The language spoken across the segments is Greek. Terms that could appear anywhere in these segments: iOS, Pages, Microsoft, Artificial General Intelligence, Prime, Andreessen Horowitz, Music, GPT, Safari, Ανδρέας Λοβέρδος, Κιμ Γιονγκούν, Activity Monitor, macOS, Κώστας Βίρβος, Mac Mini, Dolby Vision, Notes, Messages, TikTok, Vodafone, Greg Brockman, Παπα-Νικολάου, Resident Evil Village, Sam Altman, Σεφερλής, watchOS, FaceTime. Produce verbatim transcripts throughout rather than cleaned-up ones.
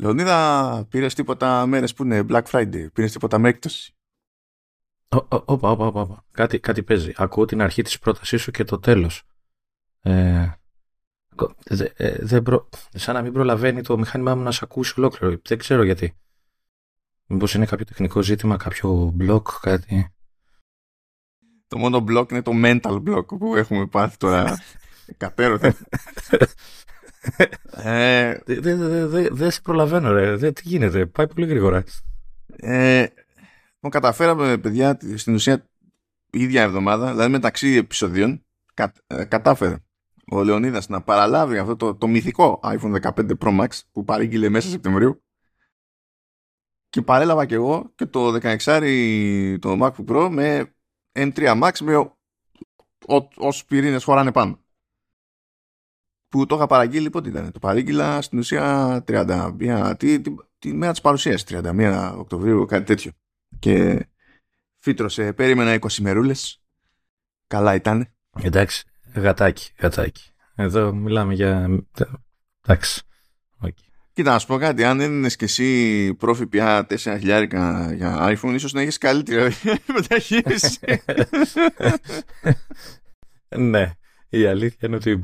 Λεωνίδα, πήρες τίποτα μέρες που είναι Black Friday, πήρες τίποτα με έκπτωση? Όπα, όπα, όπα. Κάτι, κάτι παίζει. Ακούω την αρχή της πρότασής σου και το τέλος. Ε, δε, ε, δε προ... Σαν να μην προλαβαίνει το μηχάνημά μου να σε ακούσει ολόκληρο. Δεν ξέρω γιατί. Μήπως είναι κάποιο τεχνικό ζήτημα, κάποιο block, κάτι. Το μόνο block είναι το mental block που έχουμε πάθει τώρα. Κατέρωτα. ε, δεν δε, δε, δε, δε σε προλαβαίνω, ρε. Δε, τι γίνεται, πάει πολύ γρήγορα. Ε, καταφέραμε, παιδιά, στην ουσία η ίδια εβδομάδα, δηλαδή μεταξύ επεισοδίων, κα, ε, κατάφερε ο Λεωνίδας να παραλάβει αυτό το, το μυθικό iPhone δεκαπέντε Pro Max που παρήγγειλε μέσα Σεπτεμβρίου, και παρέλαβα και εγώ και το δεκαεξάρι το MacBook Pro με εμ θρι Max με όσους πυρήνες χωράνε πάνω. Που το είχα παραγγείλει, πότε ήταν? Το παρήγγειλα στην ουσία τριάντα μία, τη, τη, τη μέρα της παρουσίας, τριάντα μία Οκτωβρίου, κάτι τέτοιο. Και φύτρωσε, περίμενα είκοσι μερούλες. Καλά ήταν. Εντάξει, γατάκι, γατάκι. Εδώ μιλάμε για... Εντάξει. Okay. Κοίτα, να σου πω κάτι, αν έδινες και εσύ πρόφη πια τέσσερα χιλιάδες για iPhone, ίσως να έχεις καλύτερη μεταχείριση. Ναι. Η αλήθεια είναι ότι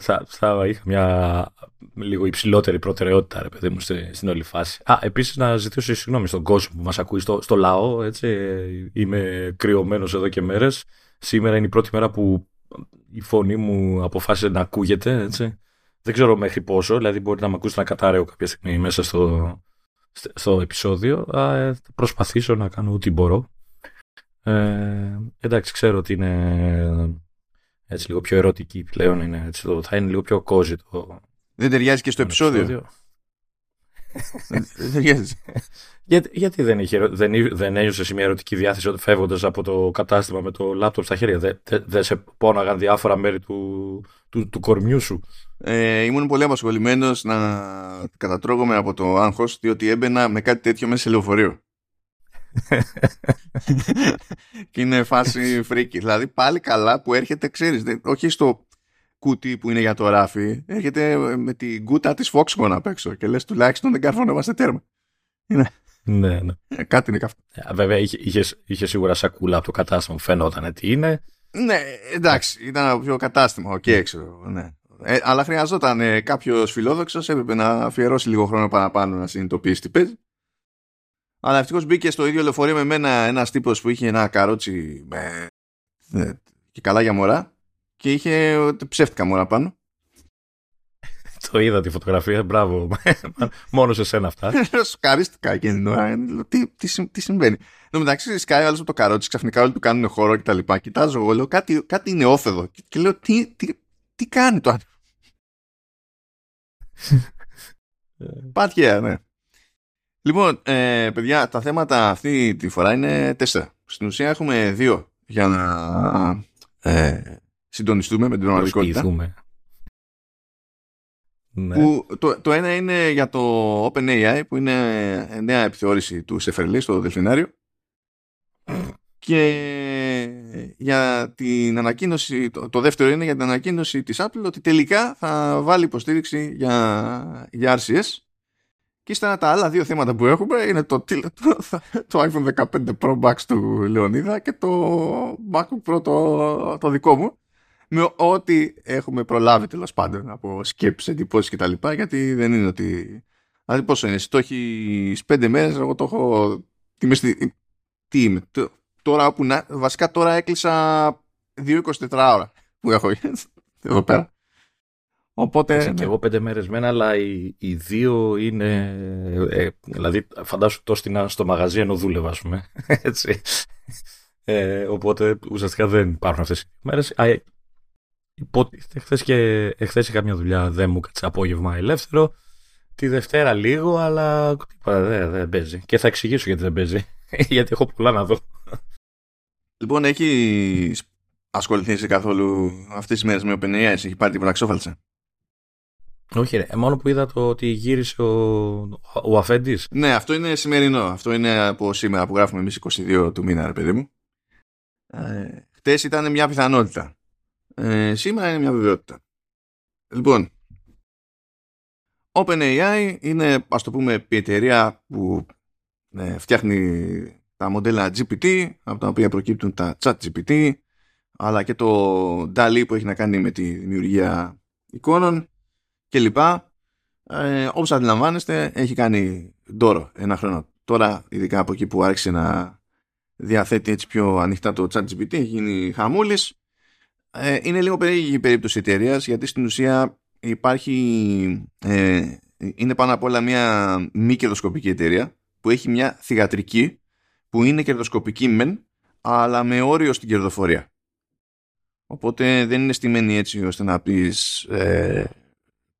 θα, θα είχα μια λίγο υψηλότερη προτεραιότητα, ρε παιδί μου, στην όλη φάση. Α, επίσης να ζητήσω συγγνώμη στον κόσμο που μας ακούει, στο, στο λαό, έτσι. Είμαι κρυωμένος εδώ και μέρες. Σήμερα είναι η πρώτη μέρα που η φωνή μου αποφάσισε να ακούγεται, έτσι. Δεν ξέρω μέχρι πόσο, δηλαδή μπορεί να με ακούσει να κατάρρεω κάποια στιγμή μέσα στο, στο επεισόδιο. Α, θα προσπαθήσω να κάνω ό,τι μπορώ. Ε, εντάξει, ξέρω ότι είναι... Έτσι λίγο πιο ερωτική πλέον είναι. Έτσι, το, θα είναι λίγο πιο κόζι το. Δεν ταιριάζει και στο επεισόδιο. επεισόδιο. Δεν ταιριάζει. Για, γιατί δεν, είχε, δεν, δεν ένιωσες μια ερωτική διάθεση ότι φεύγοντας από το κατάστημα με το λάπτοπ στα χέρια? Δεν δε, δε σε πόναγαν διάφορα μέρη του, του, του κορμιού σου? Ε, ήμουν πολύ απασχολημένος να κατατρώγομαι από το άγχος, διότι έμπαινα με κάτι τέτοιο μέσα σε λεωφορείο. Και είναι φάση φρίκη. Δηλαδή πάλι καλά που έρχεται, ξέρεις, όχι στο κούτι που είναι για το ράφι, έρχεται με την κούτα της Foxconn απ' έξω και λες τουλάχιστον δεν καρφώνομαστε τέρμα. Ναι, ναι. Κάτι είναι καυτό. Βέβαια είχε σίγουρα σακούλα από το κατάστημα που φαινόταν τι είναι. Ναι, εντάξει, ήταν από πιο κατάστημα, οκ, έξω. Αλλά χρειαζόταν κάποιο φιλόδοξο, έπρεπε να αφιερώσει λίγο χρόνο παραπάνω να συνειδητοποιήσει τι παίζει. Αλλά ευτυχώς μπήκε στο ίδιο λεωφορείο με μένα ένας τύπος που είχε ένα καρότσι με... και καλά για μωρά και είχε ψεύτικα μωρά πάνω. Το είδα τη φωτογραφία, μπράβο. Μόνο σε σένα αυτά. Σκαρίστηκα εκείνη την ώρα. Τι, τι, τι συμβαίνει? Εν τω μεταξύ, σκάει άλλο από το καρότσι, ξαφνικά όλοι του κάνουν χώρο κτλ. Κοιτάζω εγώ, λέω κάτι, κάτι είναι όφεδο. Και, και λέω τι, τι, τι κάνει το άνθρωπο. Πάτια, ναι. Λοιπόν, ε, παιδιά, τα θέματα αυτή τη φορά είναι τέσσερα. Στην ουσία έχουμε δύο για να ε, συντονιστούμε με την πραγματικότητα. Ναι. Που το, το ένα είναι για το OpenAI, που είναι νέα επιθεώρηση του Σεφερλή στο Δελφινάριο. Και για την ανακοίνωση, το, το δεύτερο είναι για την ανακοίνωση της Apple ότι τελικά θα βάλει υποστήριξη για, για αρ σι ες. Και ύστερα τα άλλα δύο θέματα που έχουμε είναι το, το, το iPhone δεκαπέντε Pro Max του Λεωνίδα και το MacBook Pro το, το δικό μου, με ό,τι έχουμε προλάβει τέλος πάντων από σκέψεις, εντυπώσεις κτλ. Γιατί δεν είναι ότι... Δηλαδή πόσο είναι, εσύ το έχεις πέντε μέρες, εγώ το έχω... Τι είμαι, τώρα που να... Βασικά τώρα έκλεισα δύο εικοσιτετράωρα που έχω εδώ πέρα. Οπότε, Άξα, ναι. Και εγώ πέντε μέρες μένα, αλλά οι, οι δύο είναι. Ε, δηλαδή, φαντάσου το στεινά στο μαγαζί ενώ δούλευα, ας πούμε. Έτσι. Ε, οπότε ουσιαστικά δεν υπάρχουν αυτές οι μέρες. Υπότιθεται χθες και εχθές είχα μια δουλειά, δεν μου κάτσε απόγευμα ελεύθερο. Τη Δευτέρα λίγο, αλλά δεν δε παίζει. Και θα εξηγήσω γιατί δεν παίζει. Γιατί έχω πολλά να δω. Λοιπόν, έχει ασχοληθεί καθόλου αυτές τις μέρες με OpenAI, έχει πάρει την πραξόφαλτσα? Όχι ρε, μόνο που είδα το ότι γύρισε ο, ο αφέντης. Ναι, αυτό είναι σημερινό. Αυτό είναι από σήμερα που γράφουμε εμείς εικοστή δεύτερη του μήνα, ρε παιδί μου. Ε, χτες ήταν μια πιθανότητα. Ε, σήμερα είναι μια βεβαιότητα. Λοιπόν, OpenAI είναι, ας το πούμε, η εταιρεία που ε, φτιάχνει τα μοντέλα τζι πι τι, από τα οποία προκύπτουν τα chat τζι πι τι, αλλά και το ντάλι που έχει να κάνει με τη δημιουργία εικόνων κλπ. Ε, όπως αντιλαμβάνεστε, έχει κάνει ντόρο ένα χρόνο τώρα, ειδικά από εκεί που άρχισε να διαθέτει έτσι πιο ανοιχτά το chat τζι πι τι, έχει γίνει χαμούλης. Ε, είναι λίγο περίεργη η περίπτωση εταιρείας, γιατί στην ουσία υπάρχει, ε, είναι πάνω απ' όλα μια μη κερδοσκοπική εταιρεία που έχει μια θυγατρική που είναι κερδοσκοπική μεν, αλλά με όριο στην κερδοφορία. Οπότε δεν είναι στημένη έτσι ώστε να πεις ε,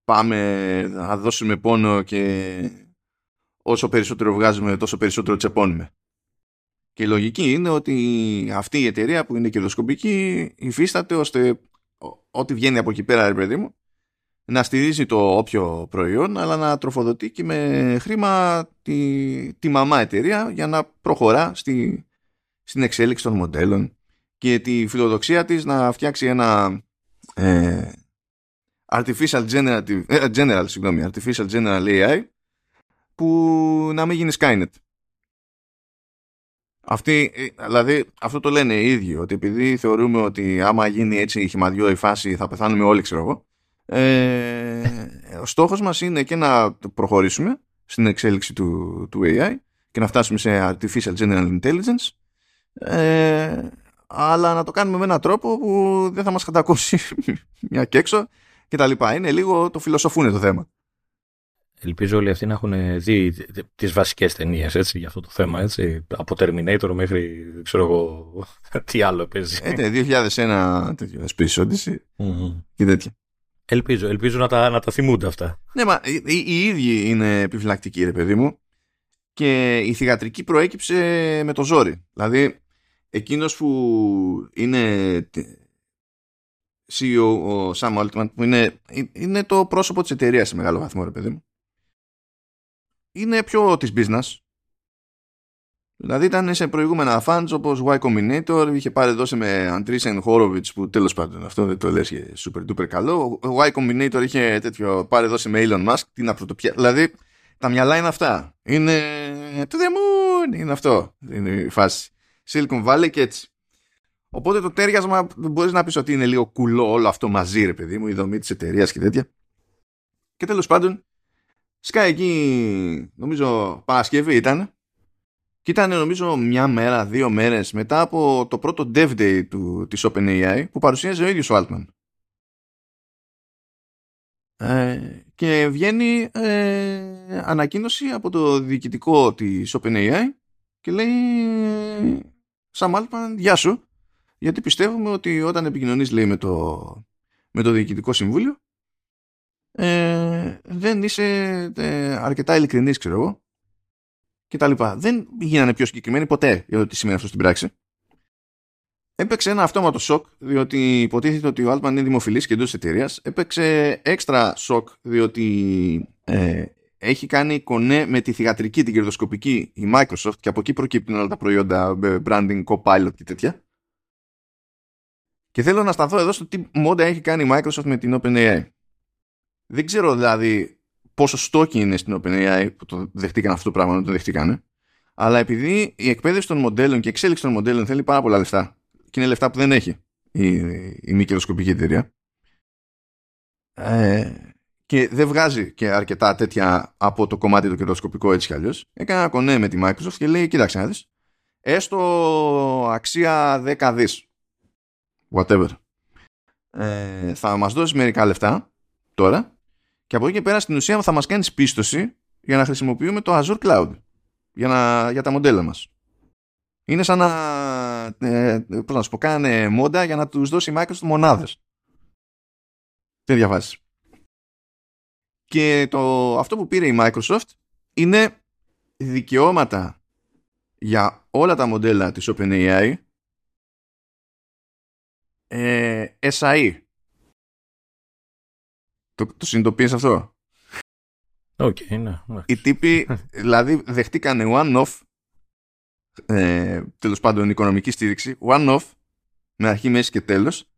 πάμε να δώσουμε πόνο και όσο περισσότερο βγάζουμε τόσο περισσότερο τσεπώνουμε. Και η λογική είναι ότι αυτή η εταιρεία που είναι κερδοσκοπική υφίσταται ώστε ό,τι βγαίνει από εκεί πέρα, ρε παιδί μου, να στηρίζει το όποιο προϊόν, αλλά να τροφοδοτεί και με χρήμα τη, τη μαμά εταιρεία για να προχωρά στη, στην εξέλιξη των μοντέλων και τη φιλοδοξία της να φτιάξει ένα ε, artificial, generative, ε, general, συγγνώμη, artificial general έι άι που να μην γίνει Skynet. Αυτοί, δηλαδή, αυτό το λένε οι ίδιοι, ότι επειδή θεωρούμε ότι άμα γίνει έτσι χυμαδιό η φάση θα πεθάνουμε όλοι, ξέρω εγώ, ε, ο στόχος μας είναι και να προχωρήσουμε στην εξέλιξη του, του έι άι και να φτάσουμε σε Artificial General Intelligence, ε, αλλά να το κάνουμε με έναν τρόπο που δεν θα μας κατακόψει μια και έξω και τα λοιπά. Είναι λίγο το φιλοσοφούνε το θέμα. Ελπίζω όλοι αυτοί να έχουν δει τις βασικές ταινίες, έτσι, για αυτό το θέμα. Έτσι. Από Terminator μέχρι, δεν ξέρω εγώ, τι άλλο παίζει. Ε, δύο χιλιάδες ένα τέτοιο, Space Odyssey mm-hmm. και τέτοια. Ελπίζω, ελπίζω να τα, να τα θυμούνται αυτά. Ναι, μα οι, οι ίδιοι είναι επιφυλακτικοί, ρε παιδί μου. Και η θυγατρική προέκυψε με το ζόρι. Δηλαδή, εκείνος που είναι σι ι ο, ο Sam Altman, που είναι, είναι το πρόσωπο της εταιρείας σε μεγάλο βαθμό, ρε παιδί μου, είναι πιο της business. Δηλαδή ήταν σε προηγούμενα funds όπως Y Combinator, είχε πάρει δώσει με Andreessen Horowitz, που τέλος πάντων αυτό δεν το λες και super duper καλό. Y Combinator είχε τέτοιο, πάρει δώσει με Elon Musk, την απρωτοπιά. Δηλαδή τα μυαλά είναι αυτά. Είναι to the moon, είναι αυτό. Είναι η φάση. Silicon Valley και έτσι. Οπότε το τέριασμα μπορείς να πεις ότι είναι λίγο κουλό όλο αυτό μαζί, ρε παιδί μου, η δομή της εταιρείας και τέτοια. Και τέλος πάντων, σκάει εκεί, νομίζω Παρασκευή ήταν, και ήταν νομίζω μια μέρα, δύο μέρες μετά από το πρώτο Dev Day του, της OpenAI, που παρουσίαζε ο ίδιος ο Altman. Ε, και βγαίνει ε, ανακοίνωση από το διοικητικό της OpenAI και λέει Sam Altman, γεια σου, γιατί πιστεύουμε ότι όταν επικοινωνείς, λέει, με το, με το διοικητικό συμβούλιο, Ε, δεν είσαι ε, αρκετά ειλικρινής, ξέρω εγώ, και τα λοιπά. Δεν γίνανε πιο συγκεκριμένοι ποτέ για το τι σημαίνει αυτό στην πράξη. Έπαιξε ένα αυτόματο σοκ, διότι υποτίθεται ότι ο Altman είναι δημοφιλής και εντός της εταιρείας. Έπαιξε έξτρα σοκ, διότι ε, έχει κάνει κονέ με τη θυγατρική, την κερδοσκοπική, η Microsoft, και από εκεί προκύπτουν όλα τα προϊόντα branding, copilot και τέτοια. Και θέλω να σταθώ εδώ στο τι μόντα έχει κάνει η Microsoft με την OpenAI. Δεν ξέρω δηλαδή πόσο στόκι είναι στην OpenAI που το δεχτήκαν αυτό το πράγμα, να το δεχτήκανε. Αλλά επειδή η εκπαίδευση των μοντέλων και η εξέλιξη των μοντέλων θέλει πάρα πολλά λεφτά, και είναι λεφτά που δεν έχει η, η μη κερδοσκοπική εταιρεία, ε, και δεν βγάζει και αρκετά τέτοια από το κομμάτι το κερδοσκοπικό έτσι κι αλλιώς, έκανε ένα κονέ με τη Microsoft και λέει, κοίταξε να δεις, έστω αξία δέκα δις, whatever, ε, θα μας δώσει μερικά λεφτά τώρα, και από εκεί και πέρα στην ουσία θα μας κάνεις πίστοση για να χρησιμοποιούμε το Azure Cloud για, να, για τα μοντέλα μας. Είναι σαν να, ε, πώς να σου πω, κάνε μόντα για να τους δώσει η Microsoft μονάδες. Τέτοια φάση. Και το, αυτό που πήρε η Microsoft είναι δικαιώματα για όλα τα μοντέλα της OpenAI ε, ες άι. Το, το συνειδητοποιείς αυτό? Okay, ναι. Οι τύποι δηλαδή δεχτήκανε one-off, ε, τέλος πάντων οικονομική στήριξη, one-off με αρχή, μέση και τέλος,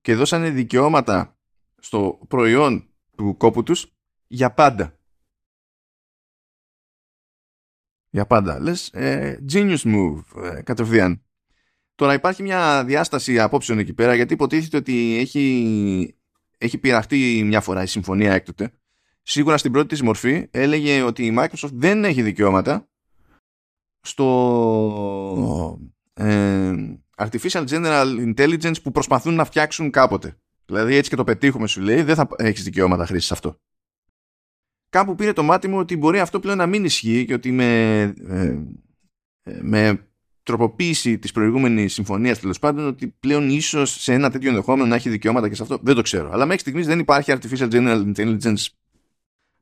και δώσανε δικαιώματα στο προϊόν του κόπου τους για πάντα. Για πάντα. Λες, ε, genius move, ε, κατευθείαν. Τώρα υπάρχει μια διάσταση απόψεων εκεί πέρα, γιατί υποτίθεται ότι έχει, έχει πειραχτεί μια φορά η συμφωνία έκτοτε. Σίγουρα στην πρώτη της μορφή έλεγε ότι η Microsoft δεν έχει δικαιώματα στο ε, Artificial General Intelligence που προσπαθούν να φτιάξουν κάποτε. Δηλαδή έτσι και το πετύχουμε σου λέει, δεν θα έχεις δικαιώματα χρήσης αυτό. Κάπου πήρε το μάτι μου ότι μπορεί αυτό πλέον να μην ισχύει και ότι με, ε, με τροποποίηση της προηγούμενης συμφωνίας τέλος πάντων ότι πλέον ίσως σε ένα τέτοιο ενδεχόμενο να έχει δικαιώματα και σε αυτό, δεν το ξέρω. Αλλά μέχρι στιγμής δεν υπάρχει Artificial General Intelligence.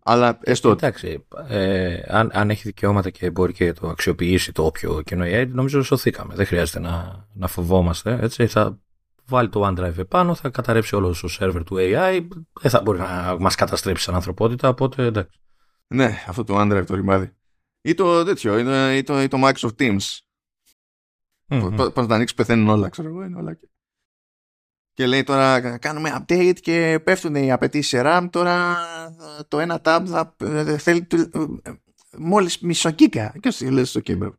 Αλλά έστω... Εντάξει, ε, αν, αν έχει δικαιώματα και μπορεί και το αξιοποιήσει το όποιο κοινό έι άι, νομίζω σωθήκαμε. Δεν χρειάζεται να, να φοβόμαστε. Έτσι. Θα βάλει το OneDrive επάνω, θα καταρρεύσει όλο το σερβερ του έι άι, δεν θα μπορεί να μας καταστρέψει σαν ανθρωπότητα, οπότε εντάξει. Ναι, αυτό το OneDrive το ρημάδι. Ή το τέτοιο, ή το, ή το, ή το Microsoft Teams. Mm-hmm. Πας να ανοίξεις, πεθαίνουν όλα, ξέρω εγώ, είναι όλα. Και λέει τώρα κάνουμε update και πέφτουν οι απαιτήσεις σε RAM. Τώρα το ένα tab θα θέλει μόλις μισοκίκα. Και σου λέει στο κέμπρο.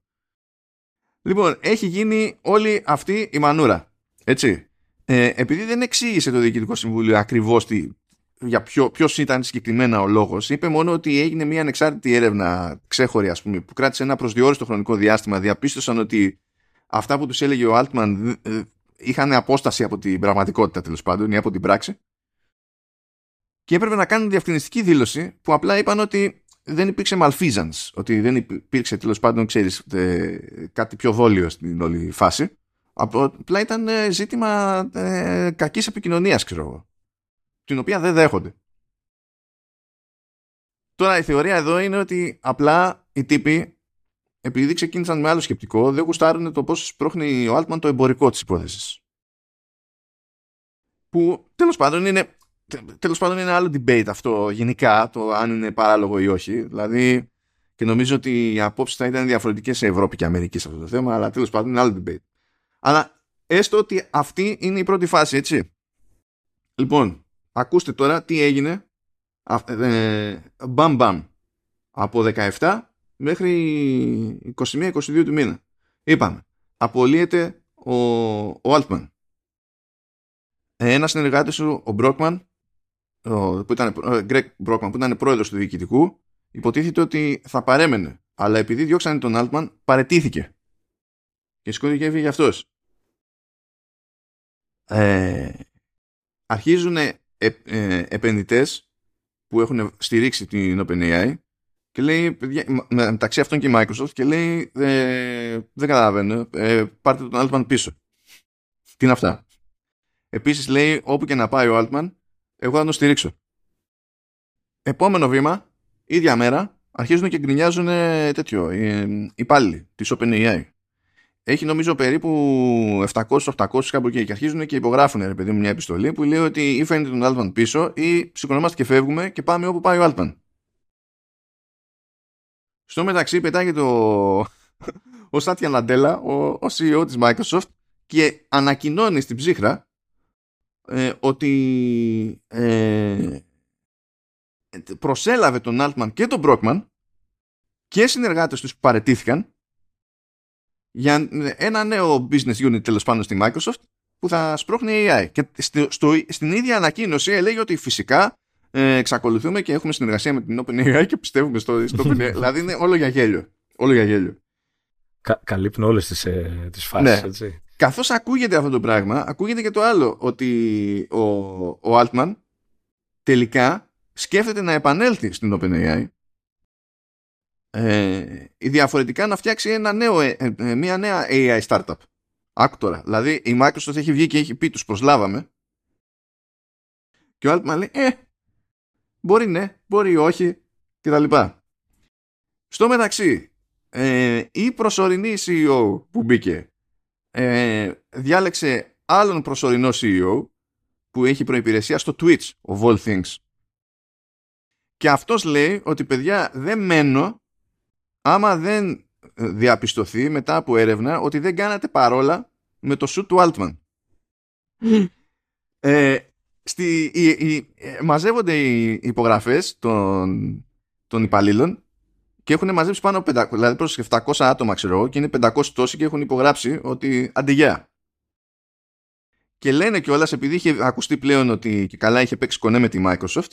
Λοιπόν, έχει γίνει όλη αυτή η μανούρα. Έτσι. Ε, επειδή δεν εξήγησε το Διοικητικό Συμβούλιο ακριβώς τι, για ποιο, ποιος ήταν συγκεκριμένα ο λόγος, είπε μόνο ότι έγινε μια ανεξάρτητη έρευνα ξέχωρη, ας πούμε, που κράτησε ένα προσδιορίστο χρονικό διάστημα. Διαπίστωσαν ότι αυτά που τους έλεγε ο Altman είχαν απόσταση από την πραγματικότητα τέλος πάντων ή από την πράξη και έπρεπε να κάνουν διευκρινιστική δήλωση που απλά είπαν ότι δεν υπήρξε malfeasance, ότι δεν υπήρξε τέλος πάντων ξέρεις ε, κάτι πιο δόλιο στην όλη φάση, απλά ήταν ε, ζήτημα ε, κακής επικοινωνίας ξέρω εγώ, την οποία δεν δέχονται. Τώρα η θεωρία εδώ είναι ότι απλά οι τύποι, επειδή ξεκίνησαν με άλλο σκεπτικό, δεν γουστάρουν το πώς σπρώχνει ο Altman το εμπορικό της υπόθεσης. Που τέλος πάντων είναι, τέλος πάντων είναι άλλο debate αυτό γενικά, το αν είναι παράλογο ή όχι. Δηλαδή, και νομίζω ότι οι απόψεις θα ήταν διαφορετικές σε Ευρώπη και Αμερική σε αυτό το θέμα, αλλά τέλος πάντων είναι άλλο debate. Αλλά έστω ότι αυτή είναι η πρώτη φάση, έτσι. Λοιπόν, ακούστε τώρα τι έγινε. Μπαμ μπαμ. Από δεκαεπτά μέχρι είκοσι ένα είκοσι δύο του μήνα. Είπαμε, απολύεται ο, ο Altman. Ένας συνεργάτης του, ο Brockman, ο, που ήταν, ο Greg Brockman, που ήταν πρόεδρος του διοικητικού, υποτίθεται ότι θα παρέμενε. Αλλά επειδή διώξανε τον Altman, παραιτήθηκε. Και σηκώθηκε και έφυγε αυτός. Ε, αρχίζουν ε, ε, επενδυτές που έχουν στηρίξει την OpenAI και λέει, μεταξύ αυτών και η Microsoft, και λέει, ε, δεν καταλαβαίνω, ε, πάρτε τον Altman πίσω. Τι είναι αυτά. Επίσης λέει, όπου και να πάει ο Altman, εγώ θα τον στηρίξω. Επόμενο βήμα, ίδια μέρα, αρχίζουν και γκρινιάζουν ε, τέτοιο, ε, υπάλληλοι της OpenAI. Έχει νομίζω περίπου επτακόσιους οχτακόσιους κάπου εκεί και αρχίζουν και υπογράφουν, ρε παιδί μου, μια επιστολή που λέει ότι ή φαίνεται τον Altman πίσω ή σηκωνόμαστε και φεύγουμε και πάμε όπου πάει ο Altman. Στο μεταξύ πετάγεται ο, ο Σάτια Ναντέλα, ο, ο σι ι ο της Microsoft, και ανακοινώνει στην ψύχρα ε, ότι ε, προσέλαβε τον Altman και τον Brockman και συνεργάτες τους που παραιτήθηκαν για ένα νέο business unit τέλος πάντων στη Microsoft που θα σπρώχνει έι άι. Και στο, στο, στην ίδια ανακοίνωση λέει ότι φυσικά εξακολουθούμε και έχουμε συνεργασία με την OpenAI και πιστεύουμε στο, στο OpenAI. Δηλαδή είναι όλο για γέλιο. Όλο για γέλιο. Κα, καλύπτουν όλες τις, ε, τις φάσεις, ναι. Έτσι. Καθώς ακούγεται αυτό το πράγμα, ακούγεται και το άλλο, ότι ο, ο Altman τελικά σκέφτεται να επανέλθει στην OpenAI ε, διαφορετικά να φτιάξει ένα νέο, ε, ε, μια νέα έι άι startup. Άκου τώρα. Δηλαδή η Microsoft έχει βγει και έχει πει τους προσλάβαμε και ο Altman λέει ε, μπορεί ναι, μπορεί όχι κτλ. Στο μεταξύ, ε, η προσωρινή σι ι ο που μπήκε ε, διάλεξε άλλον προσωρινό σι ι ο που έχει προϋπηρεσία στο Twitch, of all things. Και αυτός λέει ότι παιδιά δεν μένω άμα δεν διαπιστωθεί μετά από έρευνα ότι δεν κάνατε παρόλα με το shoot του Altman. ε, Στη, η, η, μαζεύονται οι υπογραφές των, των υπαλλήλων και έχουν μαζέψει πάνω από πεντακόσια, δηλαδή προς επτακόσια άτομα, ξέρω, και είναι πεντακόσιοι τόσοι και έχουν υπογράψει ότι αντιγεία. Και λένε κιόλας, επειδή είχε ακουστεί πλέον ότι και καλά είχε παίξει κονέ με τη Microsoft,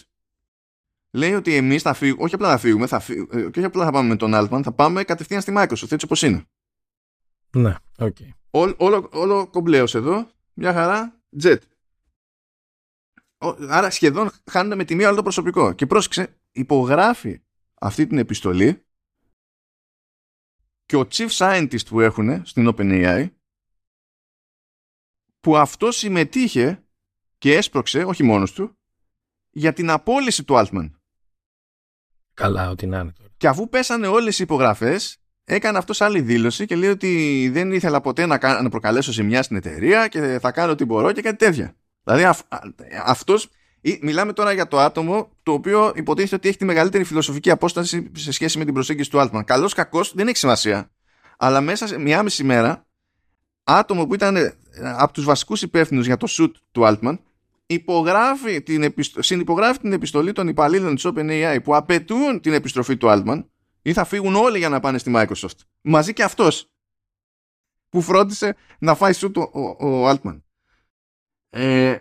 λέει ότι εμείς θα φύγουμε, όχι απλά θα φύγουμε, θα φύγουμε και όχι απλά θα πάμε με τον Altman, θα πάμε κατευθείαν στη Microsoft, έτσι όπως είναι. Ναι, οκ. Okay. Όλο, όλο, όλο κομπλέος εδώ, μια χαρά, jet. Άρα σχεδόν χάνουν με τιμή όλο το προσωπικό. Και πρόσεξε, υπογράφει αυτή την επιστολή και ο chief scientist που έχουν στην OpenAI, που αυτό συμμετείχε και έσπρωξε, όχι μόνος του, για την απόλυση του Altman. Καλά, ό,τι να είναι τώρα. Και αφού πέσανε όλες οι υπογραφές, έκανε αυτός άλλη δήλωση και λέει ότι δεν ήθελα ποτέ να προκαλέσω ζημιά στην εταιρεία και θα κάνω ό,τι μπορώ και κάτι τέτοια. Δηλαδή αυ, αυτός, μιλάμε τώρα για το άτομο το οποίο υποτίθεται ότι έχει τη μεγαλύτερη φιλοσοφική απόσταση σε σχέση με την προσέγγιση του Altman. Καλός, κακός, δεν έχει σημασία. Αλλά μέσα σε μια μισή μέρα, άτομο που ήταν από τους βασικούς υπεύθυνους για το shoot του Altman, υπογράφει την επιστολή, συνυπογράφει την επιστολή των υπαλλήλων της OpenAI που απαιτούν την επιστροφή του Altman ή θα φύγουν όλοι για να πάνε στη Microsoft. Μαζί και αυτός που φρόντισε να φάει shoot ο, ο, ο Altman. Ε,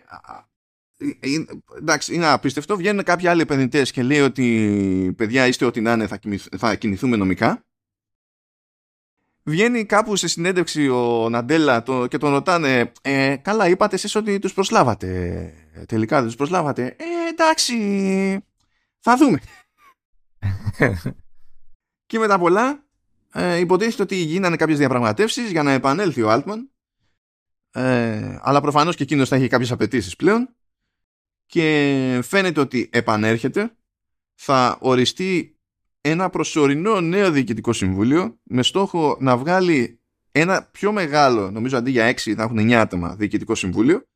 εντάξει, είναι απίστευτο. Βγαίνουν κάποιοι άλλοι επενδυτές και λέει ότι παιδιά, είστε ό,τι να είναι, θα, κοιμηθ, θα κινηθούμε νομικά. Βγαίνει κάπου σε συνέντευξη ο Ναντέλα το, και τον ρωτάνε, ε, καλά, είπατε εσείς ότι τους προσλάβατε, ε, τελικά δεν τους προσλάβατε? Ε, εντάξει, θα δούμε. Και μετά πολλά, ε, υποτίθεται ότι γίνανε κάποιες διαπραγματεύσεις για να επανέλθει ο Altman. Ε, αλλά προφανώς και εκείνος θα έχει κάποιες απαιτήσεις πλέον και φαίνεται ότι επανέρχεται. Θα οριστεί ένα προσωρινό νέο διοικητικό συμβούλιο με στόχο να βγάλει ένα πιο μεγάλο, νομίζω αντί για έξι θα έχουν εννιά άτομα διοικητικό συμβούλιο,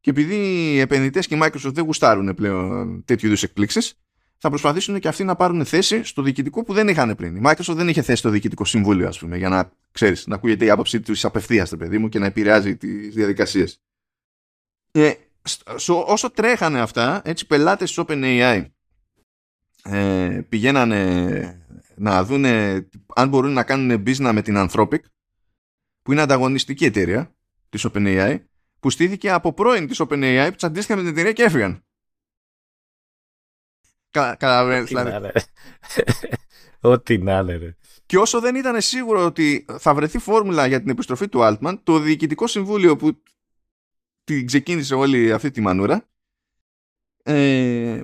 και επειδή οι επενδυτές και η Microsoft δεν γουστάρουν πλέον τέτοιου είδους εκπλήξεις, θα προσπαθήσουν και αυτοί να πάρουν θέση στο διοικητικό που δεν είχαν πριν. Η Microsoft δεν είχε θέση στο διοικητικό συμβούλιο, ας πούμε, για να ξέρεις, να ακούγεται η άποψή τους απευθείας, παιδί μου, και να επηρεάζει τις διαδικασίες. Ε, σο, όσο τρέχανε αυτά, έτσι, πελάτες της OpenAI ε, πηγαίνανε να δουν αν μπορούν να κάνουν business με την Anthropic, που είναι ανταγωνιστική εταιρεία της OpenAI, που στήθηκε από πρώην της OpenAI, που τσαντίστηκαν με την εταιρεία και έφυγαν. Ό,τι να είναι, ρε. Και όσο δεν ήταν σίγουρο ότι θα βρεθεί φόρμουλα για την επιστροφή του Altman, το διοικητικό συμβούλιο που την ξεκίνησε όλη αυτή τη μανούρα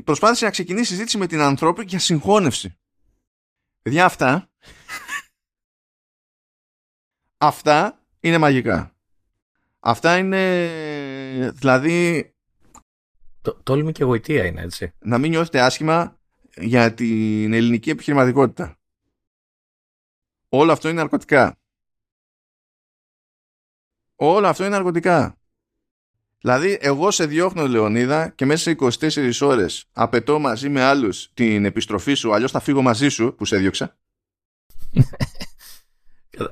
προσπάθησε να ξεκινήσει συζήτηση με την Anthropic για συγχώνευση. Παιδιά, αυτά αυτά είναι μαγικά. Αυτά είναι, δηλαδή, τόλμη και γοητεία είναι, έτσι. Να μην νιώθετε άσχημα για την ελληνική επιχειρηματικότητα. Όλο αυτό είναι ναρκωτικά. Όλο αυτό είναι ναρκωτικά. Δηλαδή, εγώ σε διώχνω, Λεωνίδα, και μέσα σε είκοσι τέσσερις ώρες απαιτώ μαζί με άλλους την επιστροφή σου, αλλιώς θα φύγω μαζί σου που σε διώξα.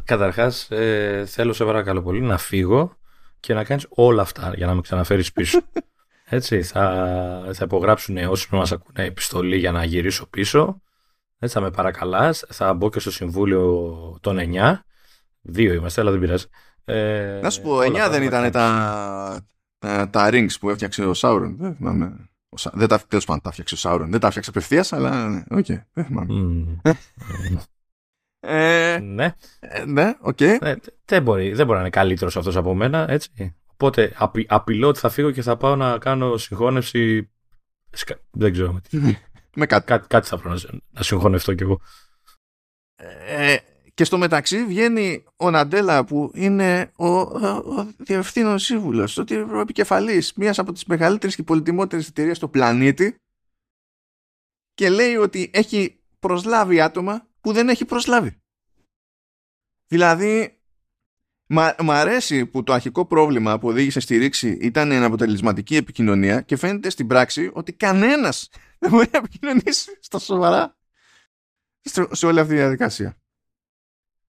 Καταρχάς, ε, θέλω σε παρακαλώ πολύ να φύγω και να κάνεις όλα αυτά για να με ξαναφέρεις πίσω. Έτσι, θα, θα υπογράψουν όσοι μας ακούνε επιστολή για να γυρίσω πίσω. Έτσι, θα με παρακαλάς. Θα μπω και στο Συμβούλιο των εννιά. Δύο είμαστε, αλλά δεν πειράζει. Ε, να σου πω, εννιά δεν θα ήταν θα... τα, τα, τα rings που έφτιαξε ο Σάουρον. Δεν θυμάμαι. Δεν τα, τέλος πάντων, τα έφτιαξε ο Σάουρον. Δεν τα έφτιαξε απευθείας, αλλά οκ, okay, δεν θυμάμαι. Mm. ε, ναι. Ε, ναι, οκ. Okay. Ε, δεν μπορεί, δεν μπορεί να είναι καλύτερος αυτός από μένα, έτσι. Οπότε απει, απειλώ ότι θα φύγω και θα πάω να κάνω συγχώνευση. Σκα... Δεν ξέρω με τι. με κάτι. Κά, κάτι θα πρέπει να, να συγχωνευτώ κι εγώ. Ε, και στο μεταξύ βγαίνει ο Ναντέλα, που είναι ο, ο, ο διευθύνων σύμβουλος, ο, ο επικεφαλής μιας από τις μεγαλύτερες και πολυτιμότερες εταιρείες στο πλανήτη, και λέει ότι έχει προσλάβει άτομα που δεν έχει προσλάβει. Δηλαδή, μ' αρέσει που το αρχικό πρόβλημα που οδήγησε στη ρήξη ήταν η αποτελεσματική επικοινωνία, και φαίνεται στην πράξη ότι κανένας δεν μπορεί να επικοινωνήσει στα σοβαρά σε όλη αυτή τη διαδικασία.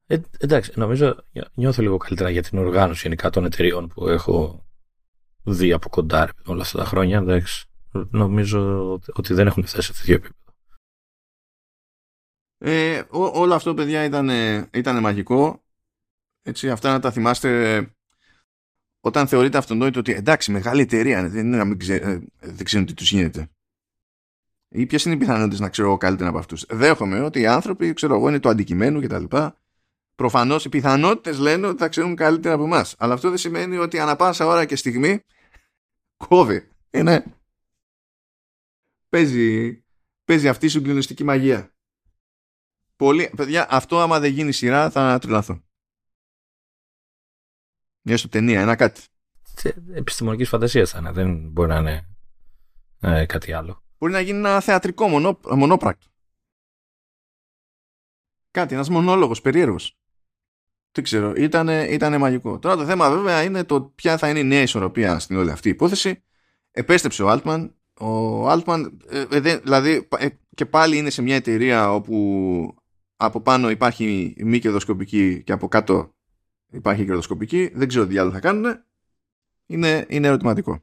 Ε, εντάξει, νομίζω νιώθω λίγο καλύτερα για την οργάνωση γενικά των εταιριών που έχω δει από κοντά όλα αυτά τα χρόνια, εντάξει, νομίζω ότι δεν έχουν φτάσει σε τέτοιο επίπεδο. Ε, ό, όλο αυτό, παιδιά, ήταν, ήταν μαγικό. Έτσι, αυτά να τα θυμάστε όταν θεωρείτε αυτονόητο ότι εντάξει, μεγάλη εταιρεία, δεν είναι να μην ξε, ε, δεν ξέρουν τι τους γίνεται. Ή ποιες είναι οι πιθανότητες να ξέρω εγώ καλύτερα από αυτούς. Δέχομαι ότι οι άνθρωποι, ξέρω εγώ, είναι το αντικειμένο κτλ. Προφανώς οι πιθανότητες λένε ότι θα ξέρουν καλύτερα από εμάς. Αλλά αυτό δεν σημαίνει ότι ανά πάσα ώρα και στιγμή κόβει. Ε, ναι. Παίζει, παίζει αυτή η συγκλονιστική μαγεία. Πολύ, παιδιά, αυτό άμα δεν γίνει σειρά θα τρελαθώ. Μια στο ταινία, ένα κάτι. Επιστημονικής φαντασίας θα είναι, δεν μπορεί να είναι ε, κάτι άλλο. Μπορεί να γίνει ένα θεατρικό μονό, μονόπρακτο. Κάτι, ένας μονόλογος περίεργος. Τι ξέρω, ήτανε, ήτανε μαγικό. Τώρα το θέμα βέβαια είναι το ποια θα είναι η νέα ισορροπία στην όλη αυτή η υπόθεση. Επέστρεψε ο Altman. Ο Altman, ε, δε, δηλαδή ε, και πάλι είναι σε μια εταιρεία όπου από πάνω υπάρχει μη κερδοσκοπική και από κάτω υπάρχει κερδοσκοπική. Δεν ξέρω τι άλλο θα κάνουν. Είναι, είναι ερωτηματικό.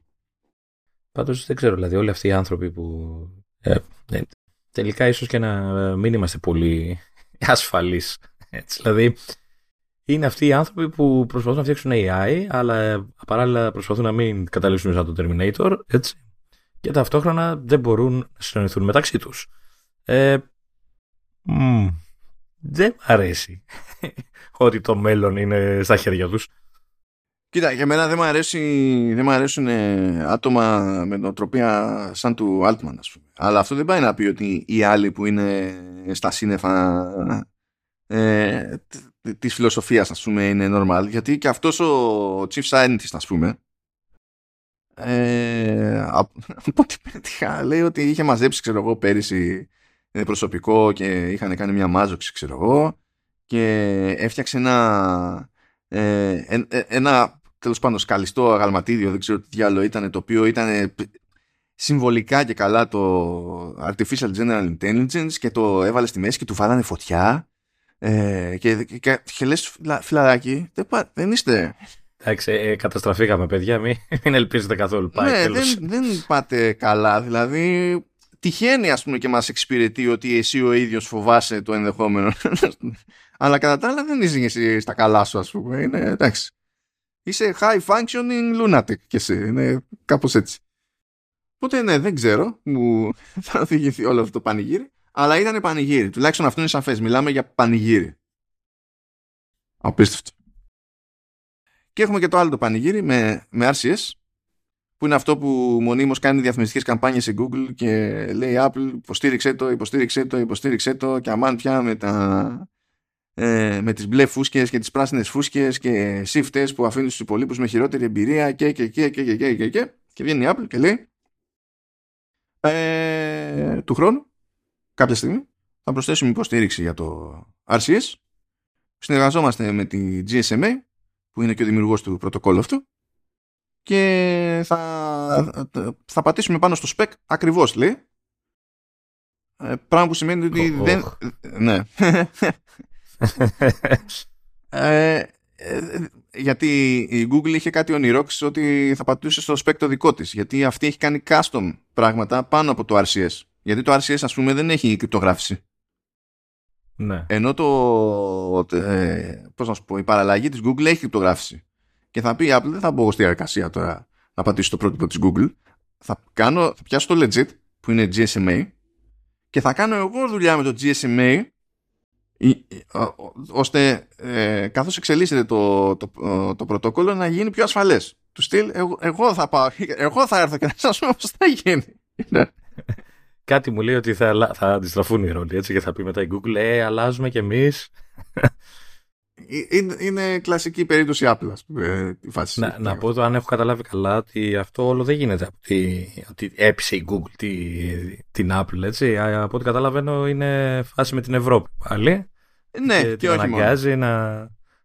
Πάντως δεν ξέρω, δηλαδή όλοι αυτοί οι άνθρωποι που ε, ε, τελικά ίσως και να μην είμαστε πολύ ασφαλείς. Έτσι, δηλαδή είναι αυτοί οι άνθρωποι που προσπαθούν να φτιάξουν έι άι, αλλά παράλληλα προσπαθούν να μην καταλήξουν σαν το Terminator, έτσι, και ταυτόχρονα δεν μπορούν να συνεννοηθούν μεταξύ τους. Ε, μ, δεν μ' αρέσει ότι το μέλλον είναι στα χέρια τους. Κοίτα, για μένα δεν μ' αρέσει, δεν μ' αρέσουν ε, άτομα με νοοτροπία σαν του Altman, ας πούμε. Αλλά αυτό δεν πάει να πει ότι οι άλλοι που είναι στα σύννεφα ε, της φιλοσοφίας, ας πούμε, είναι normal. Γιατί και αυτός ο chief scientist, ας πούμε, ε, από ό,τι πέτυχα, λέει ότι είχε μαζέψει, ξέρω εγώ, πέρυσι προσωπικό και είχαν κάνει μια μάζοξη, ξέρω εγώ, και έφτιαξε ένα... Ε, ε, ένα τέλος πάντων σκαλιστό αγαλματίδιο, δεν ξέρω τι άλλο ήταν, το οποίο ήταν συμβολικά και καλά το Artificial General Intelligence, και το έβαλε στη μέση και του βάλανε φωτιά ε, και, και, και, και λες φιλαράκι, δεν, δεν είστε, εντάξει, ε, καταστραφήκαμε, παιδιά, μην, μην ελπίζετε καθόλου, πάει, ναι, τέλος. Δεν, δεν πάτε καλά, δηλαδή τυχαίνει, ας πούμε, και μας εξυπηρετεί ότι εσύ ο ίδιος φοβάσαι το ενδεχόμενο. Αλλά κατά τα άλλα δεν είσαι εσύ στα καλά σου, ας πούμε. Είναι, εντάξει. Είσαι high functioning lunatic και εσύ. Είναι κάπως έτσι. Οπότε ναι, δεν ξέρω που θα οδηγηθεί όλο αυτό το πανηγύρι. Αλλά ήταν πανηγύρι. Τουλάχιστον αυτό είναι σαφές. Μιλάμε για πανηγύρι. Απίστευτο. Και έχουμε και το άλλο το πανηγύρι με, με αρ σι ες. Που είναι αυτό που μονίμως κάνει διαφημιστικές καμπάνιες σε Google και λέει Apple, υποστήριξε το, υποστήριξε το, υποστήριξε το, και αμάν πια με, τα, ε, με τις μπλε φούσκες και τις πράσινες φούσκες και σύφτες που αφήνουν στους υπολείπους με χειρότερη εμπειρία και και και και και και και και και βγαίνει η Apple και λέει ε, του χρόνου κάποια στιγμή θα προσθέσουμε υποστήριξη για το αρ σι ες, συνεργαζόμαστε με τη τζι ες εμ έι που είναι και ο δημιουργός του πρωτοκόλλου αυτού, και θα, θα πατήσουμε πάνω στο spec ακριβώς, λέει, ε, πράγμα που σημαίνει ότι oh, δεν oh. Ναι. ε, ε, γιατί η Google είχε κάτι ονειρόξης ότι θα πατούσε στο spec το δικό της, γιατί αυτή έχει κάνει custom πράγματα πάνω από το αρ σι ες, γιατί το αρ σι ες, ας πούμε, δεν έχει κρυπτογράφηση. Ναι. Ενώ το ε, πώς να σου πω, η παραλλαγή της Google έχει κρυπτογράφηση. Και θα πει η Apple, δεν θα μπω στη διαδικασία τώρα να πατήσω το πρότυπο της Google. Θα, κάνω, θα πιάσω το legit που είναι τζι ες εμ έι και θα κάνω εγώ δουλειά με το τζι ες εμ έι, ώστε ε, καθώς εξελίσσεται το, το, το, το πρωτόκολλο να γίνει πιο ασφαλές. Του στυλ, εγώ, εγώ θα πάω, εγώ θα έρθω και να σας πω πώς θα γίνει. Κάτι μου λέει ότι θα, θα αντιστραφούν οι ρόλοι, έτσι, και θα πει μετά η Google, ε, αλλάζουμε κι εμείς. Είναι, είναι κλασική περίπτωση Apple, πούμε, η φάση. Να, να πω το, αν έχω καταλάβει καλά, ότι αυτό όλο δεν γίνεται ότι έπεισε η Google τη, την Apple, έτσι. Από ό,τι καταλαβαίνω είναι φάση με την Ευρώπη πάλι. Ναι, και, και την όχι αναγκάζει να,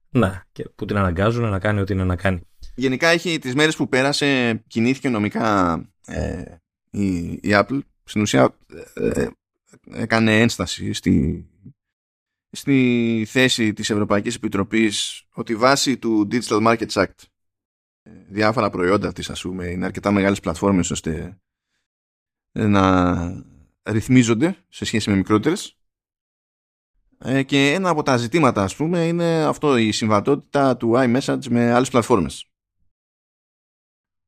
να, και που την αναγκάζουν να κάνει ό,τι είναι να κάνει. Γενικά έχει τις μέρες που πέρασε, κινήθηκε νομικά ε, η, η Apple. Στην ουσία ε, ε, έκανε ένσταση στη... στη θέση της Ευρωπαϊκής Επιτροπής ότι βάσει του Digital Markets Act διάφορα προϊόντα της, ας πούμε, είναι αρκετά μεγάλες πλατφόρμες ώστε να ρυθμίζονται σε σχέση με μικρότερες. Και ένα από τα ζητήματα, ας πούμε, είναι αυτό, η συμβατότητα του iMessage με άλλες πλατφόρμες.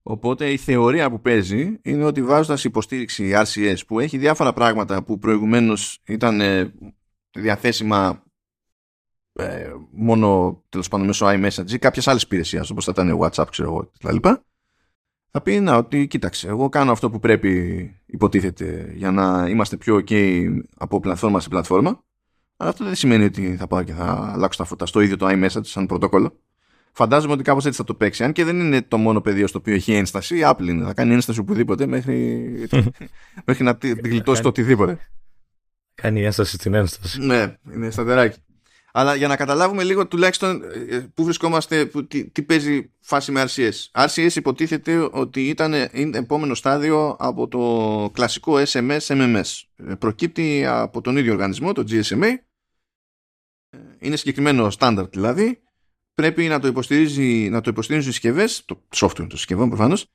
Οπότε η θεωρία που παίζει είναι ότι βάζοντας υποστήριξη αρ σι ες που έχει διάφορα πράγματα που προηγουμένως ήταν διαθέσιμα ε, μόνο τέλος πάντων μέσω iMessage ή κάποιες άλλες υπηρεσίες όπως θα ήταν WhatsApp, ξέρω εγώ, κτλ. Θα πει να ότι κοίταξε, εγώ κάνω αυτό που πρέπει, υποτίθεται, για να είμαστε πιο ok από πλατφόρμα σε πλατφόρμα. Αλλά αυτό δεν σημαίνει ότι θα πάω και θα αλλάξω τα φώτα στο ίδιο το iMessage σαν πρωτόκολλο. Φαντάζομαι ότι κάπως έτσι θα το παίξει. Αν και δεν είναι το μόνο πεδίο στο οποίο έχει ένσταση, η Apple είναι. Θα κάνει ένσταση οπουδήποτε μέχρι, μέχρι να τη γλιτώσει το οτιδήποτε. Κάνει ένσταση στην ένσταση. Ναι, είναι σταθεράκι. Αλλά για να καταλάβουμε λίγο τουλάχιστον πού βρισκόμαστε, που, τι, τι παίζει φάση με αρ σι ες. αρ σι ες υποτίθεται ότι ήταν επόμενο στάδιο από το κλασικό ες εμ ες εμ εμ ες. Προκύπτει από τον ίδιο οργανισμό, το τζι ες εμ έι. Είναι συγκεκριμένο στάνταρτ δηλαδή. Πρέπει να το, υποστηρίζει, να το υποστηρίζουν οι συσκευές, το software των συσκευών προφανώς,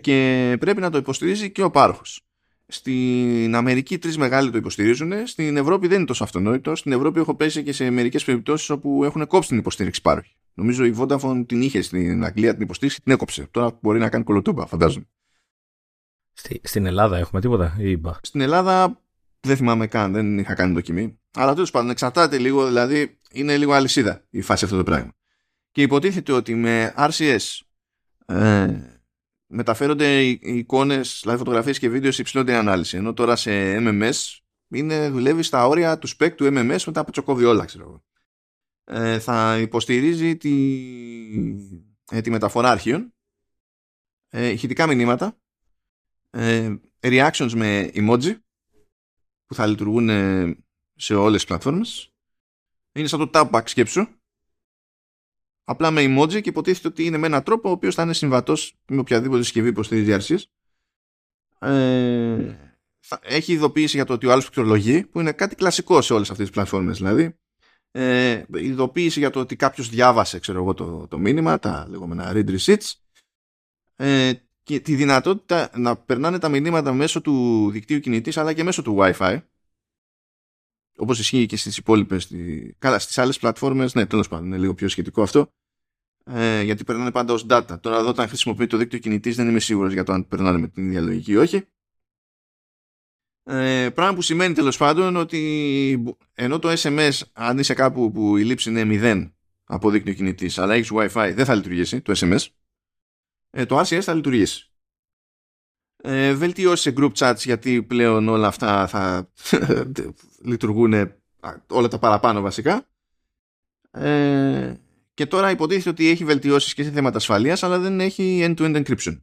και πρέπει να το υποστηρίζει και ο πάροχος. Στην Αμερική τρεις μεγάλοι το υποστηρίζουν, στην Ευρώπη δεν είναι τόσο αυτονόητο. Στην Ευρώπη έχω πέσει και σε μερικές περιπτώσεις όπου έχουν κόψει την υποστήριξη πάροχη. Νομίζω η Vodafone την είχε στην Αγγλία την υποστήριξη, την έκοψε. Τώρα μπορεί να κάνει κολοτούμπα, φαντάζομαι. Στη, στην Ελλάδα έχουμε τίποτα ή είπα. Στην Ελλάδα δεν θυμάμαι καν, δεν είχα κάνει δοκιμή. Αλλά τέλος πάντων εξαρτάται λίγο, δηλαδή είναι λίγο αλυσίδα η φάση αυτό το πράγμα. Και υποτίθεται ότι με αρ σι ες ε, μεταφέρονται οι εικόνες, δηλαδή φωτογραφίες και βίντεο σε υψηλότερη ανάλυση. Ενώ τώρα σε εμ εμ ες είναι, δουλεύει στα όρια του σπεκ του εμ εμ ες μετά από τσοκοβιόλα, ξέρω εγώ. Ε, θα υποστηρίζει τη, ε, τη μεταφορά αρχείων, ε, ηχητικά μηνύματα, ε, reactions με emoji που θα λειτουργούν σε όλες τις πλατφόρμες. Είναι σαν το tab back, σκέψου. Απλά με emoji και υποτίθεται ότι είναι με έναν τρόπο ο οποίος θα είναι συμβατός με οποιαδήποτε συσκευή υποστηρίζει αρ σι ες. Ε, έχει ειδοποίηση για το ότι ο άλλος πληκτρολογεί, που είναι κάτι κλασικό σε όλες αυτές τις πλατφόρμες. Δηλαδή, ε, ειδοποίηση για το ότι κάποιος διάβασε, ξέρω εγώ, το, το μήνυμα, τα λεγόμενα read receipts, ε, και τη δυνατότητα να περνάνε τα μηνύματα μέσω του δικτύου κινητής αλλά και μέσω του Wi-Fi. Όπως ισχύει και στις υπόλοιπες, στη... καλά, στις άλλες πλατφόρμες, ναι, τέλος πάντων, είναι λίγο πιο σχετικό αυτό. Ε, γιατί περνάνε πάντα ως data. Τώρα εδώ, όταν χρησιμοποιεί το δίκτυο κινητής, δεν είμαι σίγουρος για το αν περνάνε με την ίδια λογική ή όχι. Ε, πράγμα που σημαίνει τέλος πάντων ότι ενώ το ες εμ ες, αν είσαι κάπου που η λήψη είναι μηδέν από δίκτυο κινητής, αλλά έχεις Wi-Fi, δεν θα λειτουργήσει το ες εμ ες, ε, το αρ σι ες θα λειτουργήσει. Ε, βελτιώσει σε group chats, γιατί πλέον όλα αυτά θα λειτουργούν, όλα τα παραπάνω βασικά, ε, και τώρα υποτίθεται ότι έχει βελτιώσεις και σε θέματα ασφαλείας, αλλά δεν έχει end-to-end encryption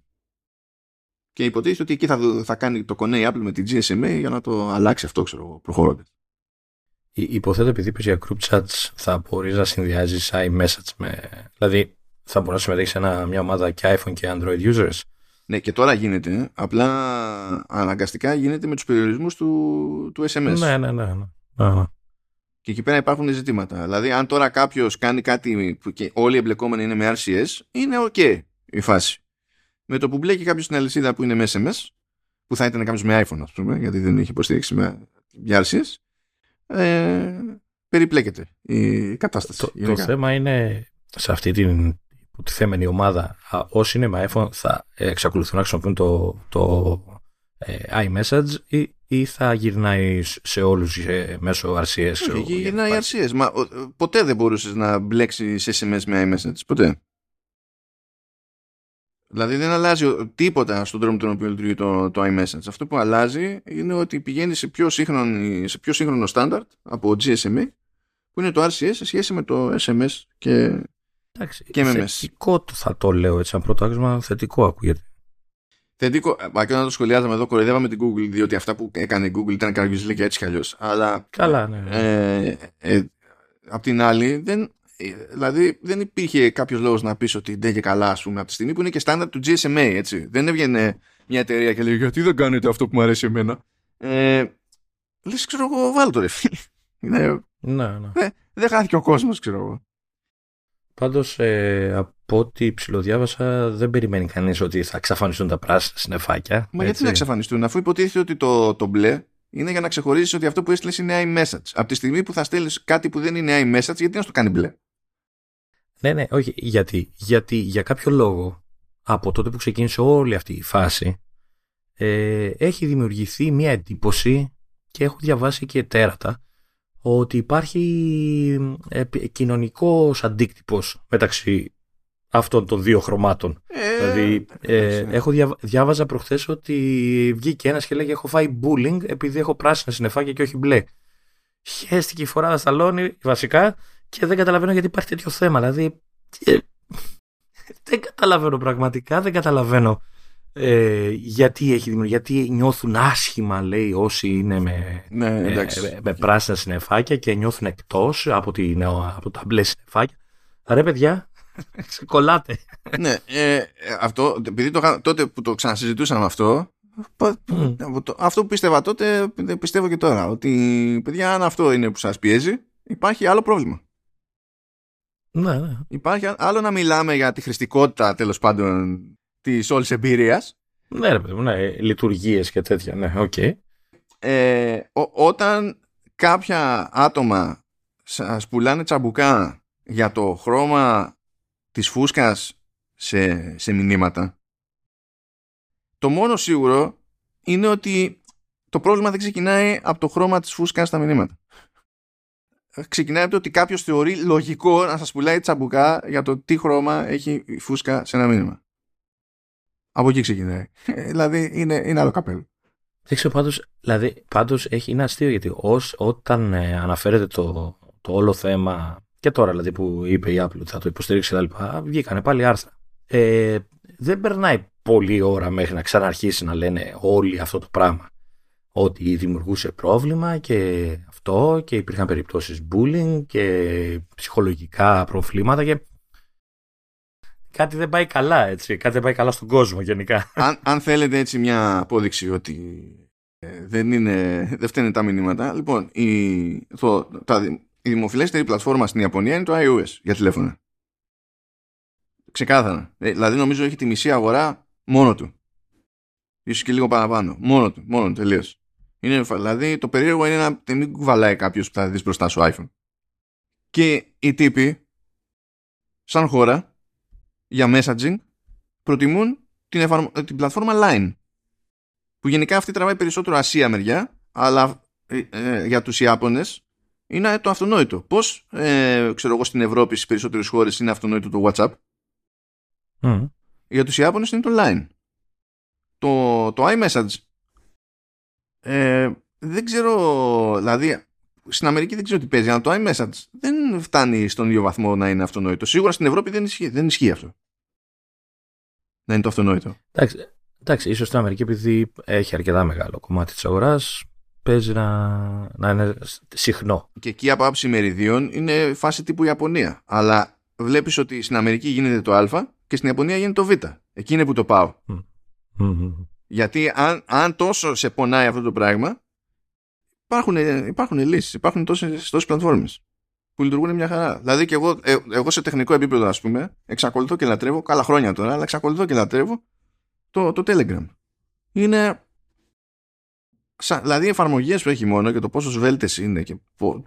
και υποτίθεται ότι εκεί θα, θα κάνει το κονέ η Apple με την τζι ες εμ έι για να το αλλάξει αυτό, ξέρω, προχωρώντας. Υποθέτω επειδή πες για group chats θα μπορείς να συνδυάζεις iMessage με, δηλαδή θα μπορείς να συμμετέχεις σε ένα, μια ομάδα και iPhone και Android users. Ναι, και τώρα γίνεται, απλά αναγκαστικά γίνεται με τους περιορισμούς του, του ες εμ ες. Ναι, ναι, ναι, ναι. Και εκεί πέρα υπάρχουν ζητήματα. Δηλαδή, αν τώρα κάποιος κάνει κάτι που και όλοι οι εμπλεκόμενοι είναι με αρ σι ες, είναι ok η φάση. Με το που μπλέκει κάποιος στην αλυσίδα που είναι με ες εμ ες, που θα ήταν κάποιος με iPhone, ας πούμε, γιατί δεν έχει υποστήριξη με αρ σι ες, ε, περιπλέκεται η κατάσταση. Το, το θέμα είναι σε αυτή την... που τη θέμενη ομάδα, όσοι είναι με iPhone θα εξακολουθούν να χρησιμοποιούν το, το ε, iMessage ή, ή θα γυρνάει σε όλους ε, μέσω αρ σι ες. Όχι, γυρνάει αρ σι ες. Μα, ο, ποτέ δεν μπορούσες να μπλέξεις ες εμ ες με iMessage. Ποτέ. Δηλαδή δεν αλλάζει τίποτα στον τρόπο τον οποίο λειτουργεί το, το iMessage. Αυτό που αλλάζει είναι ότι πηγαίνει σε πιο σύγχρονο, σε πιο σύγχρονο standard από τζι ες εμ έι, που είναι το αρ σι ες σε σχέση με το ες εμ ες και... Εντάξει, και θετικό του θα το λέω έτσι, αν πρώτο άξιμα θετικό ακούγεται. Θετικό, μα και όταν το σχολιάζαμε εδώ κοροϊδεύαμε την Google, διότι αυτά που έκανε η Google ήταν καραγκιουζιλίκια έτσι κι αλλιώς. Αλλά καλά, ναι, ναι. Ε, ε, απ' την άλλη, δεν, δηλαδή δεν υπήρχε κάποιος λόγος να πεις ότι δεν και καλά, ας πούμε, από τη στιγμή που είναι και στάνταρ του τζι ες εμ έι, έτσι. Δεν έβγαινε μια εταιρεία και λέει γιατί δεν κάνετε αυτό που μου αρέσει εμένα. Ε, λες, ξέρω εγώ, βάλω το ρε φίλε. Ναι, ναι. Ε, δεν χάθηκε ο κόσμος, ξέρω εγώ. Πάντως ε, από ό,τι ψιλοδιάβασα δεν περιμένει κανείς ότι θα εξαφανιστούν τα πράσινα συννεφάκια. Μα έτσι. Γιατί να εξαφανιστούν, αφού υποτίθεται ότι το, το μπλε είναι για να ξεχωρίσεις ότι αυτό που έστειλες είναι iMessage. Από τη στιγμή που θα στέλνεις κάτι που δεν είναι iMessage, γιατί να στο κάνει μπλε. Ναι, ναι, όχι. Γιατί, γιατί για κάποιο λόγο από τότε που ξεκίνησε όλη αυτή η φάση ε, έχει δημιουργηθεί μια εντύπωση και έχω διαβάσει και τέρατα ότι υπάρχει ε, κοινωνικός αντίκτυπος μεταξύ αυτών των δύο χρωμάτων. Ε, δηλαδή, ε, ε, έχω δια, διάβαζα προχθές ότι βγήκε ένας και λέγει έχω φάει bullying επειδή έχω πράσινα συννεφάκια και όχι μπλε. Χαίστηκε η φοράδα σταλόνι βασικά και δεν καταλαβαίνω γιατί υπάρχει τέτοιο θέμα. Δηλαδή, ε, δεν καταλαβαίνω πραγματικά, δεν καταλαβαίνω ε, γιατί, έχει δημιουργεί, γιατί νιώθουν άσχημα, λέει, όσοι είναι με, ναι, με, με πράσινα συννεφάκια και νιώθουν εκτός από, τη, από τα μπλε συννεφάκια. Ρε παιδιά, ξεκολλάτε. Ναι, ε, αυτό, επειδή το, τότε που το ξανασυζητούσαμε αυτό, mm. αυτό που πίστευα τότε, πιστεύω και τώρα, ότι παιδιά, αν αυτό είναι που σας πιέζει, υπάρχει άλλο πρόβλημα. Ναι, ναι. Υπάρχει άλλο να μιλάμε για τη χρηστικότητα τέλος πάντων της όλης εμπειρίας. Ναι, ρε παιδί μου, ναι, λειτουργίες και τέτοια. Ναι, okay. ε, ό, όταν κάποια άτομα σας πουλάνε τσαμπουκά για το χρώμα της φούσκας σε, σε μηνύματα, το μόνο σίγουρο είναι ότι το πρόβλημα δεν ξεκινάει από το χρώμα της φούσκας στα μηνύματα. Ξεκινάει από το ότι κάποιος θεωρεί λογικό να σας πουλάει τσαμπουκά για το τι χρώμα έχει η φούσκα σε ένα μήνυμα. Από εκεί ξεκινάει. Δηλαδή είναι, είναι άλλο καπέλο. Δεν ξέρω πάντως, δηλαδή, πάντως έχει, είναι αστείο γιατί ως, όταν ε, αναφέρεται το, το όλο θέμα και τώρα δηλαδή που είπε η Apple θα το υποστηρίξει κτλ. Βγήκανε πάλι άρθρα. Ε, δεν περνάει πολλή ώρα μέχρι να ξαναρχίσει να λένε όλοι αυτό το πράγμα. Ότι δημιουργούσε πρόβλημα και αυτό και υπήρχαν περιπτώσεις bullying και ψυχολογικά προβλήματα και κάτι δεν πάει καλά, έτσι, κάτι δεν πάει καλά στον κόσμο γενικά. Αν, αν θέλετε έτσι μια απόδειξη ότι ε, δεν, είναι, δεν φταίνε τα μηνύματα, λοιπόν, η, το, τα, η δημοφιλέστερη πλατφόρμα στην Ιαπωνία είναι το iOS για τηλέφωνα. Ξεκάθαρα. Ε, δηλαδή νομίζω έχει τη μισή αγορά μόνο του. Ίσως και λίγο παραπάνω. Μόνο του, μόνο του, τελείως. Είναι, δηλαδή το περίεργο είναι να μην κουβαλάει κάποιος που θα δεις μπροστά σου iPhone. Και οι τύποι σαν χώρα για messaging προτιμούν την, εφαρμο... την πλατφόρμα Line, που γενικά αυτή τραβάει περισσότερο Ασία μεριά, αλλά ε, ε, για τους Ιάπωνες είναι το αυτονόητο. Πώς ε, ξέρω εγώ στην Ευρώπη στις περισσότερες χώρες είναι αυτονόητο το WhatsApp, mm. για τους Ιάπωνες είναι το Line. Το, το iMessage ε, δεν ξέρω, δηλαδή στην Αμερική δεν ξέρω τι παίζει, αλλά το iMessage δεν φτάνει στον ίδιο βαθμό να είναι αυτονόητο. Σίγουρα στην Ευρώπη δεν ισχύει, δεν ισχύει αυτό. Να είναι το αυτονόητο. Εντάξει, εντάξει, ίσως στην Αμερική επειδή έχει αρκετά μεγάλο κομμάτι της αγοράς παίζει να, να είναι συχνό. Και εκεί από άψη μεριδίων είναι φάση τύπου Ιαπωνία. Αλλά βλέπεις ότι στην Αμερική γίνεται το Α και στην Ιαπωνία γίνεται το Β. Εκεί είναι που το πάω. Mm. Mm-hmm. Γιατί αν, αν τόσο σε πονάει αυτό το πράγμα, υπάρχουν, υπάρχουν λύσεις, υπάρχουν τόσες, τόσες πλατφόρμες που λειτουργούν μια χαρά. Δηλαδή και εγώ, ε, εγώ σε τεχνικό επίπεδο, ας πούμε, εξακολουθώ και λατρεύω, καλά χρόνια τώρα, αλλά εξακολουθώ και λατρεύω το, το Telegram. Είναι σαν, δηλαδή οι εφαρμογές που έχει μόνο και το πόσο σβέλτες είναι και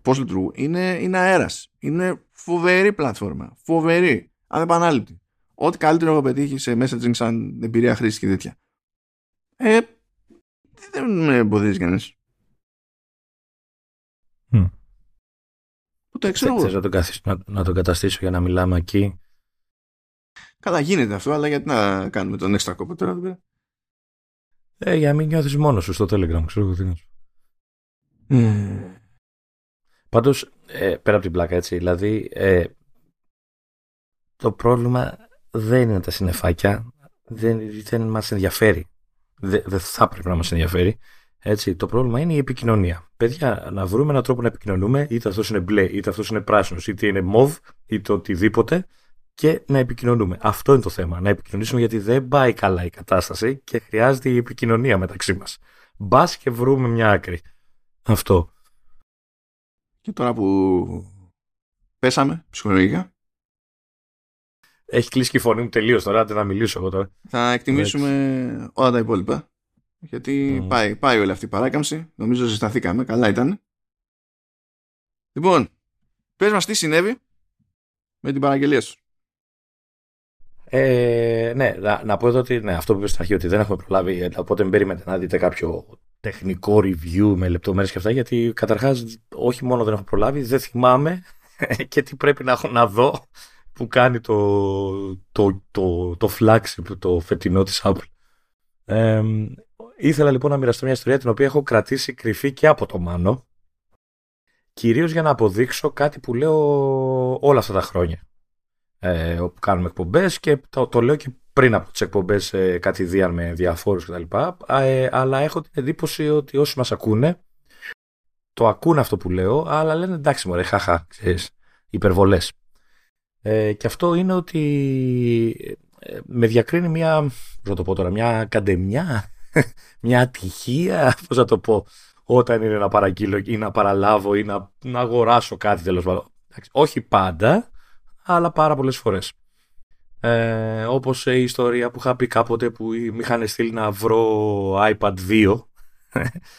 πώς λειτουργούν είναι, είναι αέρας. Είναι φοβερή πλατφόρμα, φοβερή, ανεπανάληπτη. Ό,τι καλύτερο έχω πετύχει σε messaging σαν εμπειρία χρήσης και τέτοια. Ε, δεν με εμποδίζει κανείς. Mm. Ούτε ξέρω. Θες να τον, καθίσ... να, να τον καταστήσω για να μιλάμε εκεί. Καλά, γίνεται αυτό, αλλά γιατί να κάνουμε τον έξτρα κόπο τώρα εδώ πέρα. Ε, για να μην νιώθεις μόνος σου στο Telegram, ξέρω τι να σου. Mm. Πάντως, ε, πέρα από την πλάκα έτσι, δηλαδή, ε, το πρόβλημα δεν είναι τα συννεφάκια, δεν, δεν μας ενδιαφέρει, δεν δε θα πρέπει να μας ενδιαφέρει, έτσι. Το πρόβλημα είναι η επικοινωνία. Παιδιά, να βρούμε έναν τρόπο να επικοινωνούμε, είτε αυτός είναι μπλε, είτε αυτός είναι πράσινος, είτε είναι μοβ, είτε οτιδήποτε, και να επικοινωνούμε. Αυτό είναι το θέμα, να επικοινωνήσουμε, γιατί δεν πάει καλά η κατάσταση και χρειάζεται η επικοινωνία μεταξύ μας. Μπας και βρούμε μια άκρη. Αυτό. Και τώρα που πέσαμε ψυχολογικά, Έχει κλείσει και η φωνή μου τελείως τώρα, άντε να μιλήσω εγώ τώρα. Θα εκτιμήσουμε όλα τα υπόλοιπα. Γιατί mm. πάει, πάει όλη αυτή η παράκαμψη. Νομίζω ζεσταθήκαμε, καλά ήταν. Λοιπόν, πες μας τι συνέβη με την παραγγελία σου. Ε, ναι, να, να πω εδώ ότι ναι, αυτό που είπες στην αρχή, ότι δεν έχουμε προλάβει, οπότε μην περιμένετε να δείτε κάποιο τεχνικό review με λεπτομέρειες και αυτά, γιατί καταρχάς όχι μόνο δεν έχω προλάβει, δεν θυμάμαι και τι πρέπει να, να δω που κάνει το, το, το, το flagship, το φετινό της Apple. Ε, ήθελα λοιπόν να μοιραστώ μια ιστορία την οποία έχω κρατήσει κρυφή και από το Μάνο, κυρίως για να αποδείξω κάτι που λέω όλα αυτά τα χρόνια. Ε, όπου κάνουμε εκπομπές και το, το λέω και πριν από τις εκπομπές ε, κατηδίαν με διαφόρους κτλ. Ε, αλλά έχω την εντύπωση ότι όσοι μας ακούνε το ακούνε αυτό που λέω, αλλά λένε εντάξει μωρέ, χαχα, ξέρεις, υπερβολές. Ε, και αυτό είναι ότι με διακρίνει μια, πώς το πω τώρα, μια καντεμιά, μια ατυχία, πώς θα το πω, όταν είναι να παραγγείλω ή να παραλάβω ή να, να αγοράσω κάτι τέλος πάντων. Όχι πάντα, αλλά πάρα πολλές φορές. Ε, όπως η ιστορία που είχα πει κάποτε που με είχαν στείλει να βρω άιπαντ δύο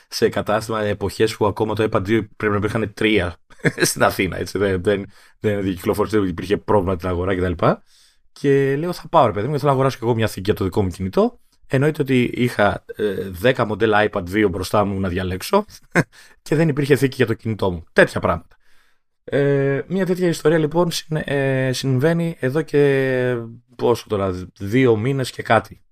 σε κατάστημα, εποχές που ακόμα το άιπαντ δύο πρέπει να υπήρχαν τρία στην Αθήνα. Έτσι, δεν δεν, δεν κυκλοφορούσε, υπήρχε πρόβλημα την αγορά κτλ. Και λέω θα πάω ρε παιδί μου, θέλω να αγοράσω και εγώ μια θήκη για το δικό μου κινητό. Εννοείται ότι είχα ε, δέκα μοντέλα άιπαντ δύο μπροστά μου να διαλέξω και δεν υπήρχε θήκη για το κινητό μου. Τέτοια πράγματα. Ε, μια τέτοια ιστορία λοιπόν συν, ε, συμβαίνει εδώ και πόσο τώρα, δύο μήνες και κάτι.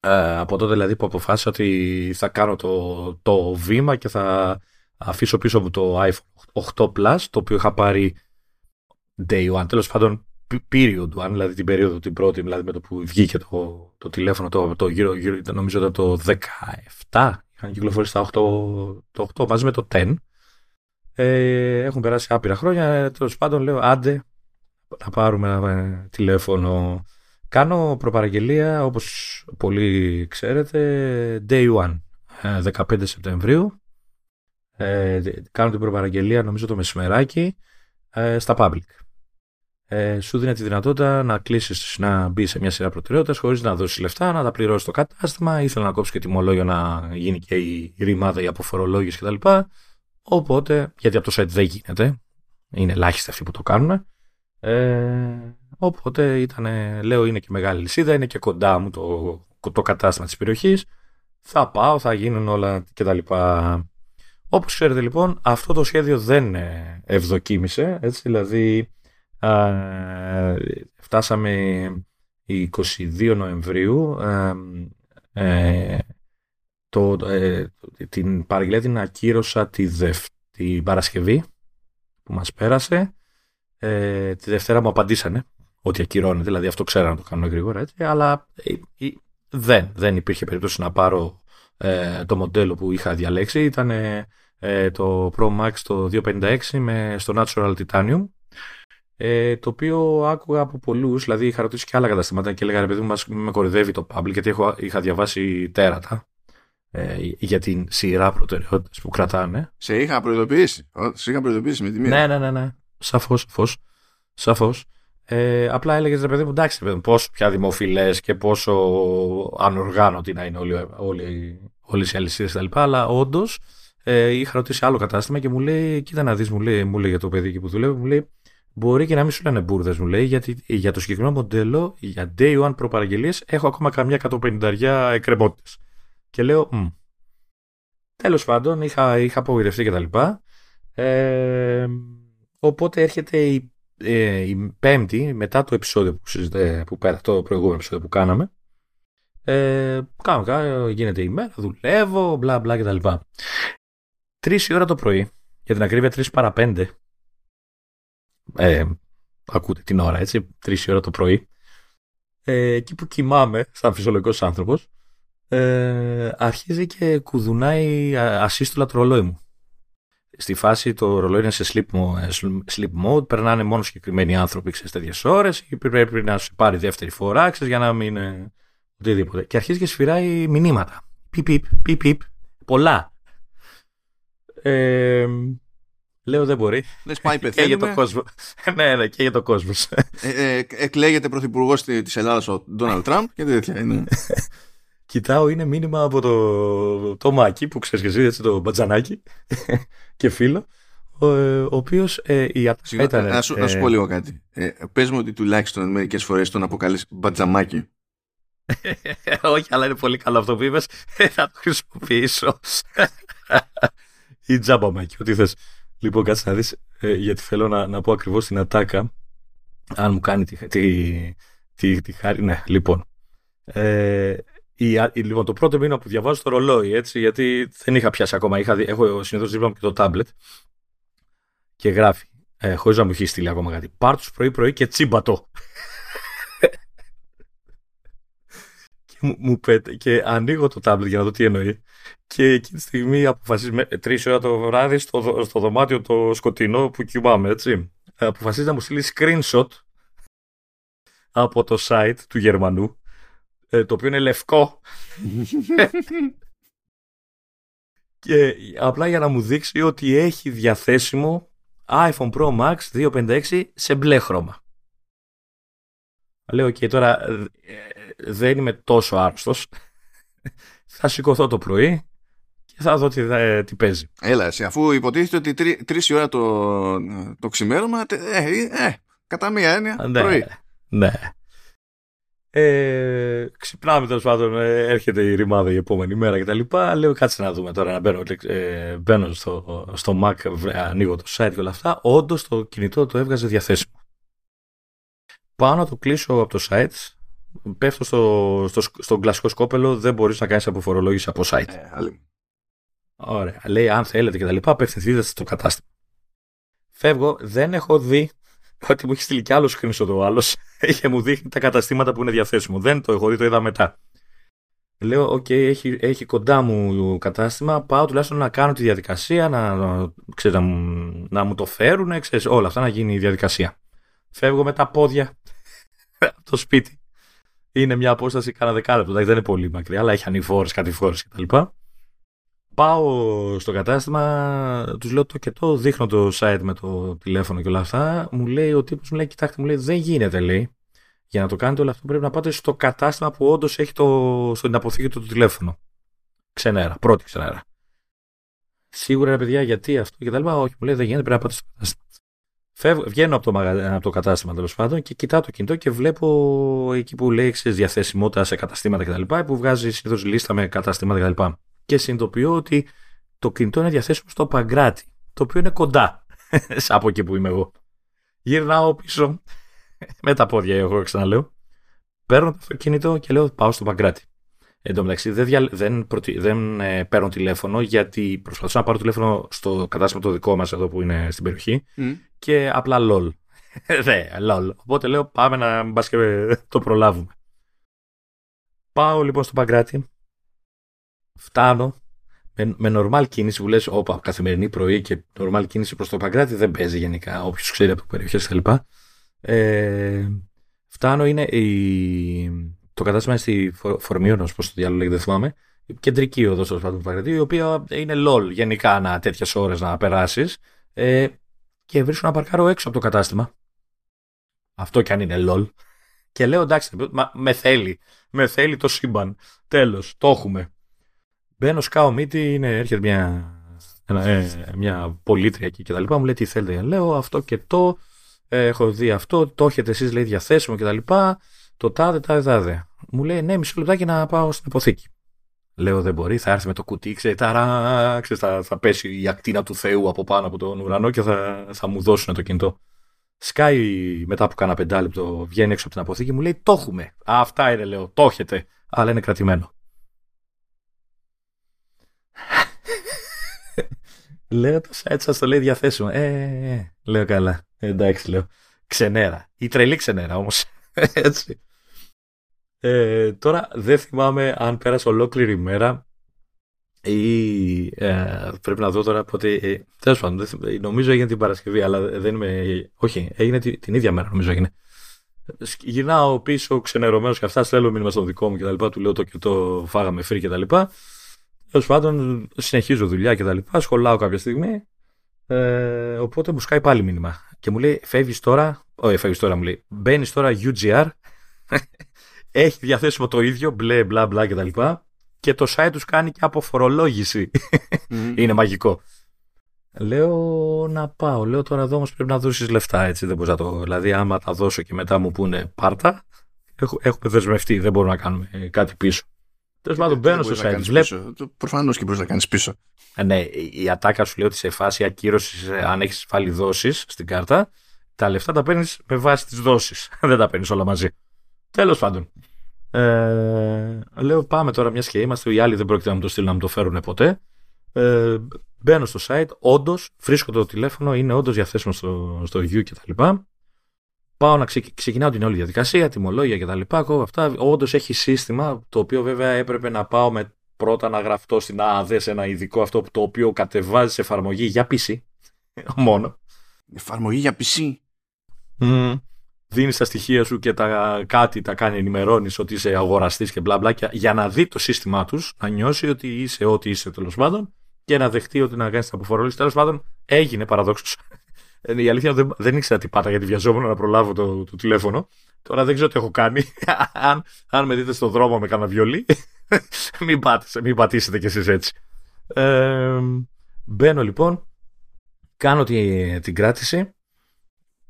Ε, από τότε δηλαδή που αποφάσισα ότι θα κάνω το, το βήμα και θα αφήσω πίσω μου το άιφον οκτώ πλας, το οποίο είχα πάρει day one, τέλος πάντων period one, δηλαδή την περίοδο την πρώτη, δηλαδή με το που βγήκε το, το τηλέφωνο, το, το γύρω, γύρω, νομίζω ήταν το δεκαεπτά, είχαν κυκλοφορήσει τα οκτώ, το οκτώ μαζί με το δέκα. Ε, έχουν περάσει άπειρα χρόνια, τέλος πάντων λέω άντε να πάρουμε τηλέφωνο. Κάνω προπαραγγελία, όπως πολλοί ξέρετε, day one, δεκαπέντε Σεπτεμβρίου. Ε, κάνω την προπαραγγελία νομίζω το μεσημεράκι ε, στα public. Ε, σου δίνει τη δυνατότητα να κλείσεις, να μπει σε μια σειρά προτεραιότητας χωρίς να δώσεις λεφτά, να τα πληρώσεις στο κατάστημα. Ήθελα να κόψεις και τιμολόγιο, να γίνει και η ρημάδα, η αποφορολόγηση κτλ. Οπότε, γιατί από το site δεν γίνεται, είναι ελάχιστοι αυτοί που το κάνουν. Ε, οπότε ήταν, λέω, είναι και μεγάλη λυσίδα, είναι και κοντά μου το, το κατάστημα της περιοχής. Θα πάω, θα γίνουν όλα κτλ. Όπως ξέρετε λοιπόν, αυτό το σχέδιο δεν ευδοκίμησε, έτσι, δηλαδή α, φτάσαμε είκοσι δύο Νοεμβρίου, α, ε, Το, ε, την παραγγελία την ακύρωσα τη δευ... την Παρασκευή που μας πέρασε. Ε, τη Δευτέρα μου απαντήσανε ότι ακυρώνεται, δηλαδή αυτό ξέρανε να το κάνουν γρήγορα, έτσι, αλλά ε, ε, δεν, δεν υπήρχε περίπτωση να πάρω ε, το μοντέλο που είχα διαλέξει. Ήταν ε, το Pro Max το διακόσια πενήντα έξι με, στο Natural Titanium, ε, το οποίο άκουγα από πολλούς, δηλαδή είχα ρωτήσει και άλλα καταστήματα και έλεγα ρε παιδί μου μας, με κορυδεύει το public, γιατί έχω, είχα διαβάσει τέρατα για την σειρά προτεραιότητας που κρατάνε. Σε είχα προειδοποιήσει. Σε είχα προειδοποιήσει με τη μία. Ναι, ναι, ναι, ναι. Σαφώς, σαφώς. σαφώς. Ε, απλά έλεγες ρε παιδί μου, εντάξει, παιδί μου, πόσο πια δημοφιλές και πόσο ανοργάνωτη να είναι όλες οι αλυσίδες κτλ. Αλλά όντως ε, είχα ρωτήσει άλλο κατάστημα και μου λέει, κοίτα να δεις, μου λέει, μου λέει για το παιδί εκεί που δουλεύει, μου λέει, μπορεί και να μην σου λένε μπούρδες, μου λέει, γιατί για το συγκεκριμένο μοντέλο, για day one προπαραγγελίες, έχω ακόμα καμιά εκατόν πενήντα εκκρεμότητες. Και λέω, μ. τέλος πάντων, είχα, είχα απογοητευτεί και τα λοιπά. Ε, οπότε έρχεται η, ε, η Πέμπτη, μετά το επεισόδιο που, συζητέ, που πέρα, το προηγούμενο επεισόδιο που κάναμε. Ε, κάνω, κάνω, γίνεται η μέρα, δουλεύω, μπλα μπλα και τα λοιπά. Τρεις η ώρα το πρωί, για την ακρίβεια τρεις παρά πέντε. Ε, ακούτε την ώρα, έτσι, τρεις η ώρα το πρωί. Ε, εκεί που κοιμάμαι, σαν φυσιολογικός άνθρωπος, Ε, αρχίζει και κουδουνάει ασύστολα το ρολόι μου. Στη φάση το ρολόι είναι σε sleep mode, sleep mode περνάνε μόνο συγκεκριμένοι άνθρωποι σε τέτοιες ώρες, ή πρέπει να σου πάρει δεύτερη φορά, ξέρεις, για να μην ε, οτιδήποτε. Και αρχίζει και σφυράει μηνύματα. Πιπ, πιπ, πιπ, πολλά. Ε, Λέω δεν μπορεί. Λες πάει πεθαίνουμε. Και για το κόσμο. Ναι, ναι, και για το κόσμο. Ε, ε, εκλέγεται πρωθυπουργός της Ελλάδας ο Ντόναλντ Τραμπ και τέτοια είναι. Κοιτάω, είναι μήνυμα από το, το Μάκη που ξέρεις και εσύ, το μπατζανάκι και φίλο. Ο, ο οποίος ε, η ατάκα ήταν. Να σου, ε, σου πω λίγο κάτι. Ε, πες μου ότι τουλάχιστον μερικές φορές τον αποκαλείς μπατζαμάκι. Όχι, αλλά είναι πολύ καλό αυτό που είπες. Θα το χρησιμοποιήσω. Ή τζαμπαμάκι, ό,τι θες. Λοιπόν, κάτσε να δεις, ε, γιατί θέλω να, να πω ακριβώς την ατάκα. Αν μου κάνει τη, τη, τη, τη χάρη. Ναι, λοιπόν. Ε, η, η, λοιπόν, το πρώτο μήνυμα που διαβάζω στο ρολόι, έτσι, γιατί δεν είχα πιάσει ακόμα. Είχα, έχω συνήθως δίπλα μου και το τάμπλετ. Και γράφει, ε, χωρίς να μου έχει στείλει ακόμα κάτι. Πάρ' τους πρωί-πρωί και τσίμπατο. Και, μου, μου πέτε, και ανοίγω το τάμπλετ για να δω τι εννοεί. Και εκείνη τη στιγμή αποφασίζει, τρεις ώρα το βράδυ, στο, στο δωμάτιο το σκοτεινό που κοιμάμαι, έτσι. Αποφασίζει να μου στείλει screenshot από το site του Γερμανού, το οποίο είναι λευκό. Και απλά για να μου δείξει ότι έχει διαθέσιμο iPhone Pro Max διακόσια πενήντα έξι σε μπλε χρώμα. Λέω και okay, τώρα δεν είμαι τόσο άρρωστος. Θα σηκωθώ το πρωί και θα δω τι, θα, τι παίζει. Έλα εσύ, αφού υποτίθεται ότι τρι, τρεις η ώρα το, το ξημέρωμα, ε, ε, ε, κατά μία έννοια, ναι, πρωί. Ναι. Ε, ξυπνάμε, τέλος πάντων, έρχεται η ρημάδα η επόμενη μέρα κτλ. Λέω, κάτσε να δούμε τώρα, να μπαίνω, ε, μπαίνω στο, στο Mac, ανοίγω το site και όλα αυτά. Όντως το κινητό το έβγαζε διαθέσιμο. Πάω να το κλείσω από το site. Πέφτω στο, στο, στο κλασικό σκόπελο, δεν μπορείς να κάνεις αποφορολόγηση από site. Ε, Ωραία. Λέει, αν θέλετε και τα λοιπά, απευθυνθείτε στο κατάστημα. Φεύγω, δεν έχω δει ότι μου έχει στείλει κι άλλο screenshot ο άλλος και μου δείχνει τα καταστήματα που είναι διαθέσιμο. Δεν το έχω δει, το είδα μετά. Λέω, οκ, okay, έχει, έχει κοντά μου κατάστημα, πάω τουλάχιστον να κάνω τη διαδικασία, να, να, ξέρω, να, μου, να μου το φέρουν, ξέρεις, όλα αυτά να γίνει η διαδικασία. Φεύγω με τα πόδια από το σπίτι. Είναι μια απόσταση κάνα δεκάλεπτο, δηλαδή δεν είναι πολύ μακριά, αλλά έχει ανηφόρες, κατηφόρες κτλ. Πάω στο κατάστημα, τους λέω το και το, δείχνω το site με το τηλέφωνο και όλα αυτά. Μου λέει ο τύπος, μου λέει, κοιτάξτε, μου λέει, δεν γίνεται, λέει. Για να το κάνετε όλο αυτό πρέπει να πάτε στο κατάστημα που όντως έχει το, στην αποθήκη του το τηλέφωνο. Ξενέρα, πρώτη ξενέρα. Σίγουρα, ρε παιδιά, γιατί αυτό κτλ. Όχι, μου λέει, δεν γίνεται, πρέπει να πάτε στο κατάστημα. Φεύγω, βγαίνω από το, μαγα... από το κατάστημα, τέλος πάντων, και κοιτάω το κινητό και βλέπω εκεί που λέει διαθεσιμότητα σε καταστήματα κτλ. Που βγάζει συνήθως λίστα με καταστήματα κτλ. Και συνειδητοποιώ ότι το κινητό είναι διαθέσιμο στο Παγκράτη, το οποίο είναι κοντά από εκεί που είμαι εγώ. Γυρνάω πίσω, με τα πόδια εγώ ξαναλέω. Παίρνω το κινητό και λέω πάω στο Παγκράτη. Εν τω μεταξύ δεν, δια... δεν, προτι... δεν ε, παίρνω τηλέφωνο, γιατί προσπαθούσα να πάρω τηλέφωνο στο κατάστημα το δικό μας εδώ που είναι στην περιοχή mm. και απλά λολ. Δε, λολ. Οπότε λέω πάμε να μπας και το προλάβουμε. Πάω λοιπόν στο Παγκράτη, φτάνω με, με normal κίνηση που λες όπα καθημερινή πρωί και normal κίνηση προς το Παγκράτη δεν παίζει γενικά, όποιος ξέρει από περιοχές κτλ. Ε, φτάνω, είναι η... Το κατάστημα είναι στη Φορμίωνα, όπως το διάλογο λέγεται, δεν θυμάμαι. Κεντρική οδός του Παγκρατίου, η οποία είναι λολ γενικά να τέτοιες ώρες να περάσεις. Ε, και βρίσκω να παρκάρω έξω από το κατάστημα. Αυτό κι αν είναι λολ. Και λέω εντάξει, μα, με θέλει. Με θέλει το σύμπαν. Τέλος, το έχουμε. Μπαίνω, σκάω μύτη, είναι, έρχεται μια, ένα, ε, μια πολίτρια εκεί κτλ. Μου λέει τι θέλετε. Λέω αυτό και το. Ε, έχω δει αυτό. Το έχετε εσείς, λέει, διαθέσιμο κτλ. Το τάδε, τάδε, τάδε. Μου λέει ναι, μισό λεπτάκι να πάω στην αποθήκη. Λέω δεν μπορεί, θα έρθει με το κουτί, ξέρει, ταρά, ξέρει, θα, θα πέσει η ακτίνα του Θεού από πάνω από τον ουρανό και θα, θα μου δώσουν το κινητό. Σκάει μετά από κάνα πεντάλεπτο, βγαίνει έξω από την αποθήκη, μου λέει το έχουμε. Αυτά είναι, λέω, το έχετε, αλλά είναι κρατημένο. Λέω το site σας το λέει διαθέσιμο. Ε, ε, ε, λέω καλά. Εντάξει, λέω. Ξενέρα. Η τρελή ξενέρα όμως. Έτσι. Ε, τώρα δεν θυμάμαι αν πέρασε ολόκληρη ημέρα ή ε, πρέπει να δω τώρα πότε. Ε, τέλος πάντων, νομίζω έγινε την Παρασκευή, αλλά δεν είμαι. Όχι, έγινε την, την ίδια μέρα, νομίζω έγινε. Γυρνάω πίσω, ξενερωμένος και αυτά. Στέλνω μήνυμα στον δικό μου κτλ. Του λέω το και το φάγαμε φρύ κτλ. Τέλος πάντων, συνεχίζω δουλειά κτλ. Σχολάω κάποια στιγμή. Ε, οπότε μου σκάει πάλι μήνυμα και μου λέει φεύγεις τώρα, όχι φεύγεις τώρα μου λέει, μπαίνεις τώρα γιου τζι αρ, έχει διαθέσιμο το ίδιο μπλε μπλα μπλα και τα λοιπά και το site τους κάνει και αποφορολόγηση. Mm. Είναι μαγικό. Λέω να πάω, λέω τώρα εδώ όμως πρέπει να δώσεις λεφτά, έτσι δεν μπορείς να το, δηλαδή άμα τα δώσω και μετά μου πούνε πάρτα, έχω, έχουμε δεσμευτεί, δεν μπορούμε να κάνουμε κάτι πίσω. Τέλος πάντων, μπαίνω στο site. Βλέπω. Προφανώς και μπορείς να κάνεις πίσω. Ναι, η ατάκα σου λέει ότι σε φάση ακύρωσης, αν έχεις πάλι δόσεις στην κάρτα, τα λεφτά τα παίρνεις με βάση τις δόσεις. Δεν τα παίρνεις όλα μαζί. Τέλος πάντων. Ε, λέω, πάμε τώρα, μιας και είμαστε. Οι άλλοι δεν πρόκειται να μου το στείλουν, να μου το φέρουν ποτέ. Ε, μπαίνω στο site. Όντως, βρίσκω το τηλέφωνο, είναι όντως διαθέσιμο στο, στο γιου κτλ. Πάω να ξεκι... ξεκινάω την όλη διαδικασία, τιμολόγια κτλ. Αυτά. Όντως έχει σύστημα, το οποίο βέβαια έπρεπε να πάω με πρώτα να γραφτώ στην ΑΔΕ σε ένα ειδικό αυτό το οποίο κατεβάζει σε εφαρμογή για πι σι. Μόνο. Εφαρμογή για πι σι. Mm. Δίνεις τα στοιχεία σου και τα... κάτι τα κάνει, ενημερώνεις ότι είσαι αγοραστής και μπλα μπλα. Και... για να δει το σύστημά τους, να νιώσει ότι είσαι ό,τι είσαι τέλος πάντων και να δεχτεί ότι να κάνεις τα αποφορολή. Τέλος πάντων έγινε παραδόξως. Η αλήθεια δεν, δεν ήξερα τι πάτα γιατί βιαζόμουν να προλάβω το, το τηλέφωνο. Τώρα δεν ξέρω τι έχω κάνει. αν, αν με δείτε στον δρόμο με κάνα βιολί, μην, πάτε, μην πατήσετε κι εσείς έτσι. Ε, μπαίνω λοιπόν, κάνω τη, την κράτηση,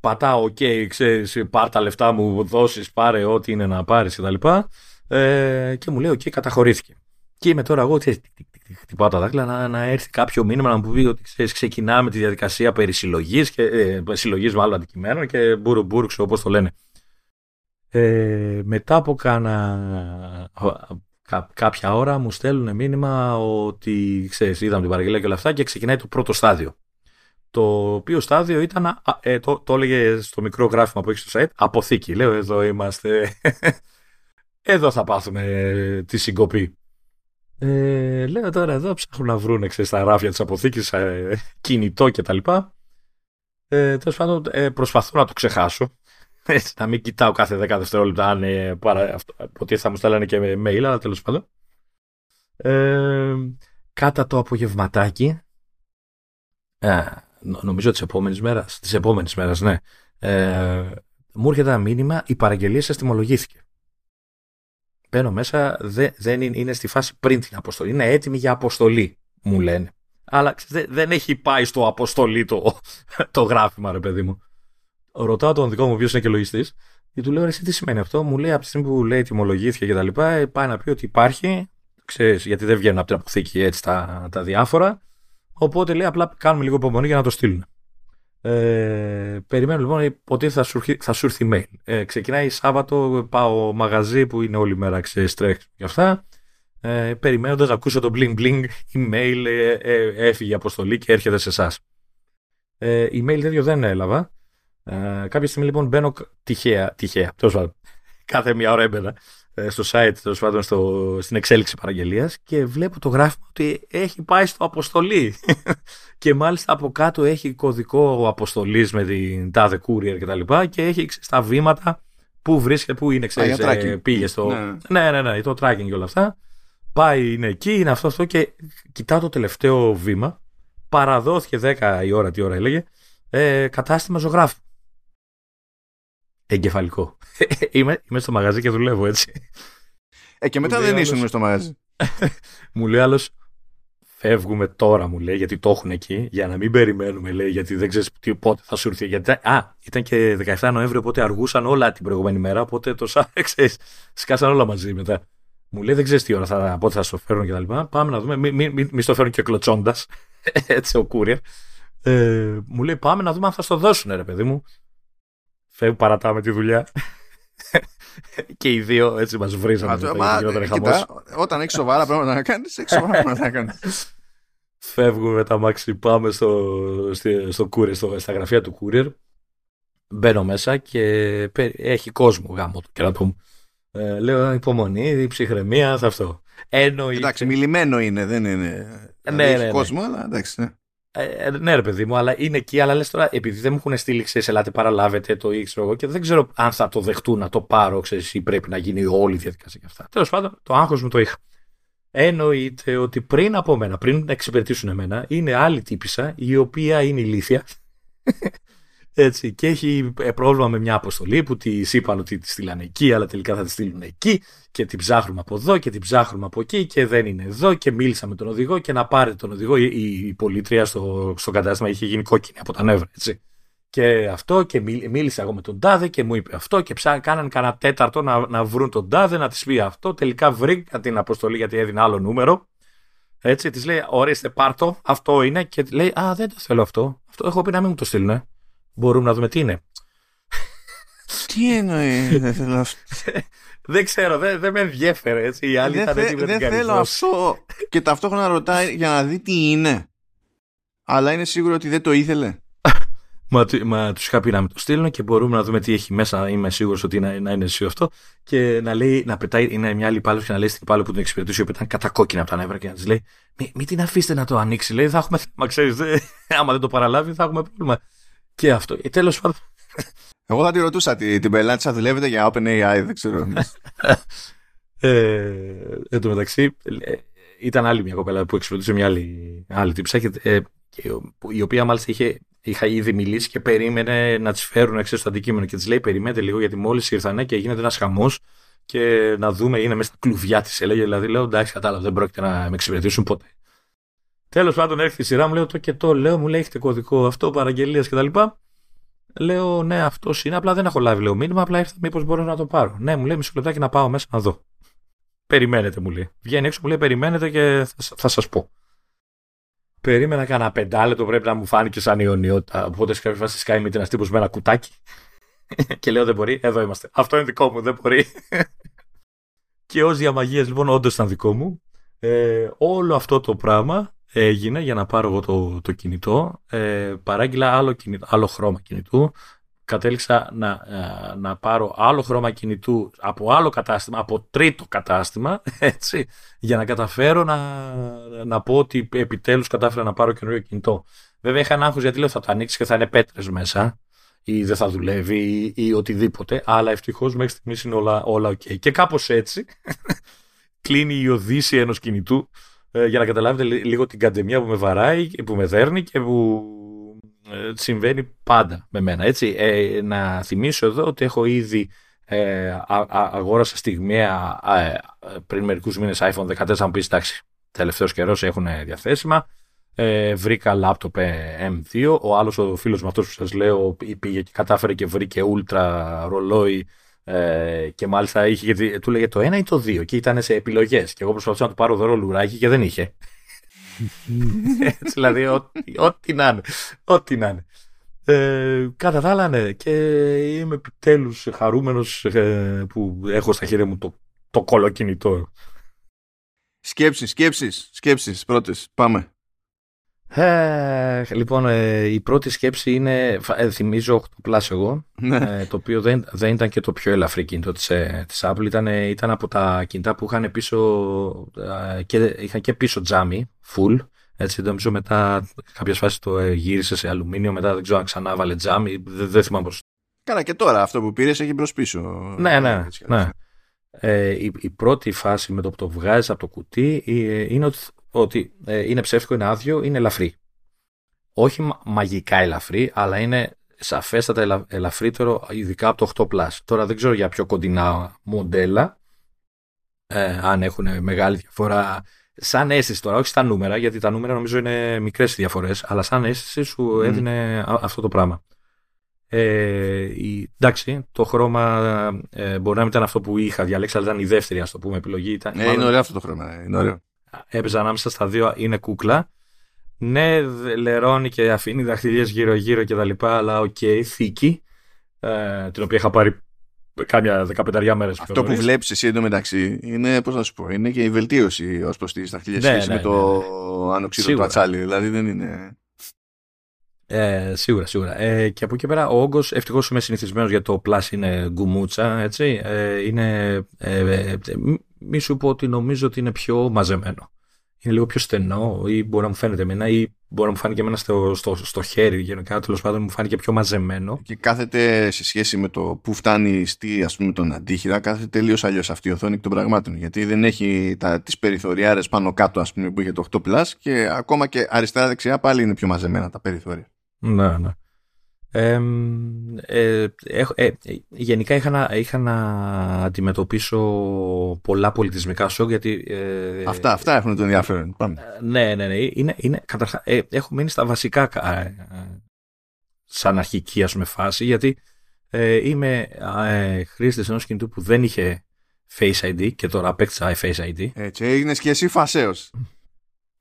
πατάω OK, ξέρεις, πάρ' τα λεφτά μου, δώσεις, πάρε ό,τι είναι να πάρεις κτλ. Ε, και μου λέει OK, καταχωρήθηκε. Και είμαι τώρα εγώ, ξέρεις, χτυπάω τα δάχτυλα να, να έρθει κάποιο μήνυμα να μου πει ότι ξέρεις, ξεκινάμε τη διαδικασία περί συλλογής, και, ε, συλλογής μάλλον αντικειμένων και μπουρουμπουρξο όπως το λένε. Ε, μετά από κάνα, κα, κάποια ώρα μου στέλνουν μήνυμα ότι ξέρεις, είδαμε την παραγγελία και όλα αυτά και ξεκινάει το πρώτο στάδιο. Το οποίο στάδιο ήταν, ε, το, το έλεγε στο μικρό γράφημα που έχει στο site, αποθήκη. Λέω εδώ είμαστε, εδώ θα πάθουμε τη συγκοπή. Ε, λέω τώρα εδώ ψάχνουν να βρουν ξέρεις, στα ράφια της αποθήκης ε, κινητό και τα λοιπά. Ε, τέλος πάντων ε, προσπαθώ να το ξεχάσω. Έτσι, να μην κοιτάω κάθε δέκα δευτερόλεπτα αν ε, παρα, αυτό, ότι θα μου στέλνανε και mail, αλλά τέλος πάντων. Ε, κάτα το απογευματάκι, ε, νομίζω της επόμενης μέρας, της επόμενης μέρας, ναι, ε, μου έρχεται ένα μήνυμα, η παραγγελία σας τιμολογήθηκε. Μπαίνω μέσα, δε, δεν είναι, είναι στη φάση πριν την αποστολή. Είναι έτοιμη για αποστολή, μου λένε. Αλλά δε, δεν έχει πάει στο αποστολή το, το γράφημα, ρε παιδί μου. Ρωτάω τον δικό μου, ο οποίος είναι και λογιστής, και του λέω: εσύ τι σημαίνει αυτό. Μου λέει από τη στιγμή που λέει τιμολογήθηκε και τα λοιπά, πάει να πει ότι υπάρχει. Ξέρεις, γιατί δεν βγαίνουν από την αποθήκη έτσι τα, τα διάφορα. Οπότε λέει: απλά κάνουμε λίγο υπομονή για να το στείλουν. Ε, περιμένω λοιπόν ότι θα σου, θα σου έρθει mail. Ε, ξεκινάει Σάββατο, πάω μαγαζί που είναι όλη μέρα ξέρεις τρέξεις και αυτά. Ε, περιμένοντας να ακούσω το bling bling, email ε, ε, έφυγε η αποστολή και έρχεται σε εσάς. Ε, email τέτοιο δεν έλαβα. Ε, κάποια στιγμή λοιπόν μπαίνω τυχαία, τυχαία κάθε μια ώρα έμπαινα στο site, τέλος πάντων στην εξέλιξη παραγγελίας και βλέπω το γράφημα ότι έχει πάει στο αποστολή. Και μάλιστα από κάτω έχει κωδικό αποστολής με την τάδε courier και τα λοιπά και έχει στα βήματα που βρίσκεται, που είναι, ξέρεις, ε, πήγε στο. Ναι. ναι, ναι, ναι, το tracking και όλα αυτά. Πάει, είναι εκεί, είναι αυτό, αυτό και κοιτάω το τελευταίο βήμα. Παραδόθηκε δέκα η ώρα, τι ώρα έλεγε, ε, κατάστημα ζωγράφου. Εγκεφαλικό. είμαι, είμαι στο μαγαζί και δουλεύω έτσι. Ε, και μετά δεν άλλος... ήσουν στο μαγαζί. Μου λέει άλλος, φεύγουμε τώρα, μου λέει, γιατί το έχουν εκεί, για να μην περιμένουμε, λέει, γιατί δεν ξέρεις πότε θα σου έρθει. Γιατί, α, ήταν και δεκαεφτά Νοεμβρίου, οπότε αργούσαν όλα την προηγούμενη μέρα, οπότε το σάρεξες, σκάσαν όλα μαζί μετά. Μου λέει, δεν ξέρεις τι ώρα θα, πότε θα σου φέρουν και τα λοιπά. Πάμε να δούμε, μην μη, μη, μη στο φέρουν και κλωτσώντας, έτσι ο courier. Ε, μου λέει, πάμε να δούμε αν θα στο δώσουν, ρε παιδί μου. Φεύγω, παρατάμε τη δουλειά. Και οι δύο έτσι μας βρίζανε. Όταν έχεις σοβαρά πράγματα να κάνεις, έχεις σοβαρά πράγματα να κάνεις. Φεύγουμε με τα μάξι, πάμε στο, στο, courier, στο, στα γραφεία του courier. Μπαίνω μέσα και έχει κόσμο γάμο του. Και να πούμε. Ε, λέω υπομονή, ψυχραιμία, θα αυτό. Εννοεί... Εντάξει, μιλημένο είναι, δεν είναι. Ναι, ναι, έχει ναι, κόσμο, ναι. Αλλά εντάξει. Ναι. Ε, ναι, ρε παιδί μου, αλλά είναι εκεί. Αλλά λες τώρα, επειδή δεν μου έχουν στείλει, ξέρεις, ελάτε, παραλάβετε το ή ξέρω εγώ, και δεν ξέρω αν θα το δεχτούν να το πάρω, ξέρεις, ή πρέπει να γίνει όλη η διαδικασία και αυτά. Τέλος πάντων, το άγχος μου το είχα. εννοείται ότι πριν από μένα, πριν να εξυπηρετήσουν εμένα, είναι άλλη τύπισσα η οποία είναι ηλίθια. Έτσι, και έχει πρόβλημα με μια αποστολή που της είπαν ότι τη στείλανε εκεί, αλλά τελικά θα τη στείλουν εκεί, και την ψάχνουμε από εδώ και την ψάχνουμε από εκεί και δεν είναι εδώ, και μίλησα με τον οδηγό και να πάρετε τον οδηγό. Η, η πολίτρια στο, στο κατάστημα είχε γίνει κόκκινη από τα νεύρα, έτσι. Και αυτό, και μίλη, μίλησα εγώ με τον τάδε και μου είπε αυτό, και ψά, κάναν κανένα τέταρτο να, να βρουν τον τάδε, να τη πει αυτό. Τελικά βρήκα την αποστολή γιατί έδινε άλλο νούμερο. Έτσι, τη λέει: ορίστε, πάρτο, αυτό είναι. Και λέει: α, δεν το θέλω αυτό. Αυτό έχω πει να μην μου το στείλουν. Ε. Μπορούμε να δούμε τι είναι. Τι εννοεί, δεν θέλω αυτό. Δεν ξέρω, δεν, δεν με ενδιέφερε. Έτσι. Οι άλλοι δεν θε, δεν θέλω αυτό. Και ταυτόχρονα ρωτάει για να δει τι είναι. Αλλά είναι σίγουρο ότι δεν το ήθελε. Μα, μα τους είχα πει να με το στείλουν και μπορούμε να δούμε τι έχει μέσα. Είμαι σίγουρος ότι να, να είναι εσύ αυτό. Και να λέει, να πετάει, είναι μια άλλη υπάλληλος και να λέει στην υπάλληλο που την εξυπηρετούσε, η οποία ήταν κατακόκκινα από τα νεύρα, και να της λέει: Μη, μην την αφήστε να το ανοίξει. Λέει: θα έχουμε θέμα, ξέρεις. Δε, άμα δεν το παραλάβει, θα έχουμε πρόβλημα. Και αυτό. Ε, τέλος πάντων. Εγώ θα τη ρωτούσα τι, την πελάτη σας δουλεύετε για OpenAI, δεν ξέρω. ε, εν τω μεταξύ, ε, ήταν άλλη μια κοπέλα που εξυπηρετούσε μια άλλη, άλλη τύψη, ε, η οποία μάλιστα είχε. Είχα ήδη μιλήσει και περίμενε να τις φέρουν εξής στο αντικείμενο, και της λέει: περιμένετε λίγο, γιατί μόλις ήρθανε και γίνεται ένας χαμός και να δούμε, είναι μέσα στα κλουβιά της, έλεγε. Δηλαδή, λέω: εντάξει, κατάλαβα, δεν πρόκειται να με εξυπηρετήσουν ποτέ. Τέλος πάντων, έρχεται η σειρά μου, λέω: το και το, λέω, μου λέει: έχετε κωδικό αυτό, παραγγελίας κτλ. Λέω: ναι, αυτός είναι. Απλά δεν έχω λάβει, λέω, μήνυμα. Απλά ήρθα, μήπως μπορώ να το πάρω. Ναι, μου λέει: μισό λεπτάκι να πάω μέσα να δω. Περιμένετε, μου λέει. Βγαίνει έξω, μου λέει: περιμένετε και θα, θα σας πω. Περίμενα κανένα πεντάλεπτο, πρέπει να μου φάνηκε σαν αιωνιότητα. Οπότε σε κάποια φάση σκάει με ένα τύπο με ένα κουτάκι. Και λέω: δεν μπορεί, εδώ είμαστε. Αυτό είναι δικό μου, δεν μπορεί. Και ως διαμαγείας, λοιπόν, όντως ήταν δικό μου. Ε, όλο αυτό το πράγμα έγινε για να πάρω εγώ το, το κινητό. Ε, παράγγειλα άλλο, κινητό, άλλο χρώμα κινητού. Κατέληξα να, να πάρω άλλο χρώμα κινητού από άλλο κατάστημα, από τρίτο κατάστημα, έτσι, για να καταφέρω να, να πω ότι επιτέλους κατάφερα να πάρω καινούριο κινητό. Βέβαια είχα ένα άγχος, γιατί λέω: θα το ανοίξει και θα είναι πέτρες μέσα, ή δεν θα δουλεύει, ή, ή οτιδήποτε, αλλά ευτυχώς μέχρι στιγμής είναι όλα, όλα ok. Και κάπως έτσι κλείνει η οδύση ενός κινητού, για να καταλάβετε λίγο την καντεμιά που με βαράει, που με δέρνει και που συμβαίνει πάντα με μένα, έτσι. Ε, να θυμίσω εδώ ότι έχω ήδη ε, α, α, αγόρασα στιγμιαία ε, πριν μερικούς μήνες άιφον δεκατέσσερα. Αν πεις εντάξει, τελευταίος καιρός έχουν διαθέσιμα. Ε, βρήκα λάπτοπ εμ δύο. Ο άλλος, ο φίλος μου αυτός που σας λέω, πήγε και κατάφερε και βρήκε ούλτρα ρολόι, ε, και μάλιστα είχε, του λέγε το ένα ή το δύο, και ήταν σε επιλογές, και εγώ προσπαθούσα να του πάρω δώρο λουράκι και δεν είχε. Έτσι, δηλαδή, ό,τι να είναι. Ό,τι να είναι. Ε, κατά τα άλλα, ναι, και είμαι επιτέλους χαρούμενος ε, που έχω στα χέρια μου το, το κολοκινητό. Σκέψεις, σκέψεις, σκέψεις πρώτες. Πάμε. Ε, λοιπόν, ε, η πρώτη σκέψη είναι, ε, θυμίζω, οκτώ πλας εγώ, ε, το οποίο δεν, δεν ήταν και το πιο ελαφρύ κινητό της, ε, της Apple. Ήταν, ε, ήταν από τα κινητά που είχαν πίσω, ε, και, είχαν και πίσω τζάμι, full, έτσι. Νομίζω μετά κάποιες φάσεις το ε, γύρισε σε αλουμίνιο, μετά δεν ξέρω αν ξανά βάλε τζάμι, δεν, δεν θυμάμαι πώς. Καλά, και τώρα αυτό που πήρες έχει μπρος πίσω. Ναι, ναι, έτσι, ναι. Ε, η, η πρώτη φάση με το που το βγάζεις από το κουτί ε, είναι ότι ότι ε, είναι ψεύτικο, είναι άδειο, είναι ελαφρύ. Όχι μα, μαγικά ελαφρύ, αλλά είναι σαφέστατα ελα, ελαφρύτερο, ειδικά από το οκτώ πλας. Τώρα δεν ξέρω για πιο κοντινά μοντέλα, ε, αν έχουν μεγάλη διαφορά. Σαν αίσθηση τώρα, όχι στα νούμερα, γιατί τα νούμερα νομίζω είναι μικρές οι διαφορές, αλλά σαν αίσθηση σου έδινε mm. αυτό το πράγμα. Ε, η, εντάξει, το χρώμα ε, μπορεί να μην ήταν αυτό που είχα διαλέξει, αλλά ήταν η δεύτερη, ας το πούμε, επιλογή. Ήταν, ναι, μάλλον, είναι ωραίο αυτό το χρώμα, είναι ωραίο. Έπαιζα ανάμεσα στα δύο, είναι κούκλα. Ναι, λερώνει και αφήνει δαχτυλιές γύρω-γύρω και τα λοιπά, αλλά οκ, okay, θήκη, ε, την οποία είχα πάρει κάμια δεκαπενταριά μέρες. Αυτό που βλέπεις εσύ εντωμεταξύ είναι, πώς να σου πω, είναι και η βελτίωση ως προς τις δαχτυλιές, ναι, σχέση, ναι, με το, ναι, ναι, ανοξίδωτο του ατσάλι. Δηλαδή δεν είναι... Ε, σίγουρα, σίγουρα. Ε, και από εκεί πέρα ο όγκος, ευτυχώς είμαι συνηθισμένος, γιατί το Plus είναι γκουμούτσα, έτσι. Ε, είναι, ε, ε, μη σου πω ότι νομίζω ότι είναι πιο μαζεμένο. είναι λίγο πιο στενό, ή μπορεί να μου φαίνεται εμένα, ή μπορεί να μου φάνηκε εμένα στο, στο, στο χέρι γενικά, τέλος πάντων μου φάνηκε πιο μαζεμένο. Και κάθεται σε σχέση με το που φτάνει στη, ας πούμε, τον αντίχειρα, κάθεται τελείως αλλιώς αυτή η οθόνη των πραγμάτων. Γιατί δεν έχει τα, τις περιθωριάρες πάνω κάτω, ας πούμε, που είχε το οκτώ Plus, και ακόμα και αριστερά-δεξιά πάλι είναι πιο μαζεμένα τα περιθώρια. Ναι, ναι. Ε, ε, ε, ε, γενικά είχα να, είχα να αντιμετωπίσω πολλά πολιτισμικά σοκ, γιατί ε, αυτά, αυτά έχουν το ενδιαφέρον. Πάμε. Ναι, ναι, ναι. Είναι, είναι, καταρχά, ε, έχω μείνει στα βασικά ε, ε, σαν αρχική, ας πούμε, φάση, γιατί ε, είμαι ε, χρήστης ενός κινητού που δεν είχε Face άι ντι και τώρα απέκτησα Face άι ντι. Έτσι, έγινες και εσύ φασαίος.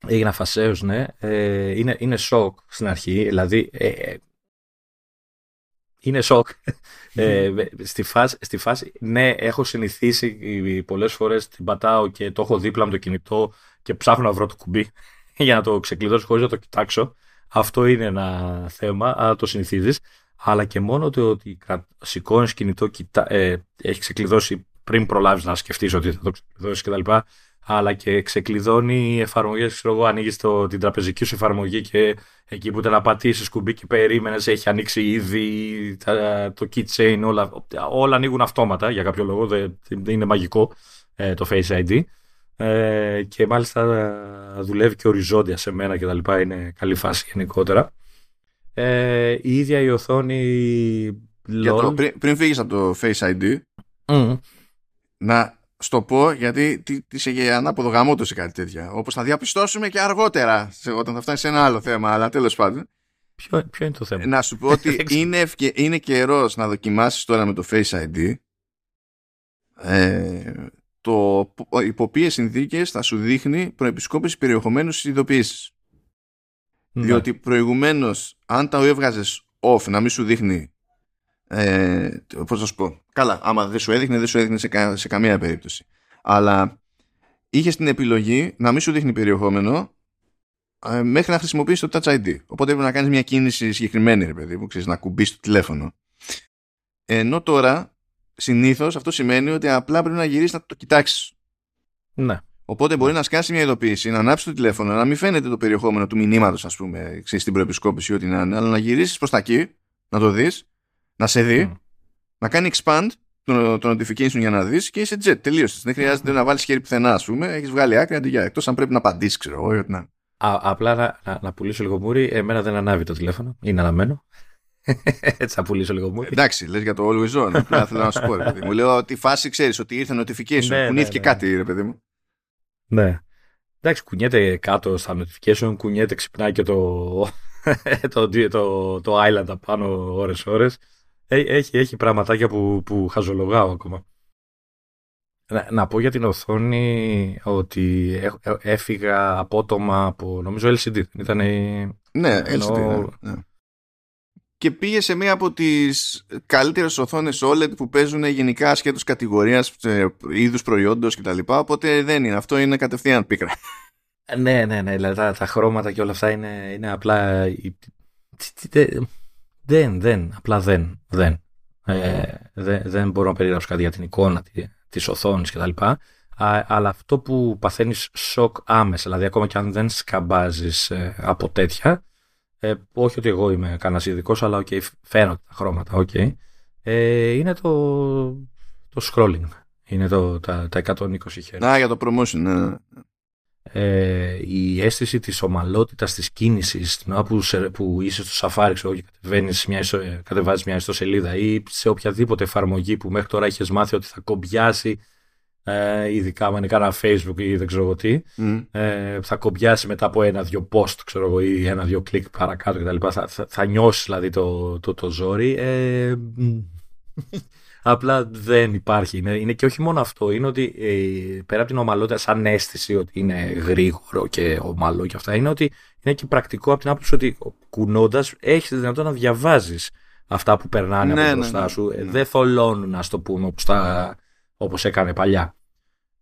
Έγινα φασαίος, ναι. Ε, είναι, είναι σοκ στην αρχή, δηλαδή... Ε, Είναι σοκ. ε, στη, φάση, στη φάση, ναι, έχω συνηθίσει πολλές φορές, την πατάω και το έχω δίπλα με το κινητό και ψάχνω να βρω το κουμπί για να το ξεκλειδώσω χωρίς να το κοιτάξω. Αυτό είναι ένα θέμα, αλλά το συνηθίζεις. Αλλά και μόνο το ότι σηκώνεις κινητό, κοιτά, ε, έχει ξεκλειδώσει πριν προλάβεις να σκεφτείς ότι θα το ξεκλειδώσεις κτλ. Αλλά και ξεκλειδώνει εφαρμογές, ξέρω εγώ, ανοίγεις το, την τραπεζική σου εφαρμογή και εκεί που ήταν να πατήσεις κουμπί και περίμενες, έχει ανοίξει ήδη τα, το keychain, όλα, όλα ανοίγουν αυτόματα για κάποιο λόγο, δεν δε είναι μαγικό ε, το Face άι ντι, ε, και μάλιστα δουλεύει και οριζόντια σε μένα και τα λοιπά, είναι καλή φάση γενικότερα. Ε, η ίδια η οθόνη... Για το, πριν, πριν φύγεις από το Face άι ντι, mm. να... Στο πω, γιατί τη σε ανάποδο γαμώτο ή κάτι τέτοια. Όπως θα διαπιστώσουμε και αργότερα, όταν θα φτάσει σε ένα άλλο θέμα, αλλά τέλος πάντων. Ποιο, ποιο είναι το θέμα? Να σου πω ότι είναι, ευκαι, είναι καιρός να δοκιμάσεις τώρα με το Face άι ντι ε, το, υπό ποιες συνθήκες θα σου δείχνει προεπισκόπηση περιεχομένου στις ειδοποιήσεις. Ναι. Διότι προηγουμένως, αν τα έβγαζες off, να μην σου δείχνει. Ε, πώς θα σου πω, καλά, άμα δεν σου έδειχνε, δεν σου έδειχνε σε, κα, σε καμία περίπτωση, αλλά είχες την επιλογή να μην σου δείχνει περιεχόμενο ε, μέχρι να χρησιμοποιήσεις το Touch άι ντι, οπότε έπρεπε να κάνεις μια κίνηση συγκεκριμένη, ρε παιδί, που ξέρεις, να κουμπίσεις το τηλέφωνο, ενώ τώρα συνήθως αυτό σημαίνει ότι απλά πρέπει να γυρίσεις να το κοιτάξεις. Ναι. Οπότε μπορεί να σκάσει μια ειδοποίηση, να ανάψει το τηλέφωνο, να μην φαίνεται το περιεχόμενο του μηνύματος, ας πούμε, ξέρεις, στην προεπισκόπηση ή ό,τι να είναι, αλλά να γυρίσεις προς τα εκεί, να το δεις, να σε δει, mm. να κάνει expand το, το notification για να δεις και είσαι jet, τελείωσες. Δεν χρειάζεται mm. να βάλεις χέρι πουθενά, ας πούμε, έχεις βγάλει άκρη αντί για, εκτός αν πρέπει να απαντήσεις, ξέρω εγώ, ή ό,τι να. Απλά να, να, να πουλήσω λίγο μούρι, εμένα δεν ανάβει το τηλέφωνο, είναι αναμένο. Έτσι θα πουλήσω λίγο μούρι. Εντάξει, λες για το Always On, απλά θέλω να σου πω, ρε παιδί μου. Λέω ότι φάση, ξέρεις, ότι ήρθε notification, κουνήθηκε κάτι, ρε παιδί μου. Ναι. Εντάξει, κουνιέται κάτω στα notification, κουνιέται, ξυπνάει και το, το, το, το island απάνω ώρες-ώρες. Έχει, έχει πραγματάκια που, που χαζολογάω ακόμα. Να, να πω για την οθόνη ότι έφυγα απότομα από, νομίζω, ελ σι ντι. Ήταν η... Ναι, ενώ... ελ σι ντι. Ναι, ναι. Και πήγε σε μία από τις καλύτερες οθόνες όλεντ που παίζουν γενικά ασχέτως κατηγορίας, είδους προϊόντος κτλ. Οπότε δεν είναι. Αυτό είναι κατευθείαν πίκρα. Ναι, ναι, ναι. Δηλαδή τα, τα χρώματα και όλα αυτά είναι, είναι απλά... Δεν, δεν, απλά δεν, δεν. Ε, δεν, δεν μπορώ να περιγράψω κάτι για την εικόνα της οθόνης κτλ. Αλλά αυτό που παθαίνεις σοκ άμεσα, δηλαδή ακόμα και αν δεν σκαμπάζεις ε, από τέτοια, ε, όχι ότι εγώ είμαι κανένας ειδικός, αλλά okay, φαίνονται τα χρώματα, okay, ε, είναι το, το scrolling, είναι το, τα, τα εκατόν είκοσι χερτζ. Να, για το promotion, ναι. Ε, η αίσθηση της ομαλότητας της κίνησης, την ώρα που, που είσαι στο Safari, ξέρω, και μια ιστο, κατεβάζεις μια ιστοσελίδα ή σε οποιαδήποτε εφαρμογή που μέχρι τώρα έχεις μάθει ότι θα κομπιάσει, ε, ειδικά με ένα Facebook ή δεν ξέρω τι, mm. ε, θα κομπιάσει μετά από ένα-δυο post, ξέρω, ή ένα-δυο κλικ παρακάτω κτλ. Θα, θα, θα νιώσεις δηλαδή το, το, το ζόρι. Ε, Απλά δεν υπάρχει. Είναι, είναι και όχι μόνο αυτό. Είναι ότι ε, πέρα από την ομαλότητα, σαν αίσθηση ότι είναι γρήγορο και ομαλό και αυτά, είναι ότι είναι και πρακτικό από την άποψη ότι κουνώντας έχεις τη δυνατότητα να διαβάζεις αυτά που περνάνε, ναι, από μπροστά, ναι, σου. Ναι. Δεν θολώνουν, να το πούμε, όπως, τα, όπως έκανε παλιά.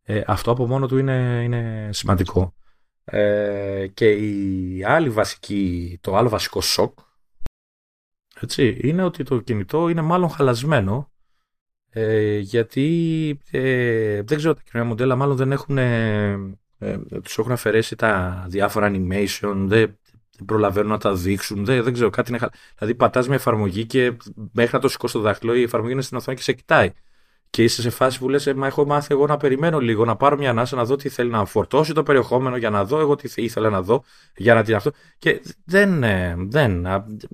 Ε, αυτό από μόνο του είναι, είναι σημαντικό. Ε, και η άλλη βασική, το άλλο βασικό σοκ, έτσι, είναι ότι το κινητό είναι μάλλον χαλασμένο. Ε, γιατί ε, δεν ξέρω, τα κοινωνικά μοντέλα μάλλον δεν έχουν ε, ε, τους έχουν αφαιρέσει τα διάφορα animation, δεν, δεν προλαβαίνουν να τα δείξουν, δεν, δεν ξέρω, κάτι είναι χα... Δηλαδή πατάς μια εφαρμογή και μέχρι να το σηκώσεις το δάχτυλο η εφαρμογή είναι στην οθόνη και σε κοιτάει. Και είσαι σε φάση που λες, ε, μα έχω μάθει εγώ να περιμένω λίγο, να πάρω μια ανάσα, να δω τι θέλει να φορτώσει το περιεχόμενο, για να δω εγώ τι ήθελα να δω, για να την αυτό. Και δεν, δεν,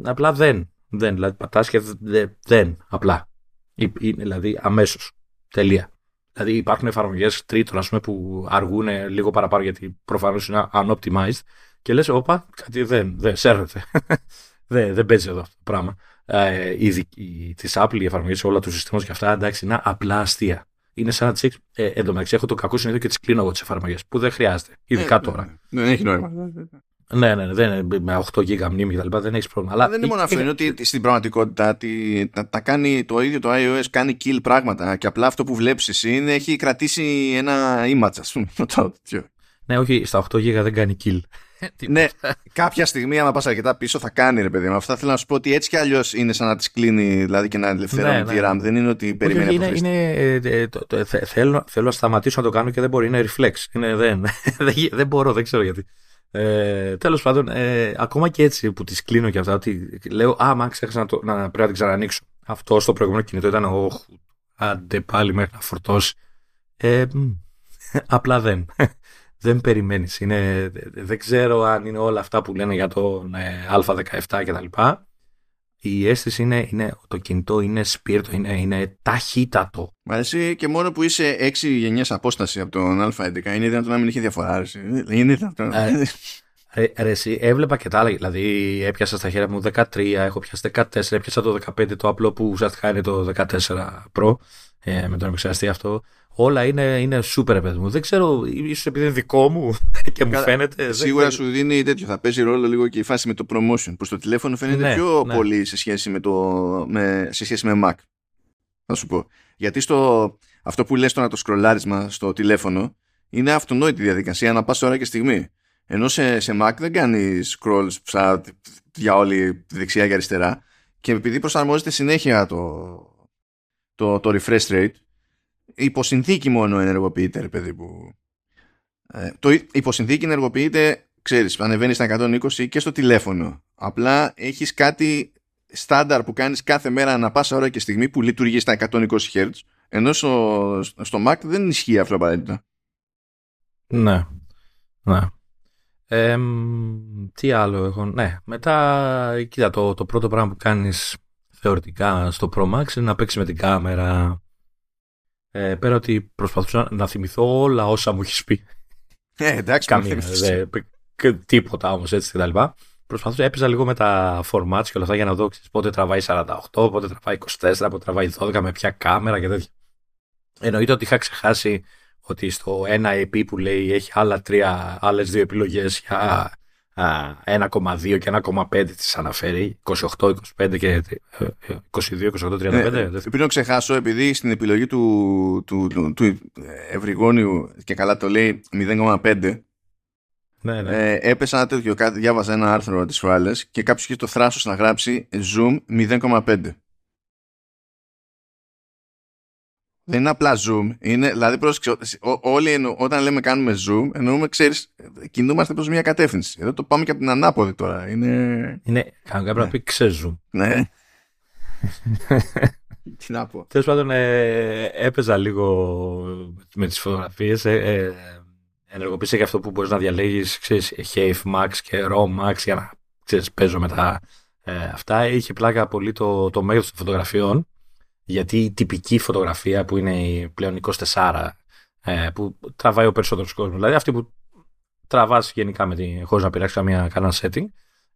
απλά δεν, δεν, δηλαδή πατάς και δεν, δεν απλά, είναι, δηλαδή αμέσως, τελεία. Δηλαδή υπάρχουν εφαρμογές τρίτων, ας πούμε, που αργούν λίγο παραπάνω γιατί προφανώς είναι unoptimized και λες, όπα, κάτι δεν, δεν σέρνεται, δεν, δεν παίζει εδώ αυτό το πράγμα. Ε, της Apple, οι εφαρμογές, όλα του συστήματος και αυτά, εντάξει, είναι απλά αστεία. Είναι σαν να τις ε, εντωμεταξύ έχω το κακό συνήθω και τις κλείνω εγώ τις εφαρμογές, που δεν χρειάζεται, ειδικά ε, τώρα. Δεν ναι, ναι, ναι, έχει νόημα. Ναι, ναι, ναι, ναι, με οκτώ γίγα μνήμη κτλ. Δεν έχει πρόβλημα. Αλλά δεν είναι μόνο αυτό, είναι ότι στην πραγματικότητα τη, τα, τα κάνει, το ίδιο το iOS κάνει kill πράγματα και απλά αυτό που βλέπεις εσύ είναι, έχει κρατήσει ένα image, ας πούμε. Ναι, όχι, στα οκτώ γίγα δεν κάνει kill. Ναι, κάποια στιγμή, άμα πας αρκετά πίσω, θα κάνει, ρε παιδί μου. Αυτά θέλω να σου πω ότι έτσι κι αλλιώς είναι σαν να τις κλείνει, δηλαδή, και να ελευθερώνει τη RAM. Δεν είναι ότι περιμένει να το φύγει. Θέλω να σταματήσω να το κάνω και δεν μπορεί, είναι reflex. Δεν μπορώ, δεν ξέρω γιατί. Ε, τέλος πάντων, ε, ακόμα και έτσι που τις κλείνω και αυτά, ότι λέω, α, μα ξέχασα να, το, να πρέπει να την ξανανοίξω. Αυτό στο προηγούμενο κινητό ήταν, όχ, άντε πάλι μέχρι να φορτώσει. Ε, απλά δεν. Δεν περιμένεις. Είναι, δεν ξέρω αν είναι όλα αυτά που λένε για τον ε, Α δεκαεπτά κτλ. Η αίσθηση είναι, είναι το κινητό είναι σπίρτο, είναι, είναι ταχύτατο. Μ' αρέσει και μόνο που είσαι έξι γενιές απόσταση από τον Α έντεκα, είναι δυνατόν να μην είχε διαφορά. Είναι δυνατόν. Ε, ρε, ρε, εσύ, έβλεπα και τα άλλα. Δηλαδή, έπιασα στα χέρια μου δεκατρία, έχω πιάσει δεκατέσσερα, έπιασα το δεκαπέντε, το απλό που ουσιαστικά είναι το δεκατέσσερα Pro, ε, με τον επεξεργαστή αυτό. Όλα είναι, είναι super, παιδί μου. Δεν ξέρω, ίσως επειδή είναι δικό μου και μου φαίνεται. Σίγουρα δεν... σου δίνει τέτοιο. Θα παίζει ρόλο λίγο και η φάση με το promotion, που στο τηλέφωνο φαίνεται ναι, πιο ναι. πολύ σε σχέση με, το, με, σε σχέση με Mac. Θα σου πω. Γιατί στο, αυτό που λες τώρα το σκρολάρισμα στο τηλέφωνο είναι αυτονόητη διαδικασία να πας ώρα και στιγμή. Ενώ σε, σε Mac δεν κάνει scroll για όλη δεξιά και αριστερά. Και επειδή προσαρμόζεται συνέχεια το, το, το refresh rate. Υποσυνθήκη μόνο ενεργοποιείται, ρε παιδί που. Ε, το υποσυνθήκη ενεργοποιείται, ξέρεις, ανεβαίνει στα εκατόν είκοσι και στο τηλέφωνο. Απλά έχεις κάτι στάνταρ που κάνεις κάθε μέρα, ανά πάσα ώρα και στιγμή, που λειτουργεί στα εκατόν είκοσι χερτζ, ενώ στο, στο Mac δεν ισχύει αυτό απαραίτητα. Ναι. Ναι. Ε, τι άλλο έχω. Ναι. Μετά, κοίτα, το, το πρώτο πράγμα που κάνεις θεωρητικά στο Pro Max είναι να παίξεις με την κάμερα. Ε, πέρα ότι προσπαθούσα να θυμηθώ όλα όσα μου έχεις πει. Ε, εντάξει, καμία, δε, τίποτα όμως έτσι και τα λοιπά. Προσπαθούσα, έπαιζα λίγο με τα formats και όλα αυτά για να δω πότε τραβάει σαράντα οκτώ, πότε τραβάει είκοσι τέσσερα, πότε τραβάει δώδεκα, με ποια κάμερα και τέτοια. Εννοείται ότι είχα ξεχάσει ότι στο ένα επί που λέει έχει άλλα τρία, άλλες δύο επιλογές για ένα κόμμα δύο και ένα κόμμα πέντε τις αναφέρει, είκοσι οκτώ, είκοσι πέντε και είκοσι δύο, είκοσι οκτώ, τριάντα πέντε. Ε, πριν ξεχάσω, επειδή στην επιλογή του, του, του, του ευρυγόνιου και καλά το λέει μηδέν κόμμα πέντε, ναι, ναι. Ε, έπεσα ένα τέτοιο, διάβαζα ένα άρθρο της φάλες και κάποιος είχε το θράσος να γράψει zoom μηδέν κόμμα πέντε. Δεν είναι απλά zoom, είναι, δηλαδή πρόσεξε, όλοι εννο, όταν λέμε κάνουμε zoom, εννοούμε, ξέρεις, κινούμαστε προς μια κατεύθυνση. Εδώ το πάμε και από την ανάποδη τώρα. Είναι, είναι κανονικά πρέπει ναι. να πει ξεζουμ. Ναι. Τι να πω. Τέλος πάντων, ε, έπαιζα λίγο με τις φωτογραφίες, ε, ε, ενεργοποίησα και αυτό που μπορείς να διαλέγεις, ξέρεις, Half Max και Raw Max για να, ξέρεις, παίζω με τα ε, αυτά. Είχε πλάκα πολύ το, το μέγεθος των φωτογραφιών. Γιατί η τυπική φωτογραφία που είναι η πλέον είκοσι τέσσερα που τραβάει ο περισσότερος κόσμος, δηλαδή αυτή που τραβάς γενικά με τη, χωρίς να πειράξεις καμία, κανένα setting,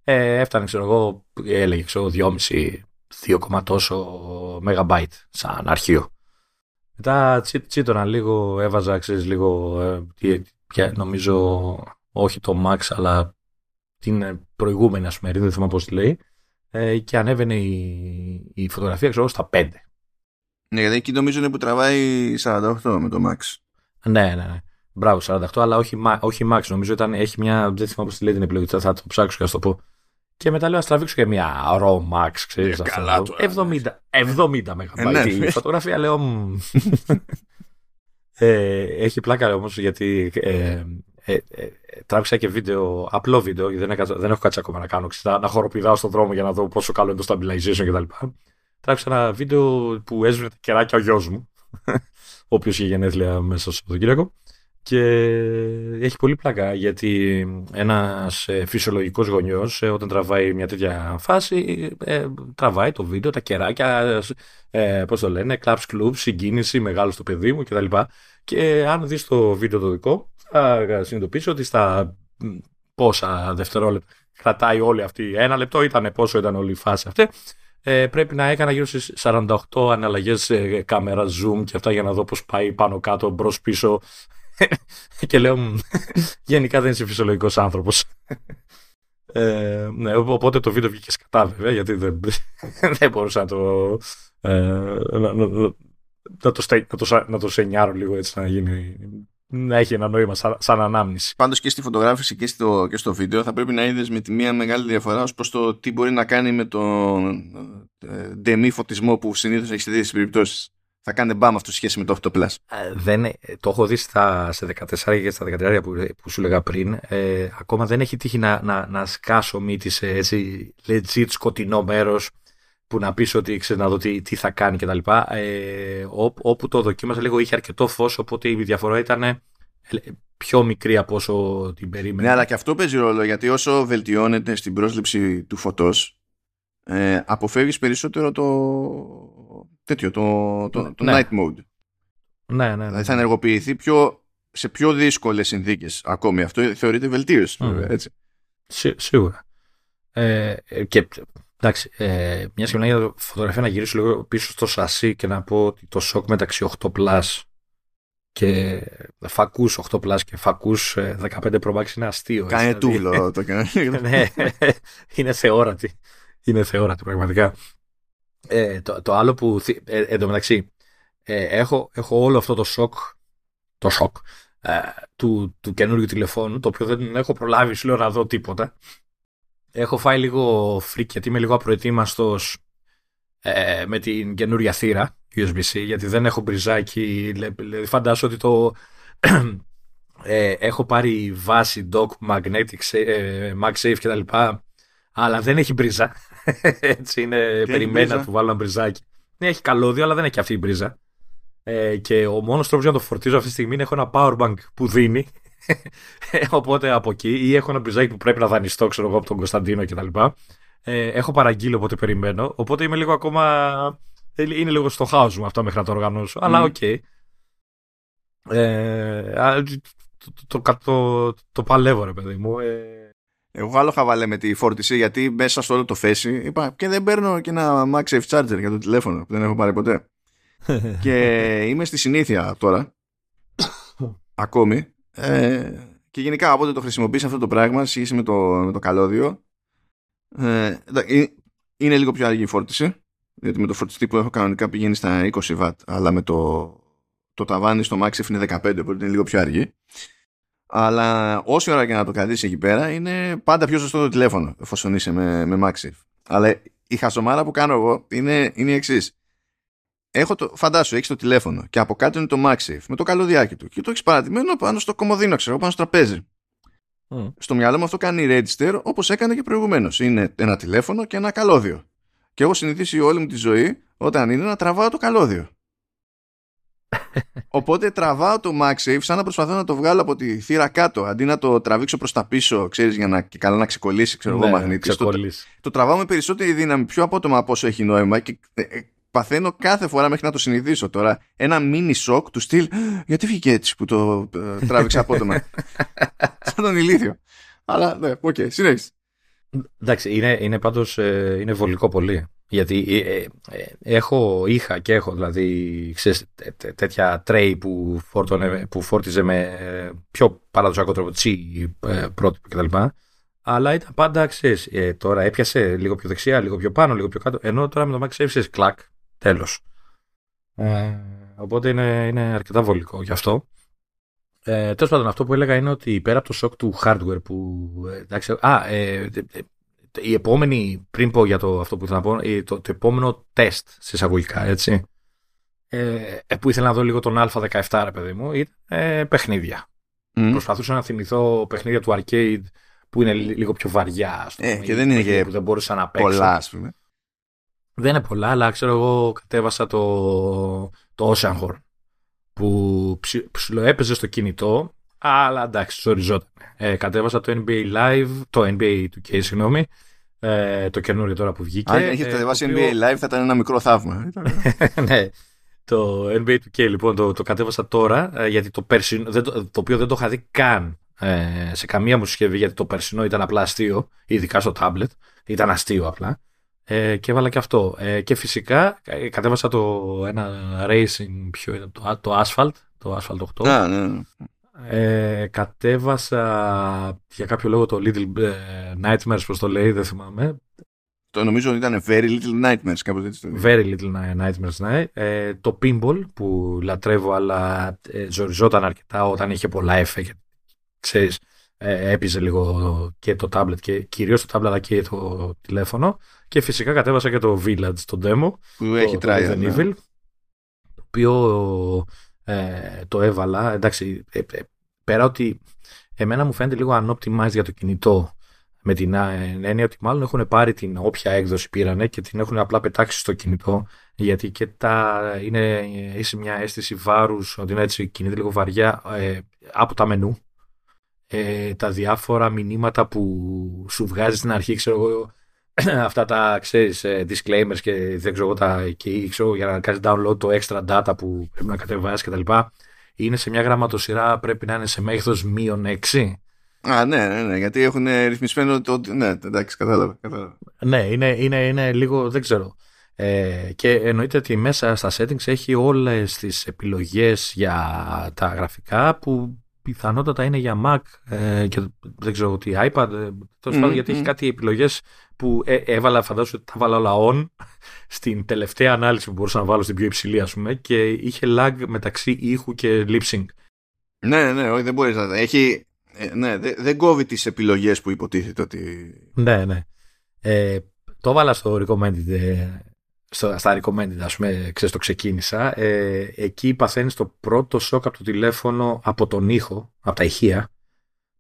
έφτανε, ξέρω εγώ, έλεγε ξέρω δυόμισι, δύο τόσο megabyte σαν αρχείο. Μετά τσίτωνα λίγο, έβαζα, ξέρεις, λίγο, νομίζω όχι το Max αλλά την προηγούμενη, ας πούμε, δεν θυμάμαι πώς τη λέει, και ανέβαινε η, η φωτογραφία, ξέρω, στα πέντε. Ναι, γιατί εκεί νομίζω είναι που τραβάει σαράντα οκτώ με το Max. Ναι, ναι, ναι. Μπράβο, σαράντα οκτώ, αλλά όχι, όχι Max. Νομίζω ήταν, έχει μια. Δεν θυμάμαι πώς τη λέει την επιλογή, θα το ψάξω και θα το πω. Και μετά λέω, ας τραβήξω και μια Raw Max, ξέρεις. Καλά, του. εβδομήντα μεγαμπάιτ η φωτογραφία, λέω. ε, έχει πλάκα όμως, γιατί ε, ε, ε, τράβηξα και βίντεο, απλό βίντεο, γιατί δεν, δεν έχω κάτι ακόμα να κάνω. Ξητά, να χοροπηδάω στον δρόμο για να δω πόσο καλό είναι το stabilization κτλ. Τράβηξα ένα βίντεο που έζουνε τα κεράκια ο γιος μου, ο οποίος είχε γενέθλια μέσα στο Σαββατοκύριακο. Και έχει πολύ πλάκα, γιατί ένας φυσιολογικός γονιός όταν τραβάει μια τέτοια φάση τραβάει το βίντεο, τα κεράκια, πώς το λένε, claps, clubs, συγκίνηση, μεγάλο στο παιδί μου κτλ. Και αν δεις το βίντεο το δικό, θα συνειδητοποιήσεις ότι στα πόσα δευτερόλεπτα κρατάει όλη αυτή, ένα λεπτό ήταν πόσο ήταν όλη η φάση αυτή, πρέπει να έκανα γύρω στις σαράντα οκτώ αναλλαγές κάμερα, zoom και αυτά για να δω πώς πάει πάνω κάτω, μπρος πίσω. Και λέω, γενικά δεν είσαι φυσιολογικός άνθρωπος. Ε, ναι, οπότε το βίντεο βγήκε σκατά, βέβαια, γιατί δεν, δεν μπορούσα να το, ε, να, να, να το, στε, να το, να το σενιάρω λίγο έτσι, να γίνει, να έχει ένα νόημα σαν, σαν ανάμνηση. Πάντως και στη φωτογράφηση και στο, και στο βίντεο θα πρέπει να είδες με τη μία μεγάλη διαφορά ως προς το τι μπορεί να κάνει με τον ε, ντεμή φωτισμό που συνήθως έχεις δει στις περιπτώσεις. Θα κάνει μπαμ αυτό σχέση με το οκτώ Plus. Δεν, το έχω δει στα, σε δεκατέσσερα και στα δεκατρία που, που σου λέγα πριν. Ε, ακόμα δεν έχει τύχει να, να, να σκάσω μύτη σε έτσι, legit σκοτεινό μέρος που να πεις ότι ξέρεις, να δω τι, τι θα κάνει κτλ. Ε, ό, όπου το δοκίμασα λίγο είχε αρκετό φως, οπότε η διαφορά ήταν πιο μικρή από όσο την περίμενα. Ναι, αλλά και αυτό παίζει ρόλο, γιατί όσο βελτιώνεται στην πρόσληψη του φωτός, ε, αποφεύγεις περισσότερο το... τέτοιο, το, το, το ναι. Night mode. Ναι, ναι, ναι. Δηλαδή θα ενεργοποιηθεί πιο, σε πιο δύσκολες συνθήκες ακόμη. Αυτό θεωρείται βελτίωση. Mm. Βέβαια, έτσι. Σί, σίγουρα. Ε, και, εντάξει, ε, μια στιγμή για φωτογραφία να γυρίσω λίγο πίσω στο σασί και να πω ότι το σοκ μεταξύ οκτώ Plus και φακούς οκτώ Plus και φακούς δεκαπέντε Pro Max είναι αστείο. Κάνε τούβλο. Ναι, είναι θεόρατη. Είναι θεόρατη πραγματικά. Ε, το, το άλλο που ε, εν τω μεταξύ ε, έχω, έχω όλο αυτό το σοκ το σοκ ε, του, του καινούργιου τηλεφώνου, το οποίο δεν έχω προλάβει, σου λέω, να δω τίποτα. Έχω φάει λίγο φρικ γιατί είμαι λίγο απροετοίμαστος ε, με την καινούργια θύρα γιου ες μπι-C, γιατί δεν έχω μπριζάκι. Φαντάζομαι ότι το ε, έχω πάρει βάση dock magnetic ε, MagSafe κτλ. Αλλά δεν έχει μπρίζα. Έτσι είναι, περιμένα του βάλω ένα μπριζάκι. Ναι, έχει καλώδιο, αλλά δεν έχει αυτή η μπρίζα. Ε, και ο μόνος τρόπος για να το φορτίζω αυτή τη στιγμή είναι έχω ένα power bank που δίνει. Οπότε από εκεί, ή έχω ένα μπριζάκι που πρέπει να δανειστώ, ξέρω εγώ, από τον Κωνσταντίνο κτλ. Ε, έχω παραγγείλει, οπότε περιμένω. Οπότε είμαι λίγο ακόμα. Είναι λίγο στο χάος μου αυτό μέχρι να το οργανώσω. Mm. Αλλά οκ. Okay. Ε, το, το, το, το παλεύω, ρε παιδί μου. Ε, Εγώ άλλο χαβαλέ με τη φόρτιση, γιατί μέσα στο όλο το φέση είπα και δεν παίρνω και ένα MagSafe Charger για το τηλέφωνο που δεν έχω πάρει ποτέ. Και είμαι στη συνήθεια τώρα, ακόμη. Ε, και γενικά από το χρησιμοποίησα αυτό το πράγμα, σχέση με το, με το καλώδιο. Ε, είναι λίγο πιο αργή η φόρτιση, γιατί με το φορτιστή που έχω κανονικά πηγαίνει στα είκοσι βατ, αλλά με το, το ταβάνι στο MagSafe είναι δεκαπέντε, οπότε είναι λίγο πιο αργή. Αλλά όση ώρα και να το κρατήσει εκεί πέρα, είναι πάντα πιο σωστό το τηλέφωνο, εφόσον είσαι με, με Maxi. Αλλά η χασομάρα που κάνω εγώ είναι, είναι η εξής. Φαντάσου, έχεις το τηλέφωνο και από κάτω είναι το Maxi με το καλωδιάκι του και το έχεις παρατημένο πάνω στο κομμωδίνο, ξέρω, πάνω στο τραπέζι. Mm. Στο μυαλό μου αυτό κάνει register, όπως έκανε και προηγουμένως. Είναι ένα τηλέφωνο και ένα καλώδιο. Και έχω συνηθίσει όλη μου τη ζωή, όταν είναι, να τραβάω το καλώδιο. Οπότε τραβάω το MagSafe σαν να προσπαθώ να το βγάλω από τη θύρα κάτω, αντί να το τραβήξω προς τα πίσω, ξέρεις, για να, και καλά να ξεκολλήσει, ξέρω, ναι, εγώ μαγνήτης. Το, το τραβάω με περισσότερη δύναμη, πιο απότομα από όσο έχει νόημα, και ε, ε, παθαίνω κάθε φορά μέχρι να το συνηθίσω τώρα ένα mini σοκ του στυλ. Γιατί βγήκε έτσι που το ε, τράβηξα απότομα. Σαν τον ηλίθιο. Αλλά ναι, οκ, okay, συνέχισε. Εντάξει, είναι, είναι πάντως ε, είναι βολικό πολύ. Γιατί ε, ε, έχω, είχα και έχω δηλαδή, ξέρεις, τέ, τέ, τέτοια τρέι που, που φόρτιζε με ε, πιο παραδοσιακό τρόπο, τσι ε, πρότυπο κτλ. Αλλά ήταν πάντα, ξέρεις, ε, τώρα έπιασε λίγο πιο δεξιά, λίγο πιο πάνω, λίγο πιο κάτω. Ενώ τώρα με το MagSafe ξέρεις, κλακ, τέλος. Ε, οπότε είναι, είναι αρκετά βολικό γι' αυτό. Ε, τέλος πάντων, αυτό που έλεγα είναι ότι πέρα από το σοκ του hardware που. Εντάξει, α, ε, η επόμενη, πριν πω για το, αυτό που ήθελα να πω, το, το επόμενο τεστ συσσαγωγικά, έτσι, ε, που ήθελα να δω λίγο τον Α δεκαεπτά, ρε παιδί μου, ήταν ε, παιχνίδια. Mm. Προσπαθούσα να θυμηθώ παιχνίδια του arcade που είναι λίγο πιο βαριά. Ε, πούμε, και δεν είναι και που δεν μπορούσα να παίξω. Πολλά, ας πούμε. Δεν είναι πολλά, αλλά ξέρω εγώ κατέβασα το, το Ocean Horn που ψιλοέπαιζε στο κινητό, αλλά εντάξει, σοριζόταν. Ε, κατέβασα το εν μπι έι Live, το εν μπι έι του κέι, συγγνώμη, ε, το καινούριο τώρα που βγήκε. Αν έχετε κατεβάσει ε, εν μπι έι Live θα ήταν ένα μικρό θαύμα. Ναι. Το εν μπι έι του κέι λοιπόν το, το κατέβασα τώρα, γιατί το περσινό, δεν, το, το οποίο δεν το είχα δει καν ε, σε καμία μου συσκευή, γιατί το περσινό ήταν απλά αστείο, ειδικά στο tablet, ήταν αστείο απλά. Ε, και έβαλα και αυτό. Ε, και φυσικά κατέβασα το ένα racing, ποιο ήταν, το, το Asphalt, το Asphalt οκτώ. Α, ναι, ναι. Ε, κατέβασα για κάποιο λόγο το Little Nightmares, πώς το λέει, δεν θυμάμαι. Το νομίζω ότι ήταν Very Little Nightmares, κάπως έτσι. Very Little Nightmares, ναι. Ε, το pinball που λατρεύω, αλλά ε, ζοριζόταν αρκετά όταν είχε πολλά εφέ και ξέρεις, ε, έπιζε λίγο και το tablet, και κυρίως το tablet αλλά και το τηλέφωνο. Και φυσικά κατέβασα και το Village, το demo, που το, έχει το Resident Evil, ναι. Το οποίο ε, το έβαλα, εντάξει, ε, ε, πέρα ότι εμένα μου φαίνεται λίγο unoptimized για το κινητό, με την έννοια ότι μάλλον έχουν πάρει την όποια έκδοση πήρανε και την έχουν απλά πετάξει στο κινητό, γιατί και τα είναι, είσαι μια αίσθηση βάρους, ότι είναι έτσι, κινείται λίγο βαριά ε, από τα μενού, ε, τα διάφορα μηνύματα που σου βγάζει στην αρχή, ξέρω εγώ, αυτά τα, ξέρεις, disclaimers και δεν ξέρω, τα, και, ξέρω για να κάνεις download το extra data που πρέπει να κατεβάσεις κτλ. Είναι σε μια γραμματοσυρά, πρέπει να είναι σε μέγεθος μείον έξι. Α, ναι, ναι, ναι, γιατί έχουν ρυθμισμένο το... Ναι, εντάξει, κατάλαβα, κατάλαβα. Ναι, είναι, είναι, είναι λίγο, δεν ξέρω. Ε, και εννοείται ότι μέσα στα settings έχει όλες τις επιλογές για τα γραφικά που πιθανότατα είναι για Mac ε, και δεν ξέρω τι, iPad, τόσο mm, πάνω, γιατί mm. έχει κάτι επιλογές που ε, έβαλα, φαντάζομαι ότι τα βάλα όλα on στην τελευταία ανάλυση που μπορούσα να βάλω, στην πιο υψηλή, ας πούμε, και είχε lag μεταξύ ήχου και lip sync. Ναι, ναι, όχι, δεν μπορείς να... Έχει... Ε, ναι, δεν δε κόβει τις επιλογές που υποτίθεται ότι... Ναι, ναι. Ε, το βάλα στο recommended, στο, στα recommended, ας πούμε, ξέρεις, το ξεκίνησα. Ε, εκεί παθαίνεις το πρώτο σοκ από το τηλέφωνο, από τον ήχο, από τα ηχεία,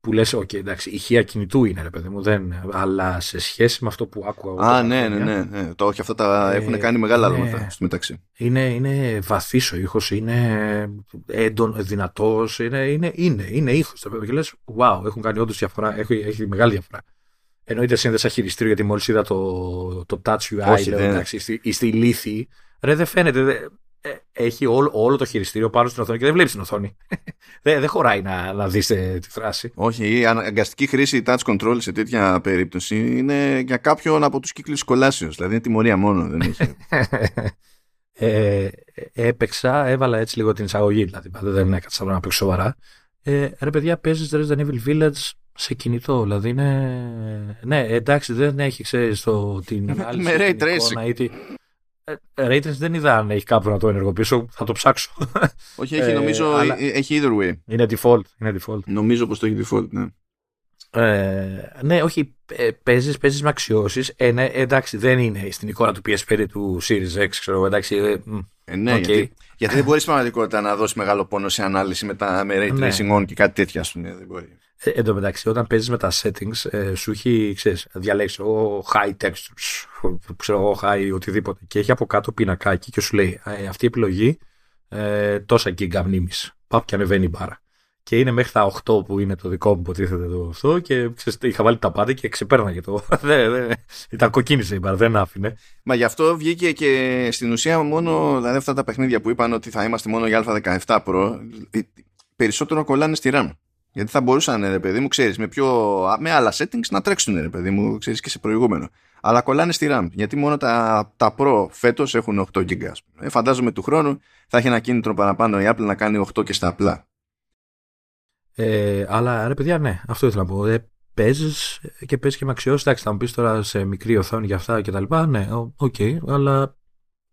που λες, οκ, okay, εντάξει, ηχεία κινητού είναι, ρε παιδί μου, δεν, αλλά σε σχέση με αυτό που άκουγα... Α, ναι, ναι, ναι, ναι. Το, όχι, αυτά τα ε, έχουν κάνει μεγάλα λόγματα, ναι, στο μεταξύ. Είναι, είναι βαθύς ο ήχος, είναι έντονο, δυνατός, είναι, είναι, είναι, είναι ήχος. Και λες, wow, έχουν κάνει όντως διαφορά, έχει, έχει μεγάλη διαφορά. Εννοείται σύνδεσα χειριστήριο, γιατί μόλις είδα το, το Touch γιου άι, όχι, λέω, εντάξει, στη, στη λύθη, ρε, δεν φαίνεται... Δε, έχει όλο, όλο το χειριστήριο πάνω στην οθόνη και δεν βλέπεις την οθόνη. δεν, δεν χωράει να, να δεις τη φράση. Όχι, η αναγκαστική χρήση touch control σε τέτοια περίπτωση είναι για κάποιον από τους κύκλους κολάσεως. Δηλαδή είναι τιμωρία μόνο. Δεν έχει. ε, έπαιξα, έβαλα έτσι λίγο την εισαγωγή. Δηλαδή δεν έκατσα να παίξω σοβαρά. Ε, ρε παιδιά, παίζεις Resident Evil Village σε κινητό. Δηλαδή είναι... Ναι, εντάξει, δεν έχει, ξέρεις, το, την άλλη με Ray Tracing. Ratings δεν είδα αν έχει κάπου να το ενεργοποιήσω. Θα το ψάξω. Όχι, έχει, νομίζω ε, αλλά... έχει either way. Είναι default, είναι default. Νομίζω πως το έχει default, ναι. Ε, ναι, όχι, παίζεις, παίζεις με αξιώσεις. Ε, ναι, εντάξει, δεν είναι στην εικόνα του πι ες φάιβ, του Series X, ξέρω, εντάξει. Ε, ε, ναι, okay. γιατί, γιατί δεν μπορείς στην πραγματικότητα να δώσεις μεγάλο πόνο σε ανάλυση με, τα, με ray tracing on και κάτι τέτοια, ας πούμε. Ε, εν τω μεταξύ, όταν παίζεις με τα settings, ε, σου έχει, ξέρεις, διαλέξει ο high textures, ξέρω εγώ, high οτιδήποτε, και έχει από κάτω πινακάκι και σου λέει ε, αυτή η επιλογή ε, τόσα γίγκα μνήμης. Πάω και ανεβαίνει η μπάρα. Και είναι μέχρι τα οκτώ που είναι το δικό μου, υποτίθεται εδώ αυτό, και ξέρεις, είχα βάλει τα πάντα και ξεπέρναγε το. Δε, δε, ήταν κοκκίνησε η μπάρα, δεν άφηνε. Μα γι' αυτό βγήκε και στην ουσία μόνο, δηλαδή αυτά τα παιχνίδια που είπαν ότι θα είμαστε μόνο για έι δεκαεπτά Pro, περισσότερο κολλάνε στη RAM. Γιατί θα μπορούσαν, ρε παιδί μου, ξέρεις, με, πιο, με άλλα settings να τρέξουν, ρε παιδί μου, ξέρεις, και σε προηγούμενο. Αλλά κολλάνε στη RAM. Γιατί μόνο τα, τα Pro φέτος έχουν οκτώ γίγκα. Ε, φαντάζομαι του χρόνου θα έχει ένα κίνητρο παραπάνω η Apple να κάνει οκτώ και στα απλά. Ε, αλλά ρε παιδιά, ναι, αυτό ήθελα να πω. Ε, παίζεις και παίζεις και με αξιώσεις. Εντάξει, θα μου πεις τώρα σε μικρή οθόνη για αυτά και τα λοιπά. Ναι, οκ, okay, αλλά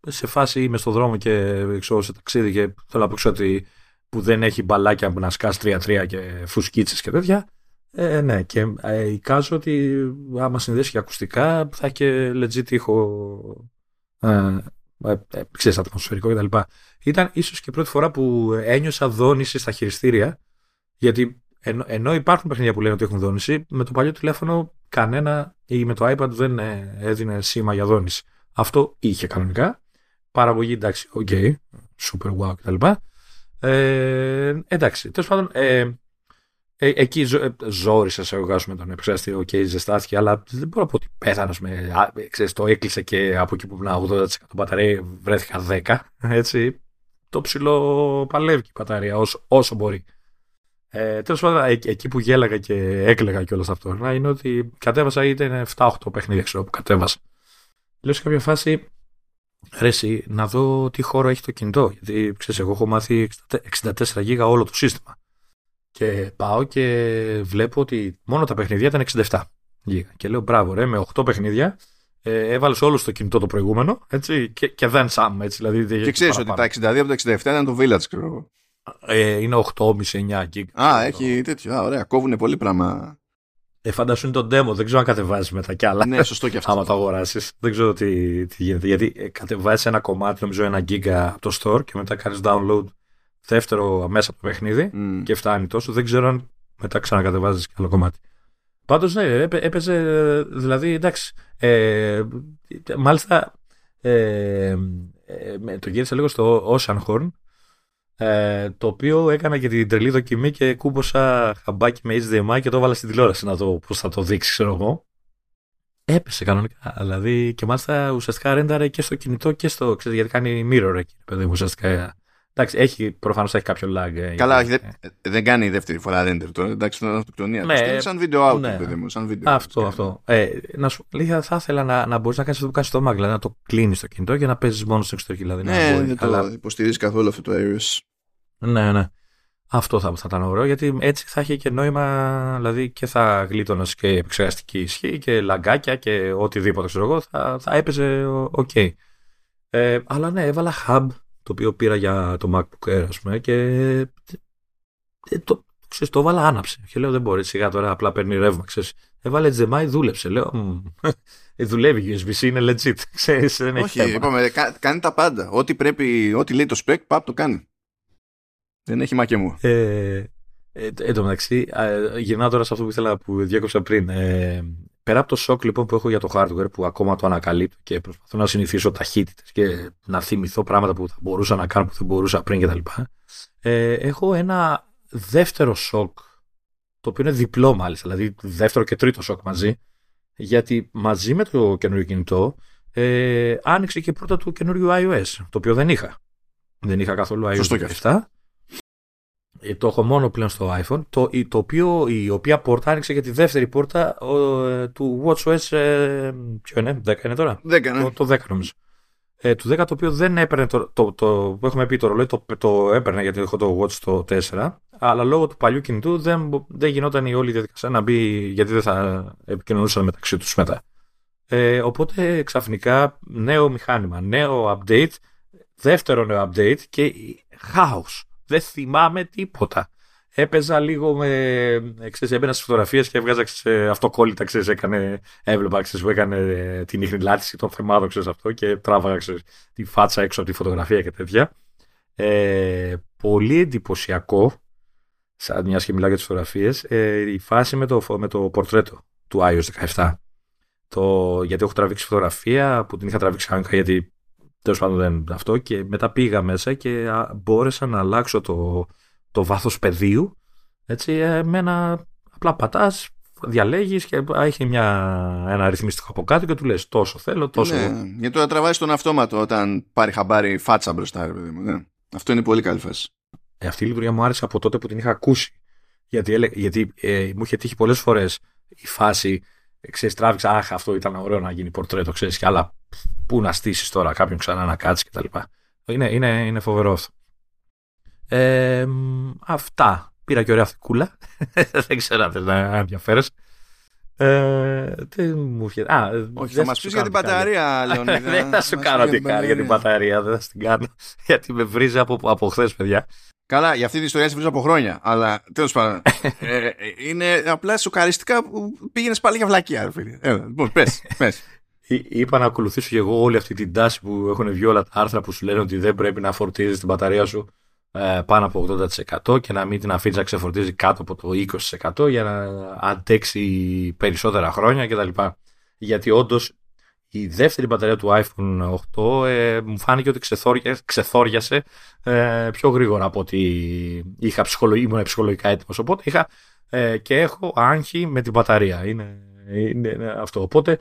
σε φάση είμαι στο δρόμο και ξέρω σε ταξίδι και θέλω να πω ότι. Που δεν έχει μπαλάκια που να σκάς τρία τρία και φουσκίτσες και τέτοια. Ε, ναι, και ε, εικάζω ότι άμα συνδέσει και ακουστικά θα έχει και legit ήχο, ε, ε, ε, ξέρεις, ατμοσφαιρικό κτλ. Ήταν ίσως και πρώτη φορά που ένιωσα δόνηση στα χειριστήρια, γιατί Ενώ, ενώ υπάρχουν παιχνίδια που λένε ότι έχουν δόνηση, με το παλιό τηλέφωνο κανένα ή με το iPad δεν έδινε σήμα για δόνηση. Αυτό είχε κανονικά. Παραγωγή εντάξει, οκ, okay, super wow κτλ. Ε, εντάξει, τέλος πάντων, ε, ε, εκεί ζ, ε, ζόρισα σε εργάζομαι τον επεξεργαστή, οκ, okay, ζεστάθηκε, αλλά δεν μπορώ να πω ότι πέθανα. Το έκλεισε και από εκεί που ήμουν ογδόντα τοις εκατό μπαταρία, βρέθηκα δέκα τοις εκατό. Έτσι, το ψηλό παλεύει η μπαταρία όσο, όσο μπορεί. Ε, τέλος πάντων, ε, εκεί που γέλαγα και έκλαιγα κιόλας ταυτόχρονα είναι ότι κατέβασα, ήταν εφτά οχτώ παιχνίδια, ξέρω, που κατέβασα. Λέω σε κάποια φάση, ρε εσύ, να δω τι χώρο έχει το κινητό. Γιατί ξέρεις, εγώ έχω μάθει εξήντα τέσσερα γίγα όλο το σύστημα. Και πάω και βλέπω ότι μόνο τα παιχνίδια ήταν εξήντα επτά γίγα. Και λέω μπράβο, ρε, με οχτώ παιχνίδια ε, έβαλες όλο στο κινητό το προηγούμενο. Έτσι, και, και δεν σάμ. Δηλαδή, και ξέρεις ότι τα εξήντα δύο από τα εξήντα επτά ήταν το Village, ξέρω εγώ. Ε, είναι οκτώ κόμμα πέντε εννιά γίγα. Α, έχει τέτοιο. Α, ωραία, κόβουνε πολύ πράγμα. Ε, φαντάσου είναι το demo, δεν ξέρω αν κατεβάζεις μετά κι άλλα. Ναι, σωστό και αυτό. Άμα το αγοράσεις, δεν ξέρω τι, τι γίνεται. Γιατί ε, κατεβάζεις ένα κομμάτι, νομίζω ένα γίγκα από το store και μετά κάνεις download δεύτερο μέσα από το παιχνίδι mm. και φτάνει τόσο. Δεν ξέρω αν μετά ξανακατεβάζεις κι άλλο κομμάτι. Πάντως, ναι, έπαι, έπαιζε, δηλαδή, εντάξει. Ε, μάλιστα, ε, ε, το γύρισα λίγο στο Ocean Horn. Ε, το οποίο έκανα και την τρελή δοκιμή και κούμποσα χαμπάκι με έιτς ντι εμ άι και το έβαλα στην τηλεόραση να δω πώς θα το δείξει, ξέρω εγώ. Έπεσε κανονικά. Δηλαδή, και μάλιστα ουσιαστικά ρένταρε και στο κινητό και στο. Ξέρετε, γιατί κάνει mirror εκεί, παιδί μου, ουσιαστικά. Εντάξει, έχει, προφανώς έχει κάποιο lag. Καλά, ε, δε, δεν κάνει η δεύτερη φορά render τώρα. Εντάξει, την αυτοκτονία. Ναι, ε, σαν βίντεο out, ναι, παιδί μου. Σαν video αυτό, out, αυτό. Ε, να σου λέει, θα ήθελα να, να μπορεί να κάνει αυτό που κάνει στο Mac, δηλαδή να το κλείνει το κινητό και να παίζει μόνο στο εξωτερικό. Δηλαδή, ναι, να μπορεί, δεν αλλά... το υποστηρίζει καθόλου αυτό το Aerius. Ναι, ναι. Αυτό θα, θα ήταν ωραίο, γιατί έτσι θα είχε και νόημα, δηλαδή και θα γλίτωνε και επεξεργαστική ισχύ και λαγκάκια και οτιδήποτε, ξέρω εγώ. Θα, θα έπαιζε, οκ. Okay. Ε, αλλά ναι, έβαλα hub, το οποίο πήρα για το MacBook Air, ας πούμε, και ε, το, ξέρεις, το βάλα άναψε. Και λέω, δεν μπορεί, σιγά τώρα, απλά παίρνει ρεύμα, ξέρεις. Έβαλε τζι εμ άι, δούλεψε. Λέω, δουλεύει, γιου ες μπι-C είναι legit, ξέρεις, δεν έχει. Όχι, είπαμε, κα, κάνει τα πάντα. Ό,τι πρέπει, ό,τι λέει το spec, παπ, το κάνει. Δεν έχει μάκε μου. Ε, ε, εν τω μεταξύ, ε, γυρνάω τώρα σε αυτό που ήθελα, που διέκοψα πριν. Ε, πέρα από το σοκ λοιπόν που έχω για το hardware, που ακόμα το ανακαλύπτω και προσπαθώ να συνηθίσω ταχύτητες και να θυμηθώ πράγματα που θα μπορούσα να κάνω που δεν μπορούσα πριν κτλ. Ε, έχω ένα δεύτερο σοκ, το οποίο είναι διπλό μάλιστα, δηλαδή δεύτερο και τρίτο σοκ μαζί, γιατί μαζί με το καινούριο κινητό ε, άνοιξε και πρώτα του καινούριου iOS, το οποίο δεν είχα. Δεν είχα καθόλου iOS. Σωστό και αυτά. Το έχω μόνο πλέον στο iPhone, το, το οποίο, η οποία πόρτα άνοιξε και τη δεύτερη πόρτα ο, του WatchOS, ε, ποιο είναι, δέκα είναι τώρα, δέκα, ναι. το, το δέκα νομίζω. Ε, του δέκα το οποίο δεν έπαιρνε, το, το, το, το έχουμε πει το ρολόι, το, το έπαιρνε γιατί έχω το Watch το τέσσερα, αλλά λόγω του παλιού κινητού δεν, δεν γινόταν η όλη διαδικασία να μπει, γιατί δεν θα επικοινωνούσαν μεταξύ τους μετά. Ε, οπότε ξαφνικά νέο μηχάνημα, νέο update, δεύτερο νέο update και χάος. Δεν θυμάμαι τίποτα. Έπαιζα λίγο με. Ξέρεις, έμπαινα στις φωτογραφίες και έβγαζα αυτοκόλλητα. Ξέρεις, έκανε, έβλεπα ξέρεις, που έκανε την ηχνηλάτηση των θεμάτων. Ξέρεις, αυτό και τράβαγα ξέρεις, τη φάτσα έξω από τη φωτογραφία και τέτοια. Ε, πολύ εντυπωσιακό, σαν μια και μιλάω για τις φωτογραφίες, ε, η φάση με το, με το πορτρέτο του iOS δεκαεπτά. Το, γιατί έχω τραβήξει φωτογραφία που την είχα τραβήξει κανονικά γιατί. Τέλος πάντων δεν είναι αυτό και μετά πήγα μέσα και μπόρεσα να αλλάξω το, το βάθος πεδίου. Έτσι, εμένα απλά πατάς, διαλέγεις και έχει μια, ένα αριθμιστικό από κάτω και του λες τόσο θέλω, τόσο. Ναι, γιατί τώρα τραβάζεις τον αυτόματο όταν πάρει χαμπάρι φάτσα μπροστά. Ρε, παιδί μου, ναι. Αυτό είναι πολύ καλή φάση. Ε, αυτή η λειτουργία μου άρεσε από τότε που την είχα ακούσει. Γιατί, γιατί ε, μου είχε τύχει πολλές φορές η φάση. Ξέρεις, τράβηξα, αχ, αυτό ήταν ωραίο να γίνει πορτρέτο, ξέρεις, και άλλα πού να στήσεις τώρα κάποιον ξανά να κάτσει κτλ. Είναι, είναι, είναι φοβερό αυτό. Ε, αυτά. Πήρα και ωραία θεκούλα. Δεν ξέρω αν θες να ενδιαφέρεσαι. Τι μου είχε... Α, όχι, θα μας πεις για την μπαταρία, Λεωνίδα. Δεν θα σου κάνω τι κάνω για την μπαταρία, δεν θα την κάνω. Γιατί με βρίζει από, από χθες, παιδιά. Καλά, για αυτή την ιστορία σε βρίζω από χρόνια, αλλά τέλος πάντων. ε, είναι απλά σοκαριστικά που πήγαινες πάλι για βλακεία. Λοιπόν, πες, πες. Είπα να ακολουθήσω και εγώ όλη αυτή την τάση που έχουν βγει όλα τα άρθρα που σου λένε ότι δεν πρέπει να φορτίζεις την μπαταρία σου ε, πάνω από ογδόντα τοις εκατό και να μην την αφήνεις να ξεφορτίζει κάτω από το είκοσι τοις εκατό για να αντέξει περισσότερα χρόνια κτλ. Γιατί όντως η δεύτερη μπαταρία του iPhone οκτώ ε, μου φάνηκε ότι ξεθόρια, ξεθόριασε ε, πιο γρήγορα από ότι είχα ψυχολογ, ήμουν ψυχολογικά έτοιμος. Οπότε είχα ε, και έχω άγχη με την μπαταρία. Είναι, είναι, είναι αυτό. Οπότε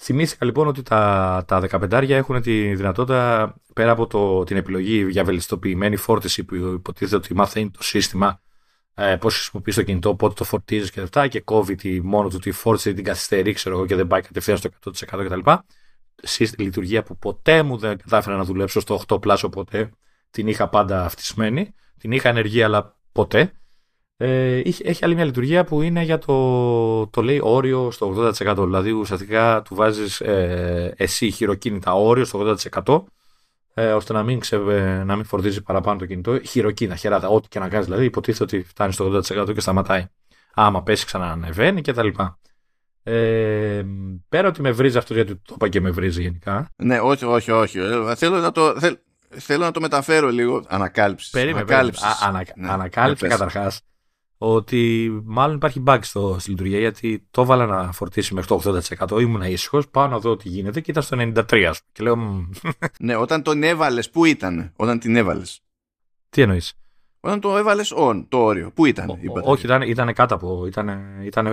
θυμήθηκα λοιπόν ότι τα, τα δεκαπεντάρια έχουν τη δυνατότητα, πέρα από το, την επιλογή για βελτιστοποιημένη φόρτιση που υποτίθεται ότι μαθαίνει το σύστημα ε, πώς χρησιμοποιείς το κινητό, πότε το φορτίζεις και αυτά, και κόβει τη, μόνο του τη φόρτιση, την καθυστερεί, ξέρω εγώ, και δεν πάει κατευθείαν στο εκατό τοις εκατό κτλ. Σύστη, λειτουργία που ποτέ μου δεν κατάφερα να δουλέψω στο οκτώ Plus, οπότε την είχα πάντα φτισμένη, την είχα ενεργή, αλλά ποτέ. Ε, έχει άλλη μια λειτουργία που είναι για το, το λέει όριο στο ογδόντα τοις εκατό. Δηλαδή ουσιαστικά του βάζεις ε, εσύ χειροκίνητα όριο στο ογδόντα τοις εκατό ε, ώστε να μην, ξε, ε, να μην φορτίζει παραπάνω το κινητό. Χειροκίνα, χεράτα, ό,τι και να κάνεις. Δηλαδή υποτίθεται ότι φτάνει στο ογδόντα τοις εκατό και σταματάει. Άμα πέσει ξαναανεβαίνει και τα λοιπά. Ε, πέρα ότι με βρίζει αυτό, γιατί το είπα και με βρίζει γενικά. Ναι, όχι, όχι, όχι. Θέλω να το... Θέλ, θέλω να το μεταφέρω λίγο. Ανακάλυψη. Περίμενε. Ανακάλυψη ναι, καταρχάς. Ότι μάλλον υπάρχει bug στο, στη λειτουργία, γιατί το έβαλα να φορτίσει μέχρι το ογδόντα τοις εκατό. Ήμουνα ήσυχος, πάω να δω τι γίνεται και ήταν στο ενενήντα τρία. Και λέω. Ναι, όταν τον έβαλες, πού ήταν, όταν την έβαλες. Τι εννοείς? Όταν το έβαλες on, το όριο, πού ήταν? Ο, είπατε, όχι, ήταν, ήταν κάτω από. Ήταν, ήταν,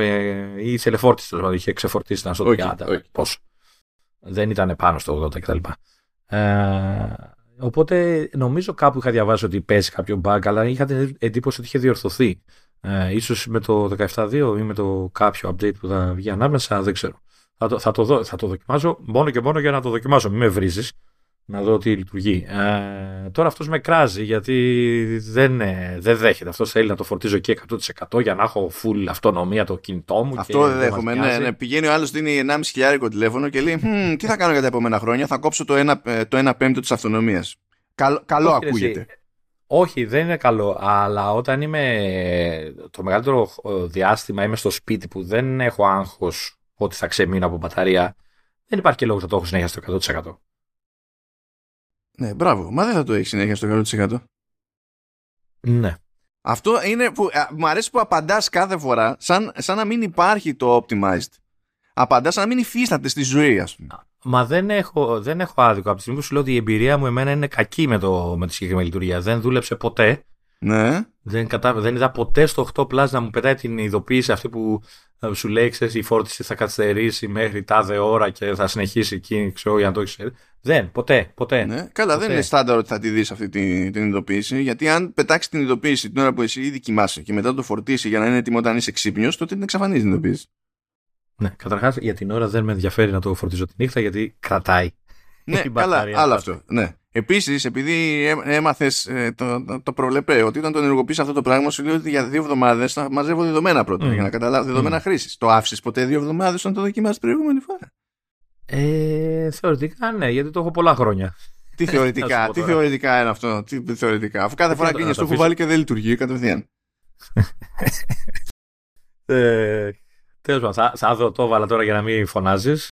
η θελεφόρτιση, δηλαδή είχε ξεφορτίσει, ήταν στο okay, τριάντα. Okay. Πόσο. Δεν ήταν πάνω στο ογδόντα κτλ. Ε, οπότε νομίζω κάπου είχα διαβάσει ότι παίζει κάποιο bug, αλλά είχα την εντύπωση ότι είχε διορθωθεί. Ε, ίσως με το δεκαεπτά δύο ή με το κάποιο update που θα βγει ανάμεσα, δεν ξέρω. Θα το, θα το, δω, θα το δοκιμάζω μόνο και μόνο για να το δοκιμάσω. Μην με βρίζεις, να δω τι λειτουργεί. Ε, τώρα αυτός με κράζει, γιατί δεν, δεν δέχεται. Αυτός θέλει να το φορτίζω και εκατό τοις εκατό για να έχω full αυτονομία το κινητό μου. Αυτό δεν δέχομαι. Ναι, ναι. Πηγαίνει ο άλλος, δίνει ενάμιση χιλιάρικο τηλέφωνο και λέει: hm, τι θα κάνω για τα επόμενα χρόνια? Θα κόψω το ένα πέμπτο της αυτονομίας. Καλό, καλό ακούγεται. Όχι, δεν είναι καλό, αλλά όταν είμαι το μεγαλύτερο διάστημα, είμαι στο σπίτι που δεν έχω άγχος ότι θα ξεμείνω από μπαταρία, δεν υπάρχει και λόγος να το έχω συνέχεια στο εκατό τοις εκατό. Ναι, μπράβο, μα δεν θα το έχει συνέχεια στο εκατό τοις εκατό. Ναι. Αυτό είναι που μου αρέσει, που απαντάς κάθε φορά σαν, σαν να μην υπάρχει το optimized. Απαντάς σαν να μην υφίσταται στη ζωή, ας πούμε. Μα δεν έχω, δεν έχω άδικο. Από τη στιγμή που σου λέω ότι η εμπειρία μου εμένα είναι κακή με, το, με τη συγκεκριμένη λειτουργία. Δεν δούλεψε ποτέ. Ναι. Δεν, κατα... δεν είδα ποτέ στο οκτώ Plus να μου πετάει την ειδοποίηση αυτή που σου λέει: ξέρεις, η φόρτιση θα καθυστερήσει μέχρι τάδε ώρα και θα συνεχίσει εκεί. Ξέρω, για να το έχεις. Δεν, ποτέ. ποτέ. Ναι. Καλά, ποτέ. Δεν είναι στάνταρ ότι θα τη δεις αυτή την, την ειδοποίηση. Γιατί αν πετάξει την ειδοποίηση την ώρα που εσύ ήδη κοιμάσαι και μετά το φορτίσει για να είναι έτοιμο όταν είσαι ξύπνιος, τότε την εξαφανίζει την ειδοποίηση. Ναι, καταρχάς για την ώρα δεν με ενδιαφέρει να το φορτίζω τη νύχτα, γιατί κρατάει. Ναι, καλά, άλλο αυτό. Ναι. Επίσης, επειδή έμαθες το, το, το προβλεπέ, ότι όταν το ενεργοποιείς αυτό το πράγμα, σου λέει ότι για δύο εβδομάδες θα μαζεύω δεδομένα πρώτα, mm. για να καταλάβω δεδομένα mm. χρήσης. Το άφησες ποτέ δύο εβδομάδες όταν το δοκιμάσεις την προηγούμενη φορά? Ε, θεωρητικά ναι, γιατί το έχω πολλά χρόνια. Τι θεωρητικά, τι θεωρητικά είναι αυτό? Τι θεωρητικά, αφού κάθε φορά κλείνεις το κουβάλι και δεν λειτουργεί κατευθείαν. Τέλος πάντων, θα, θα δω, το βάλα τώρα για να μην φωνάζεις.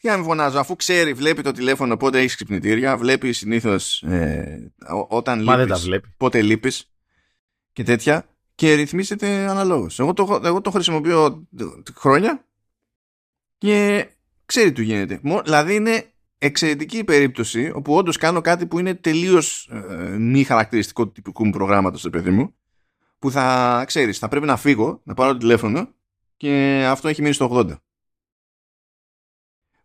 Για να μην φωνάζω, αφού ξέρει, βλέπει το τηλέφωνο πότε έχεις ξυπνητήρια, βλέπει συνήθως ε, όταν λείπεις, πότε λείπεις και τέτοια, και ρυθμίζεται αναλόγως. Εγώ το, εγώ το χρησιμοποιώ χρόνια και ξέρει τι γίνεται. Δηλαδή είναι εξαιρετική η περίπτωση όπου όντως κάνω κάτι που είναι τελείως ε, μη χαρακτηριστικό του τυπικού μου προγράμματος στο παιδί μου, που θα ξέρεις, θα πρέπει να φύγω, να πάρω το τηλέφωνο. Και αυτό έχει μείνει στο ογδόντα.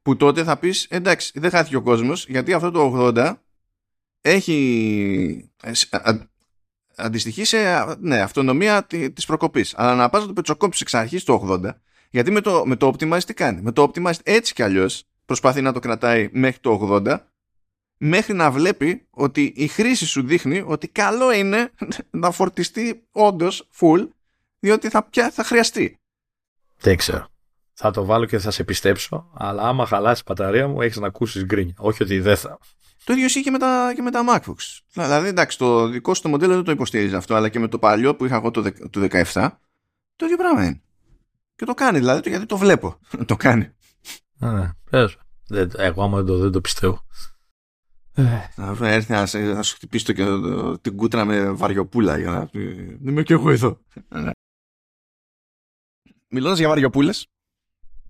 Που τότε θα πεις, εντάξει, δεν χάθηκε ο κόσμος, γιατί αυτό το ογδόντα έχει αντιστοιχεί σε, ναι, αυτονομία της προκοπής. Αλλά να πας να το πετσοκόψεις εξ αρχής το ογδόντα, γιατί με το, με το Optimized τι κάνει? Με το Optimized έτσι κι αλλιώς προσπαθεί να το κρατάει μέχρι το ογδόντα, μέχρι να βλέπει ότι η χρήση σου δείχνει ότι καλό είναι να φορτιστεί όντως full, διότι θα, πια, θα χρειαστεί. Δεν ξέρω. Θα το βάλω και θα σε πιστέψω, αλλά άμα χαλάσει η μπαταρία μου, έχεις να ακούσεις γκρίνια. Όχι ότι δεν θα. Το ίδιο ισχύει και με τα, και με τα MacBooks. Δηλαδή, εντάξει, το δικό σου το μοντέλο δεν το υποστηρίζει αυτό, αλλά και με το παλιό που είχα εγώ το, το δεκαεπτά, το ίδιο πράγμα είναι. Και το κάνει, δηλαδή, το, γιατί το βλέπω. Το κάνει. Ναι, εγώ άμα δεν το, δεν το πιστεύω. Θα έρθει να σου χτυπήσει την κούτρα με βαριοπούλα για να είμαι και εγώ εδώ. Μιλώντας για βαριοπούλες.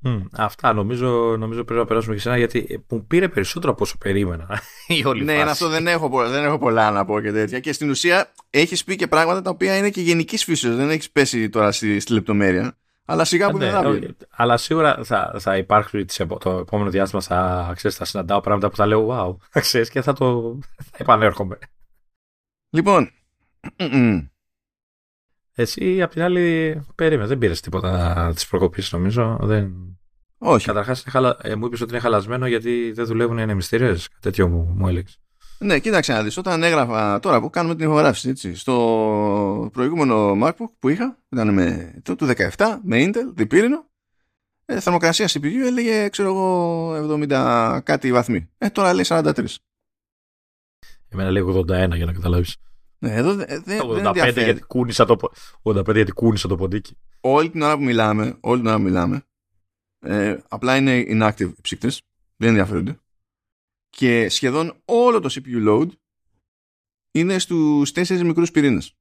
Mm, αυτά νομίζω, νομίζω πρέπει να περάσουμε και σένα, γιατί μου πήρε περισσότερο από όσο περίμενα η όλη ναι, φάση. Ναι, αυτό δεν έχω, δεν έχω πολλά να πω και τέτοια. Και στην ουσία έχεις πει και πράγματα τα οποία είναι και γενικής φύσεως. Δεν έχεις πέσει τώρα στη, στη λεπτομέρεια. Αλλά σιγά που ναι, δεν okay. Αλλά σίγουρα θα, θα υπάρξουν το επόμενο διάστημα, θα, ξέρεις, θα συναντάω πράγματα που θα λέω wow, ξέρεις, και θα το θα επανέρχομαι. Λοιπόν, εσύ απ' την άλλη περίμενε, δεν πήρες τίποτα της προκοπής νομίζω. Δεν... Όχι. Καταρχάς χαλα... ε, μου είπες ότι είναι χαλασμένο γιατί δεν δουλεύουν οι ανεμιστήρες, τέτοιο μου, μου έλεγες. Ναι, κοίταξε να δεις, όταν έγραφα, τώρα που κάνουμε την ηχογράφηση, έτσι, στο προηγούμενο MacBook που είχα, ήταν με, το, του δεκαεπτά, με Intel, διπύρινο, ε, θερμοκρασία σι πι γιου έλεγε, ξέρω εγώ, εβδομήντα κάτι βαθμοί. Ε, τώρα λέει σαράντα τρία. Εμένα λέει ογδόντα ένα για να καταλάβεις. Ναι, εδώ δε, δε, ογδόντα πέντε, δεν γιατί κούνησα το, ογδόντα πέντε γιατί κούνησα το ποντίκι. Όλη την ώρα που μιλάμε, όλη την ώρα που μιλάμε, ε, απλά είναι inactive οι ψύκτες, δεν ενδιαφέρονται. Και σχεδόν όλο το σι πι γιου load είναι στους τέσσερις μικρούς πυρήνες.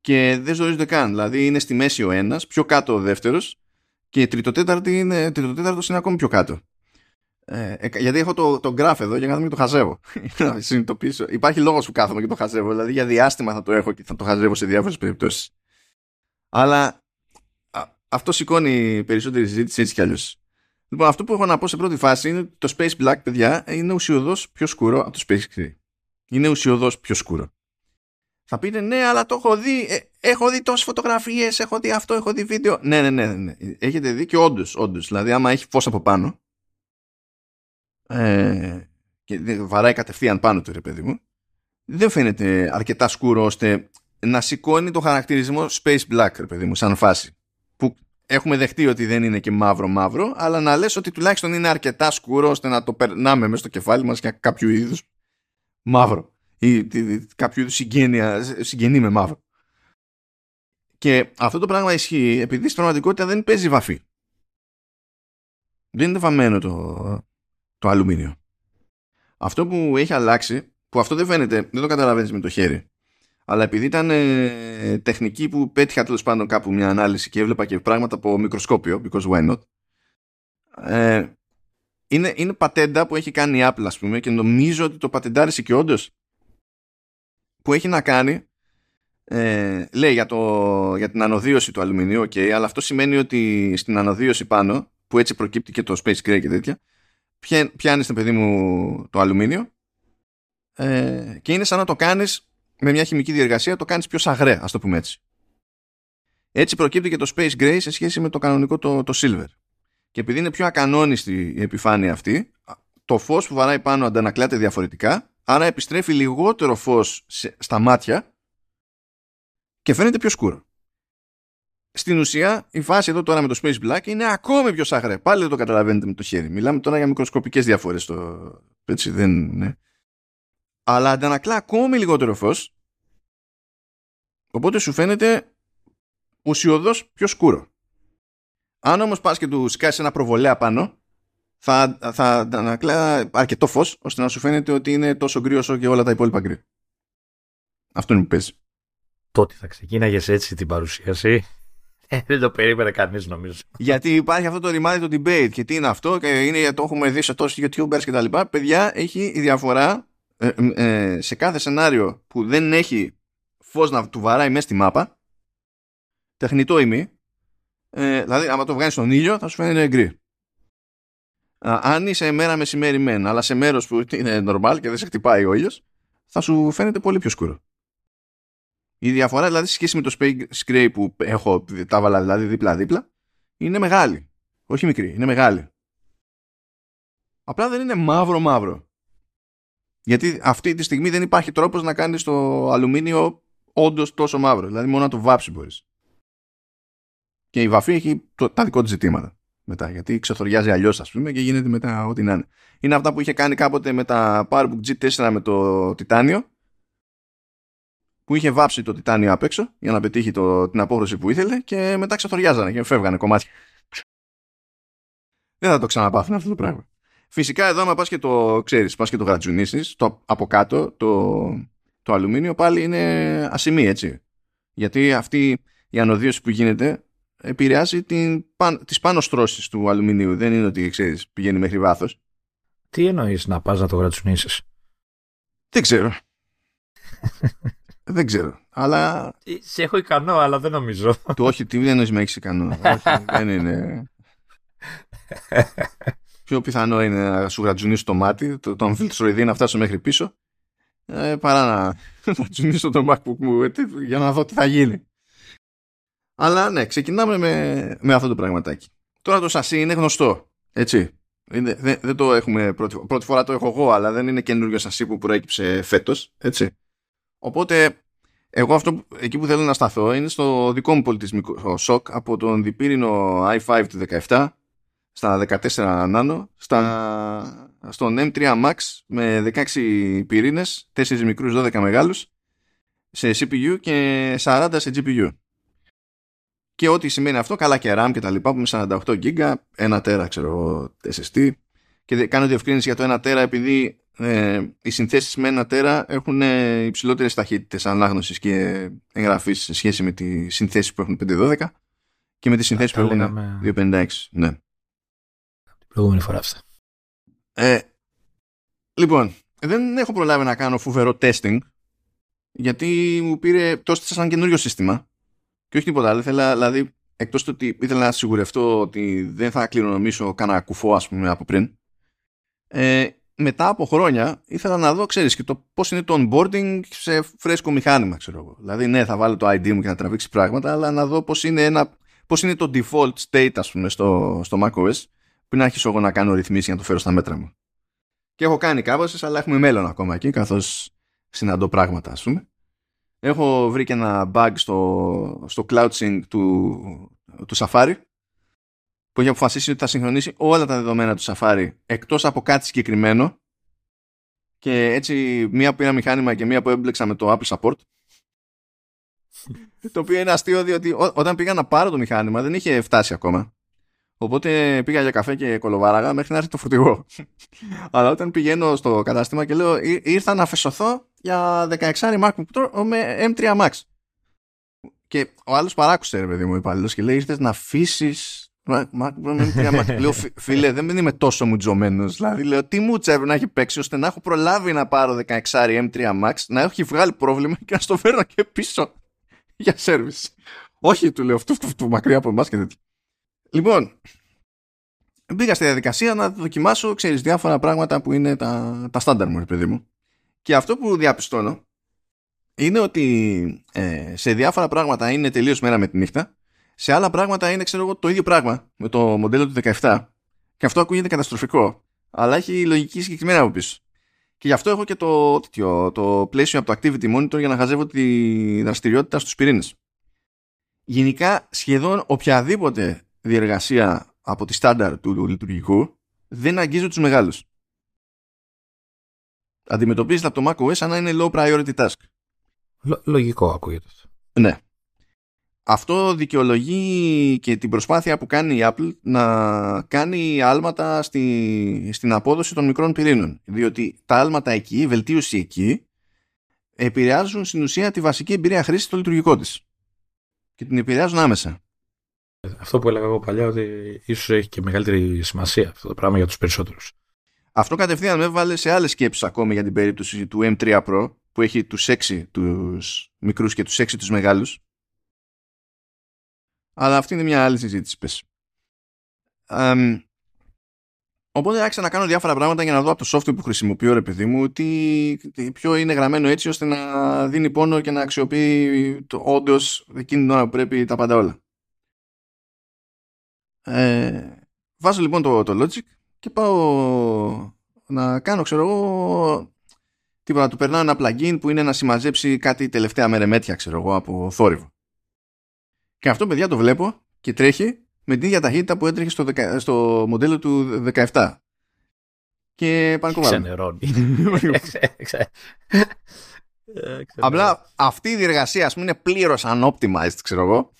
Και δεν ζορίζονται καν. Δηλαδή είναι στη μέση ο ένας, πιο κάτω ο δεύτερος και τριτοτέταρτος είναι, τριτοτέταρτος είναι ακόμη πιο κάτω. Ε, γιατί έχω το, το graph εδώ για να μην το χαζεύω. Υπάρχει λόγος που κάθομαι και το χαζεύω. Δηλαδή για διάστημα θα το έχω και θα το χαζεύω σε διάφορες περιπτώσεις. Αλλά α, αυτό σηκώνει περισσότερη συζήτηση έτσι κι αλλιώς. Λοιπόν, αυτό που έχω να πω σε πρώτη φάση είναι ότι το Space Black, παιδιά, είναι ουσιοδός πιο σκούρο από το Space Gray. Είναι ουσιοδός πιο σκούρο. Θα πείτε, ναι, αλλά το έχω δει, ε, έχω δει τόσες φωτογραφίες, έχω δει αυτό, έχω δει βίντεο. Ναι, ναι, ναι, ναι. Έχετε δει και όντως, όντως. Δηλαδή, άμα έχει φως από πάνω, ε, και βαράει κατευθείαν πάνω του, ρε παιδί μου, δεν φαίνεται αρκετά σκούρο ώστε να σηκώνει το χαρακτηρισμό Space Black, ρε παιδί μου, σαν φάση. Που έχουμε δεχτεί ότι δεν είναι και μαύρο-μαύρο, αλλά να λες ότι τουλάχιστον είναι αρκετά σκούρο ώστε να το περνάμε μέσα στο κεφάλι μας για κάποιο είδους μαύρο ή κάποιο είδους συγγενή με μαύρο. Και αυτό το πράγμα ισχύει επειδή στην πραγματικότητα δεν παίζει βαφή. Δεν είναι βαμμένο το, το αλουμίνιο. Αυτό που έχει αλλάξει, που αυτό δεν φαίνεται, δεν το καταλαβαίνεις με το χέρι, αλλά επειδή ήταν ε, τεχνική που πέτυχα τέλος πάντων κάπου μια ανάλυση και έβλεπα και πράγματα από μικροσκόπιο, because why not, ε, είναι, είναι πατέντα που έχει κάνει η Apple, ας πούμε, και νομίζω ότι το πατεντάρισε και όντως, που έχει να κάνει, ε, λέει για, το, για την ανοδίωση του αλουμινίου, okay, αλλά αυτό σημαίνει ότι στην ανοδίωση πάνω, που έτσι προκύπτει και το Space Gray και τέτοια, πιάνεις, παιδί μου, το αλουμίνιο, ε, και είναι σαν να το κάνεις με μια χημική διεργασία, το κάνεις πιο σαγρέ, ας το πούμε έτσι. Έτσι προκύπτει και το Space Gray σε σχέση με το κανονικό το, το Silver. Και επειδή είναι πιο ακανόνιστη η επιφάνεια αυτή, το φως που βαράει πάνω αντανακλάται διαφορετικά, άρα επιστρέφει λιγότερο φως σε, στα μάτια και φαίνεται πιο σκούρο. Στην ουσία, η φάση εδώ τώρα με το Space Black είναι ακόμη πιο σαγρέ. Πάλι δεν το καταλαβαίνετε με το χέρι. Μιλάμε τώρα για μικροσκοπικές διαφορές. Το... Έτσι δεν είναι. Αλλά αντανακλά ακόμη λιγότερο φως, οπότε σου φαίνεται ουσιοδός πιο σκούρο. Αν όμως πας και του σκάσεις ένα προβολέα πάνω, θα, θα αντανακλά αρκετό φως ώστε να σου φαίνεται ότι είναι τόσο γκρι όσο και όλα τα υπόλοιπα γκρι. Αυτό είναι που παίζει. Το ότι θα ξεκίναγες έτσι την παρουσίαση δεν το περίμενε κανείς, νομίζω. Γιατί υπάρχει αυτό το ρημάδι του debate και τι είναι αυτό, και είναι, το έχουμε δει σε τόσους YouTubers κτλ. Παιδιά, έχει η διαφορά. Ε, ε, σε κάθε σενάριο που δεν έχει φως να του βαράει μέσα στη μάπα, τεχνητό ή μη, ε, δηλαδή άμα το βγάλεις στον ήλιο θα σου φαίνεται γκρι. Α, αν είσαι μέρα μεσημέρι μεν, αλλά σε μέρος που είναι normal και δεν σε χτυπάει ο ήλιος, θα σου φαίνεται πολύ πιο σκούρο. Η διαφορά δηλαδή σε σχέση με το Space Gray που έχω, τα βάλα δηλαδή δίπλα δίπλα, είναι μεγάλη, όχι μικρή, είναι μεγάλη. Απλά δεν είναι μαύρο μαύρο. Γιατί αυτή τη στιγμή δεν υπάρχει τρόπος να κάνεις το αλουμίνιο όντως τόσο μαύρο. Δηλαδή μόνο να το βάψει μπορείς. Και η βαφή έχει το, τα δικό της ζητήματα μετά. Γιατί ξεθοριάζει αλλιώς, ας πούμε, και γίνεται μετά ό,τι να είναι. Είναι αυτά που είχε κάνει κάποτε με τα PowerBook τζι φορ με το τιτάνιο. Που είχε βάψει το τιτάνιο απ' έξω για να πετύχει το, την απόχρωση που ήθελε. Και μετά ξεθοριάζανε και φεύγανε κομμάτια. Δεν θα το ξαναπάθουν αυτό το πράγμα. Φυσικά εδώ άμα πας και το ξέρεις, πας και το γρατζουνίσεις, το από κάτω, το, το αλουμίνιο πάλι είναι ασημή, έτσι. Γιατί αυτή η ανωδίωση που γίνεται επηρεάζει την, τις πάνω στρώσεις του αλουμινίου. Δεν είναι ότι, ξέρεις, πηγαίνει μέχρι βάθος. Τι εννοείς να πας να το γρατσουνίσεις? Δεν ξέρω. Δεν ξέρω, αλλά... Σε έχω ικανό, αλλά δεν νομίζω. Του όχι, τι δεν εννοείς με έχεις ικανό. Όχι, δεν είναι... Πιο πιθανό είναι να σου γρατζουνίσει το μάτι, το, το αμφίλτρο ειδή να φτάσω μέχρι πίσω, ε, παρά να γρατζουνίσω το MacBook μου, έτσι, για να δω τι θα γίνει. Αλλά ναι, ξεκινάμε με, με αυτό το πραγματάκι. Τώρα το σασί είναι γνωστό, έτσι. Είναι, δεν, δεν το έχουμε πρώτη, πρώτη φορά το έχω εγώ, αλλά δεν είναι καινούριο σασί που προέκυψε φέτος, έτσι. Οπότε, εγώ αυτό, εκεί που θέλω να σταθώ είναι στο δικό μου πολιτισμικό σοκ από τον διπύρινο άι φάιβ του δεκαεπτά στα δεκατέσσερα νάνο, στα, στον εμ θρι Max με δεκαέξι πυρήνες, τέσσερις μικρούς, δώδεκα μεγάλους, σε σι πι γιου και σαράντα σε τζι πι γιου. Και ό,τι σημαίνει αυτό, καλά και RAM και τα λοιπά, που με σαράντα οκτώ γίγα, ένα τέρα, ξέρω εγώ, ες ες ντι. Και κάνω διευκρίνηση για το ένα τέρα επειδή ε, οι συνθέσεις με ένα τέρα έχουν ε, υψηλότερες ταχύτητες ανάγνωσης και εγγραφής σε σχέση με τις συνθέσεις που έχουν πεντακόσια δώδεκα και με τις συνθέσεις που έχουν με... διακόσια πενήντα έξι. Ναι. Προηγούμενη φορά αυτά. Ε, λοιπόν, δεν έχω προλάβει να κάνω φοβερό testing γιατί μου πήρε τόσο σαν καινούριο σύστημα και όχι τίποτα άλλο. Δηλαδή, εκτός του ότι ήθελα να σιγουρευτώ ότι δεν θα κληρονομήσω κανένα κουφό, ας πούμε, από πριν, ε, μετά από χρόνια ήθελα να δω, ξέρεις, και το πώς είναι το onboarding σε φρέσκο μηχάνημα, ξέρω εγώ. Δηλαδή, ναι, θα βάλω το άι ντι μου και να τραβήξει πράγματα, αλλά να δω πώς είναι, ένα, πώς είναι το default state, ας πούμε, στο, στο macOS. Πριν αρχίσω εγώ να κάνω ρυθμίσεις για να το φέρω στα μέτρα μου. Και έχω κάνει κάποιες, αλλά έχουμε μέλλον ακόμα εκεί, καθώς συναντώ πράγματα, ας πούμε. Έχω βρει και ένα bug στο, στο cloud sync του, του Safari, που έχει αποφασίσει ότι θα συγχρονίσει όλα τα δεδομένα του Safari, εκτός από κάτι συγκεκριμένο. Και έτσι, μία που είναι μηχάνημα και μία που έμπλεξα με το Apple Support. Το οποίο είναι αστείο, διότι ό, όταν πήγα να πάρω το μηχάνημα, δεν είχε φτάσει ακόμα. Οπότε πήγα για καφέ και κολοβάραγα μέχρι να έρθει το φορτηγό. Αλλά όταν πηγαίνω στο κατάστημα και λέω ήρθα να φεσωθώ για δεκαέξι MacBook Pro με εμ θρι Max. Και ο άλλος παράκουσε, ρε παιδί μου, υπάλληλος, και λέει ήρθες να αφήσεις MacBook με εμ θρι Max. Λέω φίλε, δεν είμαι τόσο μουτζωμένος. Δηλαδή λέω τι μουτσα έπρεπε να έχει παίξει ώστε να έχω προλάβει να πάρω δεκαέξι εμ θρι Max, να έχει βγάλει πρόβλημα και να στο φέρω και πίσω για service. Όχι, του λέω, φτου μακριά από εμάς και τέτοια. Λοιπόν, μπήκα στη διαδικασία να δοκιμάσω, ξέρεις, διάφορα πράγματα που είναι τα, τα στάνταρ μου, ρε παιδί μου. Και αυτό που διαπιστώνω είναι ότι ε, σε διάφορα πράγματα είναι τελείως μέρα με τη νύχτα, σε άλλα πράγματα είναι, ξέρω εγώ, το ίδιο πράγμα με το μοντέλο του δεκαεπτά. Και αυτό ακούγεται καταστροφικό, αλλά έχει λογική συγκεκριμένα από πίσω. Και γι' αυτό έχω και το, το, το πλαίσιο από το Activity Monitor για να χαζεύω τη δραστηριότητα στους πυρήνες. Γενικά, σχεδόν οποιαδήποτε διεργασία από τη στάνταρ του λειτουργικού δεν αγγίζει τους μεγάλους. Αντιμετωπίζεται από το macOS σαν να είναι low priority task. Λο, λογικό ακούγεται. Ναι. Αυτό δικαιολογεί και την προσπάθεια που κάνει η Apple να κάνει άλματα στη, στην απόδοση των μικρών πυρήνων. Διότι τα άλματα εκεί, η βελτίωση εκεί, επηρεάζουν στην ουσία τη βασική εμπειρία χρήσης στο λειτουργικό της. Και την επηρεάζουν άμεσα. Αυτό που έλεγα εγώ παλιά, ότι ίσως έχει και μεγαλύτερη σημασία αυτό το πράγμα για τους περισσότερους. Αυτό κατευθείαν με έβαλε σε άλλες σκέψεις ακόμη για την περίπτωση του εμ θρι Pro, που έχει τους έξι τους μικρούς και τους έξι τους μεγάλους. Αλλά αυτή είναι μια άλλη συζήτηση, πες. Um, οπότε άρχισα να κάνω διάφορα πράγματα για να δω από το software που χρησιμοποιώ, ρε παιδί μου, τι, τι πιο είναι γραμμένο έτσι ώστε να δίνει πόνο και να αξιοποιεί όντως εκείνη την ώρα που πρέπει τα πάντα όλα. Ε, βάζω λοιπόν το, το Logic και πάω να κάνω, ξέρω εγώ, τίποτα, να του περνάω ένα plugin που είναι να συμμαζέψει κάτι τελευταία μερεμέτια, ξέρω εγώ, από θόρυβο. Και αυτό, παιδιά, το βλέπω και τρέχει με την ίδια ταχύτητα που έτρεχε στο, στο μοντέλο του δεκαεπτά. Και πανικοβάλλω. Ξενερώνει. Απλά αυτή η διεργασία, ας πούμε, είναι πλήρως unoptimized, ξέρω εγώ.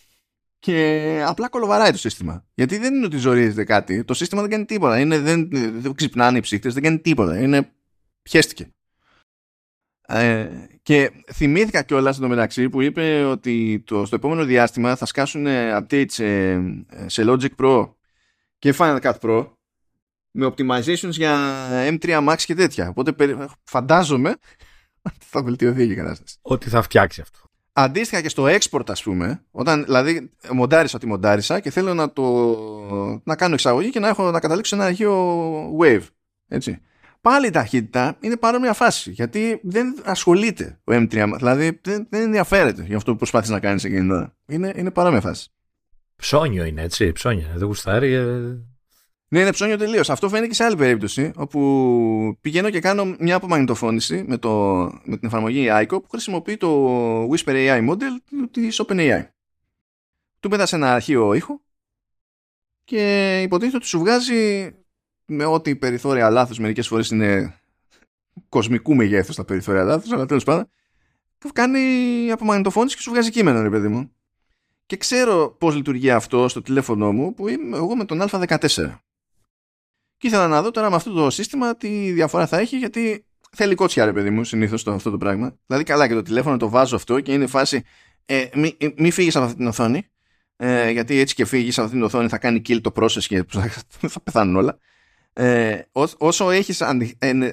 Και απλά κολοβαράει το σύστημα. Γιατί δεν είναι ότι ζορίζεται κάτι. Το σύστημα δεν κάνει τίποτα. Είναι, δεν, δεν ξυπνάνε οι ψύχτες, δεν κάνει τίποτα. Είναι. Πιέστηκε. Ε, και θυμήθηκα κιόλας εντωμεταξύ που είπε ότι το, στο επόμενο διάστημα θα σκάσουν updates σε, σε Logic Pro και Final Cut Pro με optimizations για εμ θρι Max και τέτοια. Οπότε φαντάζομαι ότι θα βελτιωθεί και η κατάσταση. Ότι θα φτιάξει αυτό. Αντίστοιχα και στο export, ας πούμε, όταν δηλαδή μοντάρισα ότι μοντάρισα και θέλω να, το, να κάνω εξαγωγή και να, έχω, να καταλήξω ένα αρχείο Wave. Έτσι. Πάλι η ταχύτητα είναι παρόμοια φάση, γιατί δεν ασχολείται ο εμ θρι, δηλαδή δεν, δεν ενδιαφέρεται για αυτό που προσπάθεις να κάνεις εκείνη την ώρα. Είναι, είναι παρόμοια φάση. Ψώνιο είναι, έτσι, ψώνιο. Δεν γουστάρει. Ε... Ναι, είναι ψώνιο τελείως. Αυτό φαίνεται και σε άλλη περίπτωση, όπου πηγαίνω και κάνω μια απομαγνητοφώνηση με, το, με την εφαρμογή άι σι ο που χρησιμοποιεί το Whisper έι άι Model της OpenAI. Του πέτασε ένα αρχείο ήχο και υποτίθεται ότι σου βγάζει, με ό,τι περιθώρια λάθος μερικές φορές είναι κοσμικού μεγέθους τα περιθώρια λάθος, αλλά τέλος πάντων κάνει απομαγνητοφώνηση και σου βγάζει κείμενο, ρε παιδί μου. Και ξέρω πώς λειτουργεί αυτό στο τηλέφωνο μου που είμαι εγώ με τον Α δεκατέσσερα. Και ήθελα να δω τώρα με αυτό το σύστημα τι διαφορά θα έχει, γιατί θέλει κότσια, ρε παιδί μου, συνήθως το, αυτό το πράγμα. Δηλαδή, καλά, και το τηλέφωνο το βάζω αυτό και είναι φάση ε, μη, μη φύγεις από αυτή την οθόνη, ε, γιατί έτσι και φύγεις από αυτή την οθόνη θα κάνει kill το process και θα πεθάνουν όλα. Ε, ό, όσο έχεις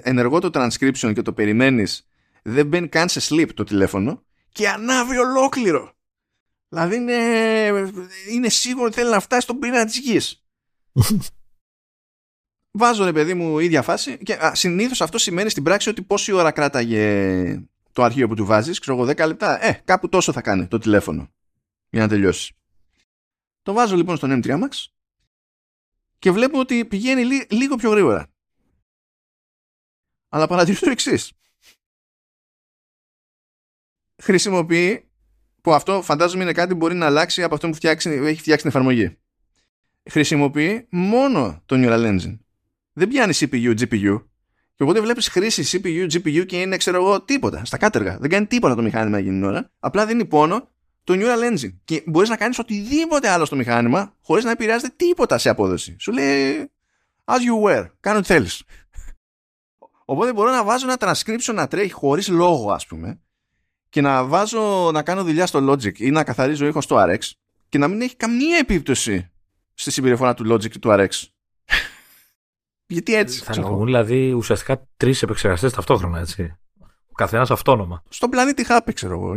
ενεργό το transcription και το περιμένεις, δεν μπαίνει καν σε sleep το τηλέφωνο και ανάβει ολόκληρο. Δηλαδή είναι, είναι σίγουρο ότι θέλει να φτάσει στον πυρήνα της γης. Βάζω, ρε παιδί μου, ίδια φάση και α, συνήθως αυτό σημαίνει στην πράξη ότι πόση ώρα κράταγε το αρχείο που του βάζεις, ξέρω εγώ, δέκα λεπτά. Ε, κάπου τόσο θα κάνει το τηλέφωνο για να τελειώσει. Το βάζω λοιπόν στον εμ θρι Max και βλέπω ότι πηγαίνει λί, λίγο πιο γρήγορα. Αλλά παρατηρήσω το εξής. Χρησιμοποιεί, που αυτό φαντάζομαι είναι κάτι που μπορεί να αλλάξει από αυτό που φτιάξει, έχει φτιάξει την εφαρμογή. Χρησιμοποιεί μόνο το Neural Engine. Δεν πιάνει σι πι γιου, τζι πι γιου. Και οπότε βλέπεις χρήση σι πι γιου, τζι πι γιου και είναι, ξέρω εγώ, τίποτα. Στα κάτεργα. Δεν κάνει τίποτα το μηχάνημα εκείνη την ώρα. Απλά δίνει πόνο το Neural Engine. Και μπορείς να κάνεις οτιδήποτε άλλο στο μηχάνημα χωρίς να επηρεάζεται τίποτα σε απόδοση. Σου λέει as you were. Κάνω ό,τι θέλεις. Οπότε μπορώ να βάζω ένα transcription να τρέχει χωρίς λόγο, ας πούμε. Και να βάζω, να κάνω δουλειά στο Logic ή να καθαρίζω ήχο στο αρ εξ και να μην έχει καμία επίπτωση στη συμπεριφορά του Logic και του αρ εξ. Γιατί έτσι. Θα νοούν δηλαδή ουσιαστικά τρεις επεξεργαστές ταυτόχρονα, έτσι. Ο καθένας αυτόνομα. Στον πλανήτη χάπη, ξέρω εγώ.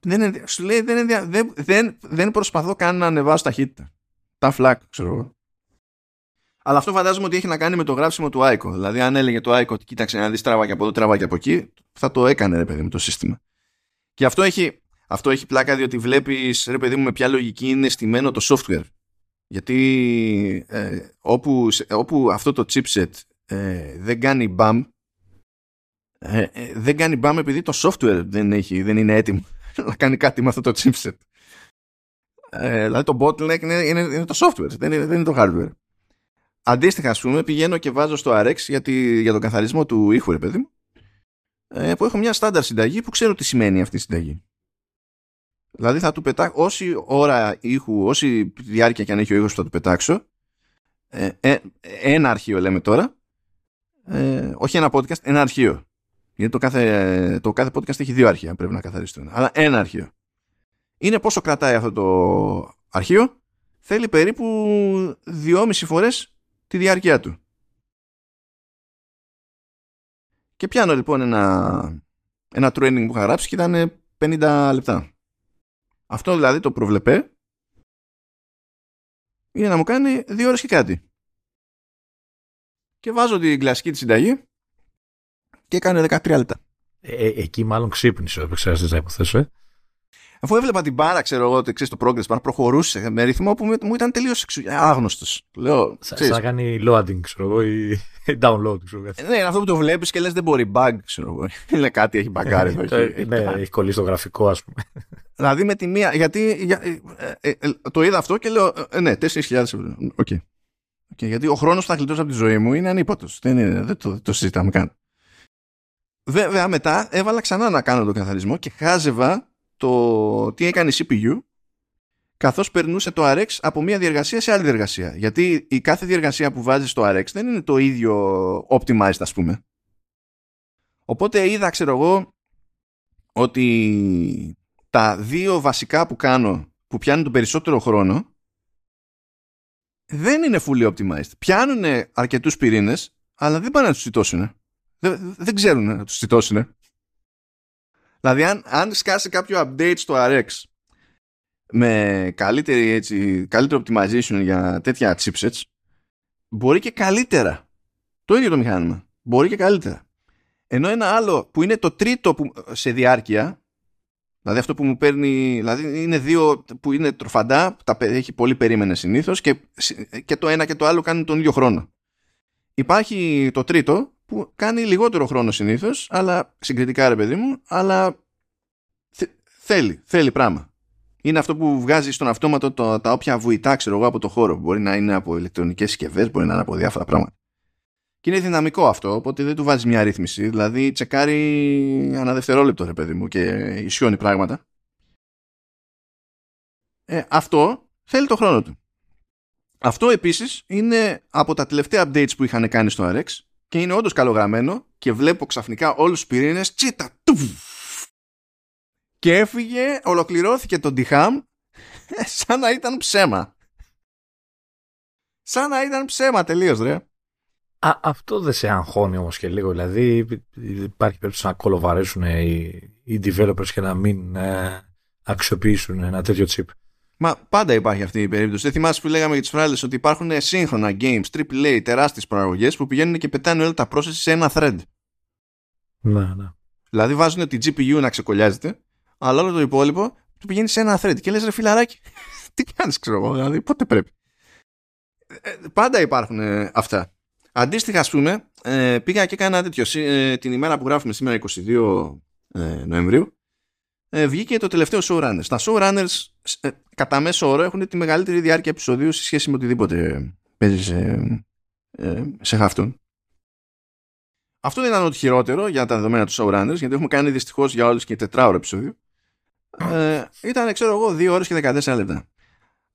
Δεν, δεν, δεν, δεν προσπαθώ καν να ανεβάσω ταχύτητα. Τα φλακ, ξέρω εγώ. Αλλά αυτό φαντάζομαι ότι έχει να κάνει με το γράψιμο του άι σι ο. Δηλαδή, αν έλεγε το άι σι ο ότι κοίταξε να δει τράβα και από εδώ, τράβα και από εκεί, θα το έκανε, ρε παιδί μου, το σύστημα. Και αυτό έχει, αυτό έχει πλάκα, διότι βλέπεις, ρε παιδί μου, με ποια λογική είναι στημένο το software. Γιατί ε, όπου, όπου αυτό το chipset ε, δεν κάνει μπαμ, ε, ε, δεν κάνει μπαμ επειδή το software δεν, έχει, δεν είναι έτοιμο να κάνει κάτι με αυτό το chipset. Ε, δηλαδή το bottleneck είναι, είναι, είναι το software, δεν είναι, δεν είναι το hardware. Αντίστοιχα, ας πούμε, πηγαίνω και βάζω στο αρ εξ για, τη, για τον καθαρισμό του ήχου, ρε παιδί μου, που έχω μια στάνταρ συνταγή που ξέρω τι σημαίνει αυτή η συνταγή. Δηλαδή θα του πετάξω όση ώρα ήχου, όση διάρκεια και αν έχει ο ήχος που θα του πετάξω, ε, ε, ένα αρχείο λέμε τώρα, ε, όχι ένα podcast, ένα αρχείο, γιατί το κάθε, το κάθε podcast έχει δύο αρχεία, πρέπει να καθαρίσουν, αλλά ένα αρχείο. Είναι πόσο κρατάει αυτό το αρχείο, θέλει περίπου δυόμιση φορές τη διάρκεια του. Και πιάνω λοιπόν ένα, ένα training που είχα γράψει και ήταν πενήντα λεπτά. Αυτό δηλαδή το προβλεπέ για να μου κάνει δύο ώρες και κάτι. Και βάζω την κλασική της συνταγή και έκανε δεκατρία λεπτά. Ε, εκεί μάλλον ξύπνησε ο επεξεργαστής, να υποθέσω. Ε. Αφού έβλεπα την μπάρα, ξέρω εγώ, ότι ξέρεις το progress bar, προχωρούσε με ρυθμό που μου ήταν τελείως άγνωστος. Λέω, σαν να κάνει loading, ξέρω εγώ, ή download, ξέρω εγώ. Ναι, είναι αυτό που το βλέπεις και λες δεν μπορεί, bug, ξέρω εγώ. Είναι κάτι, έχει μπαγκάρει. Ναι, έχει κολλήσει το γραφικό, ας πούμε. Δηλαδή με τη μία, γιατί το είδα αυτό και λέω, ναι, τέσσερις χιλιάδες ευρώ. Οκ. Γιατί ο χρόνος που θα γλιτώσω από τη ζωή μου είναι ανύποτος. Δεν το συζητάμε καν. Βέβαια μετά έβαλα ξανά να κάνω τον καθαρισμό και χάζευα το τι έκανε η σι πι γιου καθώς περνούσε το αρ εξ από μία διεργασία σε άλλη διεργασία. Γιατί η κάθε διεργασία που βάζεις στο αρ εξ δεν είναι το ίδιο optimized, ας πούμε. Οπότε είδα, ξέρω εγώ, ότι τα δύο βασικά που κάνω, που πιάνουν τον περισσότερο χρόνο, δεν είναι fully optimized. Πιάνουν αρκετούς πυρήνες, αλλά δεν πάνε να τους τσιτώσουν. Δεν, δεν ξέρουν να τους τσιτώσουν. Δηλαδή, αν, αν σκάσει κάποιο update στο αρ εξ με καλύτερη, έτσι, καλύτερο optimization για τέτοια chipsets, μπορεί και καλύτερα. Το ίδιο το μηχάνημα. Μπορεί και καλύτερα. Ενώ ένα άλλο που είναι το τρίτο που, σε διάρκεια, δηλαδή αυτό που μου παίρνει, δηλαδή είναι δύο που είναι τροφαντά, τα έχει πολύ περίμενες συνήθως, και, και το ένα και το άλλο κάνουν τον ίδιο χρόνο. Υπάρχει το τρίτο που κάνει λιγότερο χρόνο συνήθως, αλλά συγκριτικά, ρε παιδί μου, αλλά θε, θέλει, θέλει πράγμα. Είναι αυτό που βγάζει στον αυτόματο το, τα όποια βουητά, ξέρω εγώ, από το χώρο. Μπορεί να είναι από ηλεκτρονικές συσκευές, μπορεί να είναι από διάφορα πράγματα. Και είναι δυναμικό αυτό, οπότε δεν του βάζεις μια ρύθμιση. Δηλαδή τσεκάρει ανά δευτερόλεπτο, ρε παιδί μου, και ισιώνει πράγματα. Ε, αυτό θέλει το χρόνο του. Αυτό επίσης είναι από τα τελευταία updates που είχαν κάνει στο αρ εξ και είναι όντως καλογραμμένο και βλέπω ξαφνικά όλους τους πυρήνες, τσίτα, τουφ, και έφυγε, ολοκληρώθηκε το ντιχάμ σαν να ήταν ψέμα. Σαν να ήταν ψέμα τελείως, ρε. Α, αυτό δεν σε αγχώνει όμως και λίγο? Δηλαδή υπάρχει περίπτωση να κολοβαρέσουν οι, οι developers και να μην ε, αξιοποιήσουν ένα τέτοιο chip? Μα πάντα υπάρχει αυτή η περίπτωση. Δεν θυμάσαι που λέγαμε για τις φράλες ότι υπάρχουν σύγχρονα games, έι έι έι, τεράστιες παραγωγές που πηγαίνουν και πετάνε όλα τα processes σε ένα thread. Ναι, ναι. Δηλαδή βάζουν τη τζι πι γιου να ξεκολλιάζεται, αλλά όλο το υπόλοιπο του πηγαίνει σε ένα thread και λες, ρε φιλαράκι, τι κάνεις, ξέρω εγώ, δηλαδή πότε πρέπει. Ε, πάντα υπάρχουν ε, αυτά. Αντίστοιχα, ας πούμε, πήγα και έκανα ένα τέτοιο. Την ημέρα που γράφουμε σήμερα, εικοστή δεύτερη Νοεμβρίου, βγήκε το τελευταίο Showrunners. Τα Showrunners, κατά μέσο όρο, έχουν τη μεγαλύτερη διάρκεια επεισοδίου σε σχέση με οτιδήποτε παίζει σε, σε χαυτόν. Αυτό δεν ήταν ό,τι χειρότερο για τα δεδομένα του Showrunners, γιατί έχουμε κάνει δυστυχώς για όλους και τετράωρο επεισόδιο. Ε, ήταν, ξέρω εγώ, δύο ώρες και δεκατέσσερα λεπτά.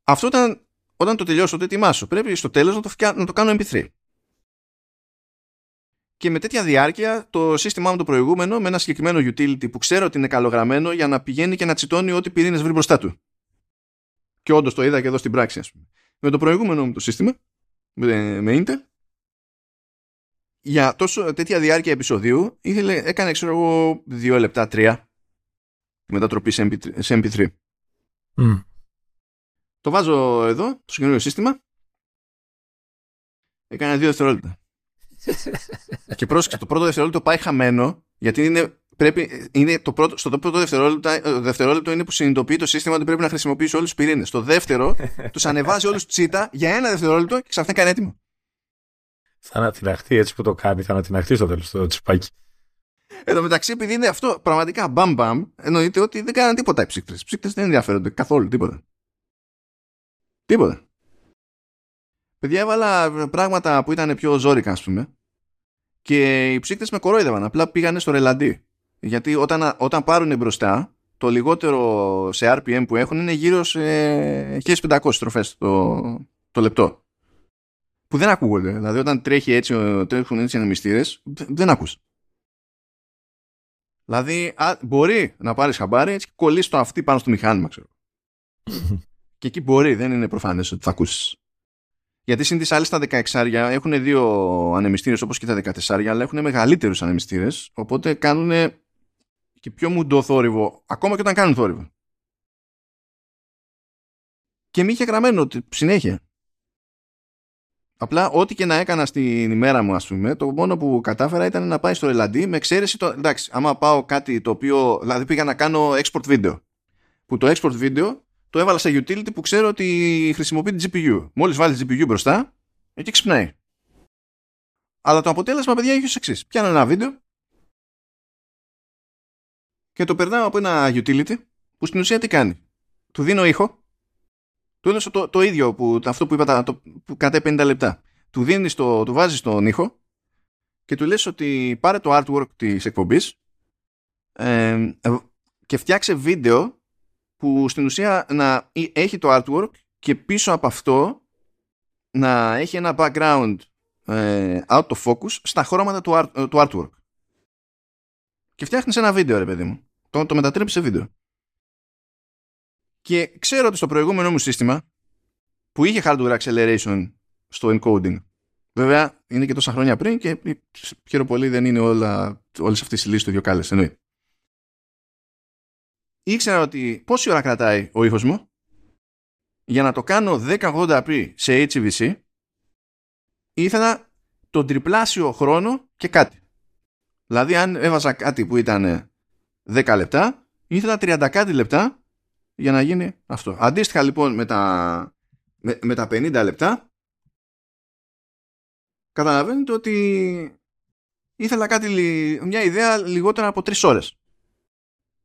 Αυτό ήταν, όταν το τελειώσω, το ετοιμάσω. Πρέπει στο τέλος να το, να το κάνω εμ πι θρι. Και με τέτοια διάρκεια το σύστημά μου το προηγούμενο, με ένα συγκεκριμένο utility που ξέρω ότι είναι καλογραμμένο για να πηγαίνει και να τσιτώνει ό,τι πυρήνες βρει μπροστά του. Και όντως το είδα και εδώ στην πράξη, ας πούμε. Με το προηγούμενο μου το σύστημα, με, με Intel, για τόσο τέτοια διάρκεια επεισοδίου, ήθελε, έκανε, ξέρω εγώ, δύο λεπτά, τρία, μετατροπή σε εμ πι θρι. Mm. Το βάζω εδώ, στο καινούριο σύστημα, έκανε δύο δευτερόλεπτα. Και πρόσεξε, το πρώτο δευτερόλεπτο πάει χαμένο, γιατί είναι, πρέπει, είναι το πρώτο, στο πρώτο δευτερόλεπτο, δευτερόλεπτο είναι που συνειδητοποιεί το σύστημα ότι πρέπει να χρησιμοποιήσει όλους τους πυρήνες. Στο δεύτερο, τους ανεβάζει όλους τσίτα για ένα δευτερόλεπτο και ξαφνικά είναι έτοιμο. Θα ανατιναχθεί έτσι που το κάνει, θα ανατιναχθεί στο τέλος το τσιπάκι. Εν τω μεταξύ, επειδή είναι αυτό πραγματικά μπαμ-μπαμ, εννοείται ότι δεν κάνανε τίποτα οι ψύκτες. Οι ψύκτες δεν ενδιαφέρονται καθόλου, τίποτα. Τίποτα. Παιδιά, έβαλα πράγματα που ήταν πιο ζόρικα, ας πούμε, και οι ψύκτες με κορόιδευαν. Απλά πήγανε στο ρελαντί. Γιατί όταν, όταν πάρουν μπροστά, το λιγότερο σε αρ πι εμ που έχουν είναι γύρω σε χίλιες πεντακόσιες στροφές το, το λεπτό. Που δεν ακούγονται. Δηλαδή, όταν τρέχει έτσι, τρέχουν έτσι ανεμιστήρες, δεν ακούς. Δηλαδή, α, μπορεί να πάρεις χαμπάρι έτσι, και κολλείς το αυτί πάνω στο μηχάνημα, ξέρω. Και εκεί μπορεί, δεν είναι προφανές ότι θα ακούσεις. Γιατί συν τις άλλες τα δεκαεξάρια έχουν δύο ανεμιστήρες όπως και τα δεκατεσσάρια, αλλά έχουν μεγαλύτερους ανεμιστήρες, οπότε κάνουν και πιο μουντό θόρυβο, ακόμα και όταν κάνουν θόρυβο. Και μη είχε γραμμένο συνέχεια. Απλά ό,τι και να έκανα στην ημέρα μου, ας πούμε, το μόνο που κατάφερα ήταν να πάει στο ρελαντί, με εξαίρεση το... Εντάξει, άμα πάω κάτι το οποίο... Δηλαδή πήγα να κάνω export video, που το export video... Το έβαλα σε utility που ξέρω ότι χρησιμοποιεί την τζι πι γιου. Μόλις βάλει την τζι πι γιου μπροστά, εκεί ξυπνάει. Αλλά το αποτέλεσμα, παιδιά, έχει ως εξής. Πιάνω ένα βίντεο και το περνάω από ένα utility που στην ουσία τι κάνει? Του δίνω ήχο. Του έδωσε το, το ίδιο που, αυτό που είπα το, που κατά πενήντα λεπτά. Του, δίνεις το, του βάζεις τον ήχο και του λες ότι πάρε το artwork της εκπομπής ε, και φτιάξε βίντεο που στην ουσία να έχει το artwork και πίσω από αυτό να έχει ένα background ε, out of focus στα χρώματα του, art, του artwork. Και φτιάχνεις ένα βίντεο, ρε παιδί μου. Το, το μετατρέψεις σε βίντεο. Και ξέρω ότι στο προηγούμενο μου σύστημα που είχε hardware acceleration στο encoding, βέβαια είναι και τόσα χρόνια πριν και χαίρο πολύ δεν είναι όλα, όλες αυτές οι λύσεις το ίδιο κάλες, εννοεί. Ήξερα ότι πόση ώρα κρατάει ο ήχος μου για να το κάνω χίλια ογδόντα πι σε έιτς βι σι, ήθελα τον τριπλάσιο χρόνο και κάτι. Δηλαδή αν έβαζα κάτι που ήταν δέκα λεπτά, ήθελα τριάντα κάτι λεπτά για να γίνει αυτό. Αντίστοιχα λοιπόν με τα, με, με τα πενήντα λεπτά, καταλαβαίνετε ότι ήθελα κάτι, μια ιδέα λιγότερα από τρεις ώρες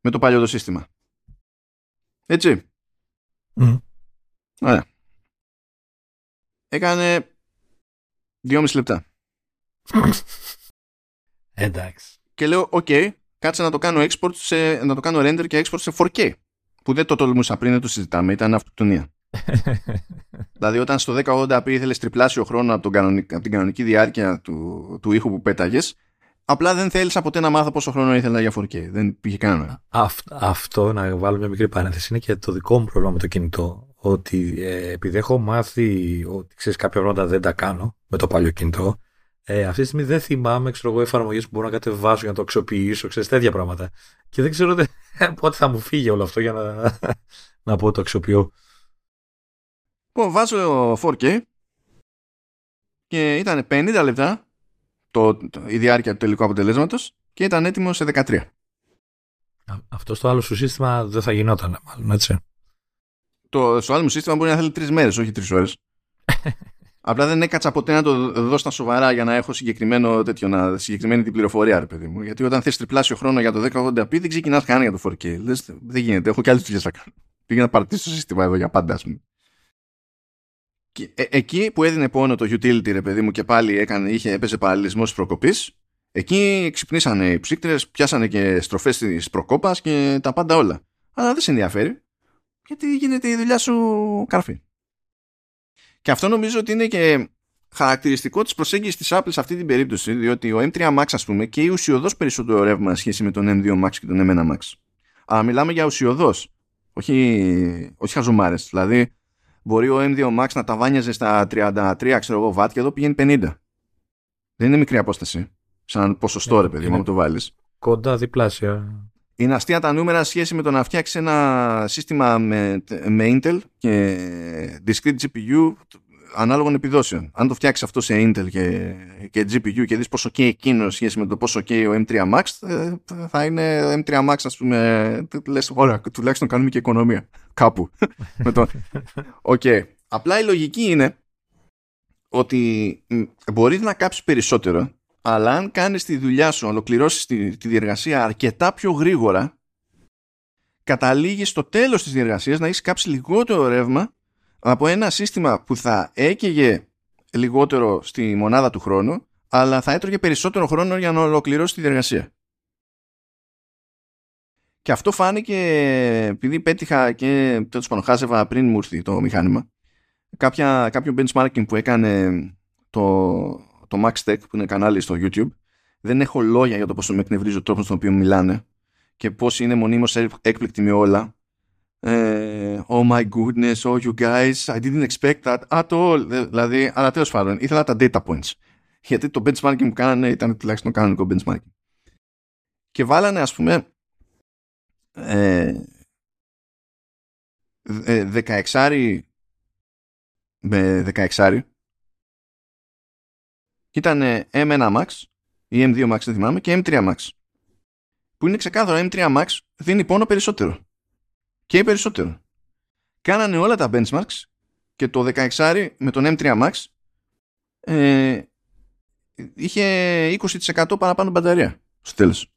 με το παλιό το σύστημα. Έτσι. Mm. Ωραία. Έκανε δυόμιση λεπτά. Εντάξει. Και λέω, οκ, okay, κάτσε να το κάνω export σε, να το κάνω render και export σε φορ κέι. Που δεν το τολμούσα πριν, δεν το συζητάμε, ήταν αυτοκτονία. Δηλαδή, όταν στο χίλια ογδόντα πι ήθελες τριπλάσιο χρόνο από, τον κανονικ, από την κανονική διάρκεια του, του ήχου που πέταγες, απλά δεν θέλησα ποτέ να μάθω πόσο χρόνο ήθελα για φορ κέι. Δεν πήγε κανένα. Αυτό, να βάλω μια μικρή παρένθεση, είναι και το δικό μου πρόβλημα με το κινητό. Ότι ε, επειδή έχω μάθει ότι ξέρεις, κάποια πράγματα δεν τα κάνω με το παλιό κινητό, ε, αυτή τη στιγμή δεν θυμάμαι εφαρμογές που μπορώ να κατεβάσω για να το αξιοποιήσω, ξέρεις, τέτοια πράγματα. Και δεν ξέρω πότε θα μου φύγει όλο αυτό για να, να πω το αξιοποιώ. Λοιπόν, βάζω φορ κέι και ήταν πενήντα λεπτά το, το, η διάρκεια του τελικού αποτελέσματος και ήταν έτοιμο σε δεκατρία. Α, αυτό στο άλλο σου σύστημα δεν θα γινόταν, μάλλον έτσι. Το, στο άλλο μου σύστημα μπορεί να θέλει τρεις μέρες, όχι τρεις ώρες. Απλά δεν έκατσα ποτέ να το δω στα σοβαρά για να έχω συγκεκριμένο τέτοιο, να, συγκεκριμένη την πληροφορία, ρε παιδί μου. Γιατί όταν θες τριπλάσιο χρόνο για το χίλια ογδόντα πι δεν ξεκινάς καν για το φορ κέι. Λες, δεν γίνεται, έχω κι άλλες δουλειές να κάνω. Πήγα να παρτήσω το σύστημα εδώ για πάντα, ας πούμε. Και, ε, εκεί που έδινε πόνο το utility, ρε παιδί μου, και πάλι έκανε, είχε, έπαιζε παραλληλισμός προκοπής, εκεί ξυπνήσανε οι ψύκτρες, πιάσανε και στροφές της προκόπας και τα πάντα όλα. Αλλά δεν σε ενδιαφέρει. Γιατί γίνεται η δουλειά σου καρφή. Και αυτό νομίζω ότι είναι και χαρακτηριστικό της προσέγγισης της Apple σε αυτή την περίπτωση, διότι ο εμ θρι Max, ας πούμε, και η ουσιοδός περισσότερο ρεύμα σχέση με τον εμ δύο Max και τον εμ ένα Max. Αλλά μιλάμε για ουσιοδός, όχι, όχι χαζουμάρες. Δηλαδή, μπορεί ο εμ δύο Max να τα βάνιαζε στα τριάντα τρία, ξέρω εγώ, βατ και εδώ πηγαίνει πενήντα. Δεν είναι μικρή απόσταση, σαν ποσοστό, yeah, ρε παιδί μου, yeah. Το βάλεις. Κοντά διπλάσια. Είναι αστεία τα νούμερα σχέση με το να φτιάξει ένα σύστημα με, με Intel και discrete τζι πι γιου ανάλογων επιδόσεων. Αν το φτιάξει αυτό σε Intel και, και τζι πι γιου και δεις πόσο καίει εκείνο σχέση με το πόσο καίει ο εμ θρι Max, θα είναι εμ θρι Max, ας πούμε, λες, ωραία, τουλάχιστον κάνουμε και οικονομία κάπου. Οκ. Okay. Απλά η λογική είναι ότι μπορεί να κάψει περισσότερο, αλλά αν κάνεις τη δουλειά σου, ολοκληρώσεις τη, τη διεργασία αρκετά πιο γρήγορα, καταλήγεις στο τέλος της διεργασίας να έχεις κάψει λιγότερο ρεύμα από ένα σύστημα που θα έκαιγε λιγότερο στη μονάδα του χρόνου, αλλά θα έτρωγε περισσότερο χρόνο για να ολοκληρώσει τη διεργασία. Και αυτό φάνηκε, επειδή πέτυχα και το σπανοχάσευα πριν μου ήρθε το μηχάνημα, κάποια, κάποιο benchmarking που έκανε το... το Max Tech, που είναι κανάλι στο YouTube. Δεν έχω λόγια για το πόσο με εκνευρίζει ο τρόπος στον οποίο μιλάνε και πώς είναι μονίμως έκπληκτοι με όλα. Ε, oh my goodness, oh you guys, I didn't expect that at all. Δηλαδή, αλλά τέλος πάντων, ήθελα τα data points. Γιατί το benchmarking που κάνανε ήταν τουλάχιστον κανονικό benchmarking. Και βάλανε, ας πούμε, ε, δεκαεξάρι με δεκαεξάρι. Ήταν εμ ένα Max ή εμ δύο Max, δεν θυμάμαι, και εμ τρία Max. Που είναι ξεκάθαρο, εμ τρία Max δίνει πόνο περισσότερο. Και περισσότερο. Κάνανε όλα τα benchmarks και το δεκαεξάρι με τον εμ τρία Max ε, είχε είκοσι τοις εκατό παραπάνω μπαταρία στο τέλος.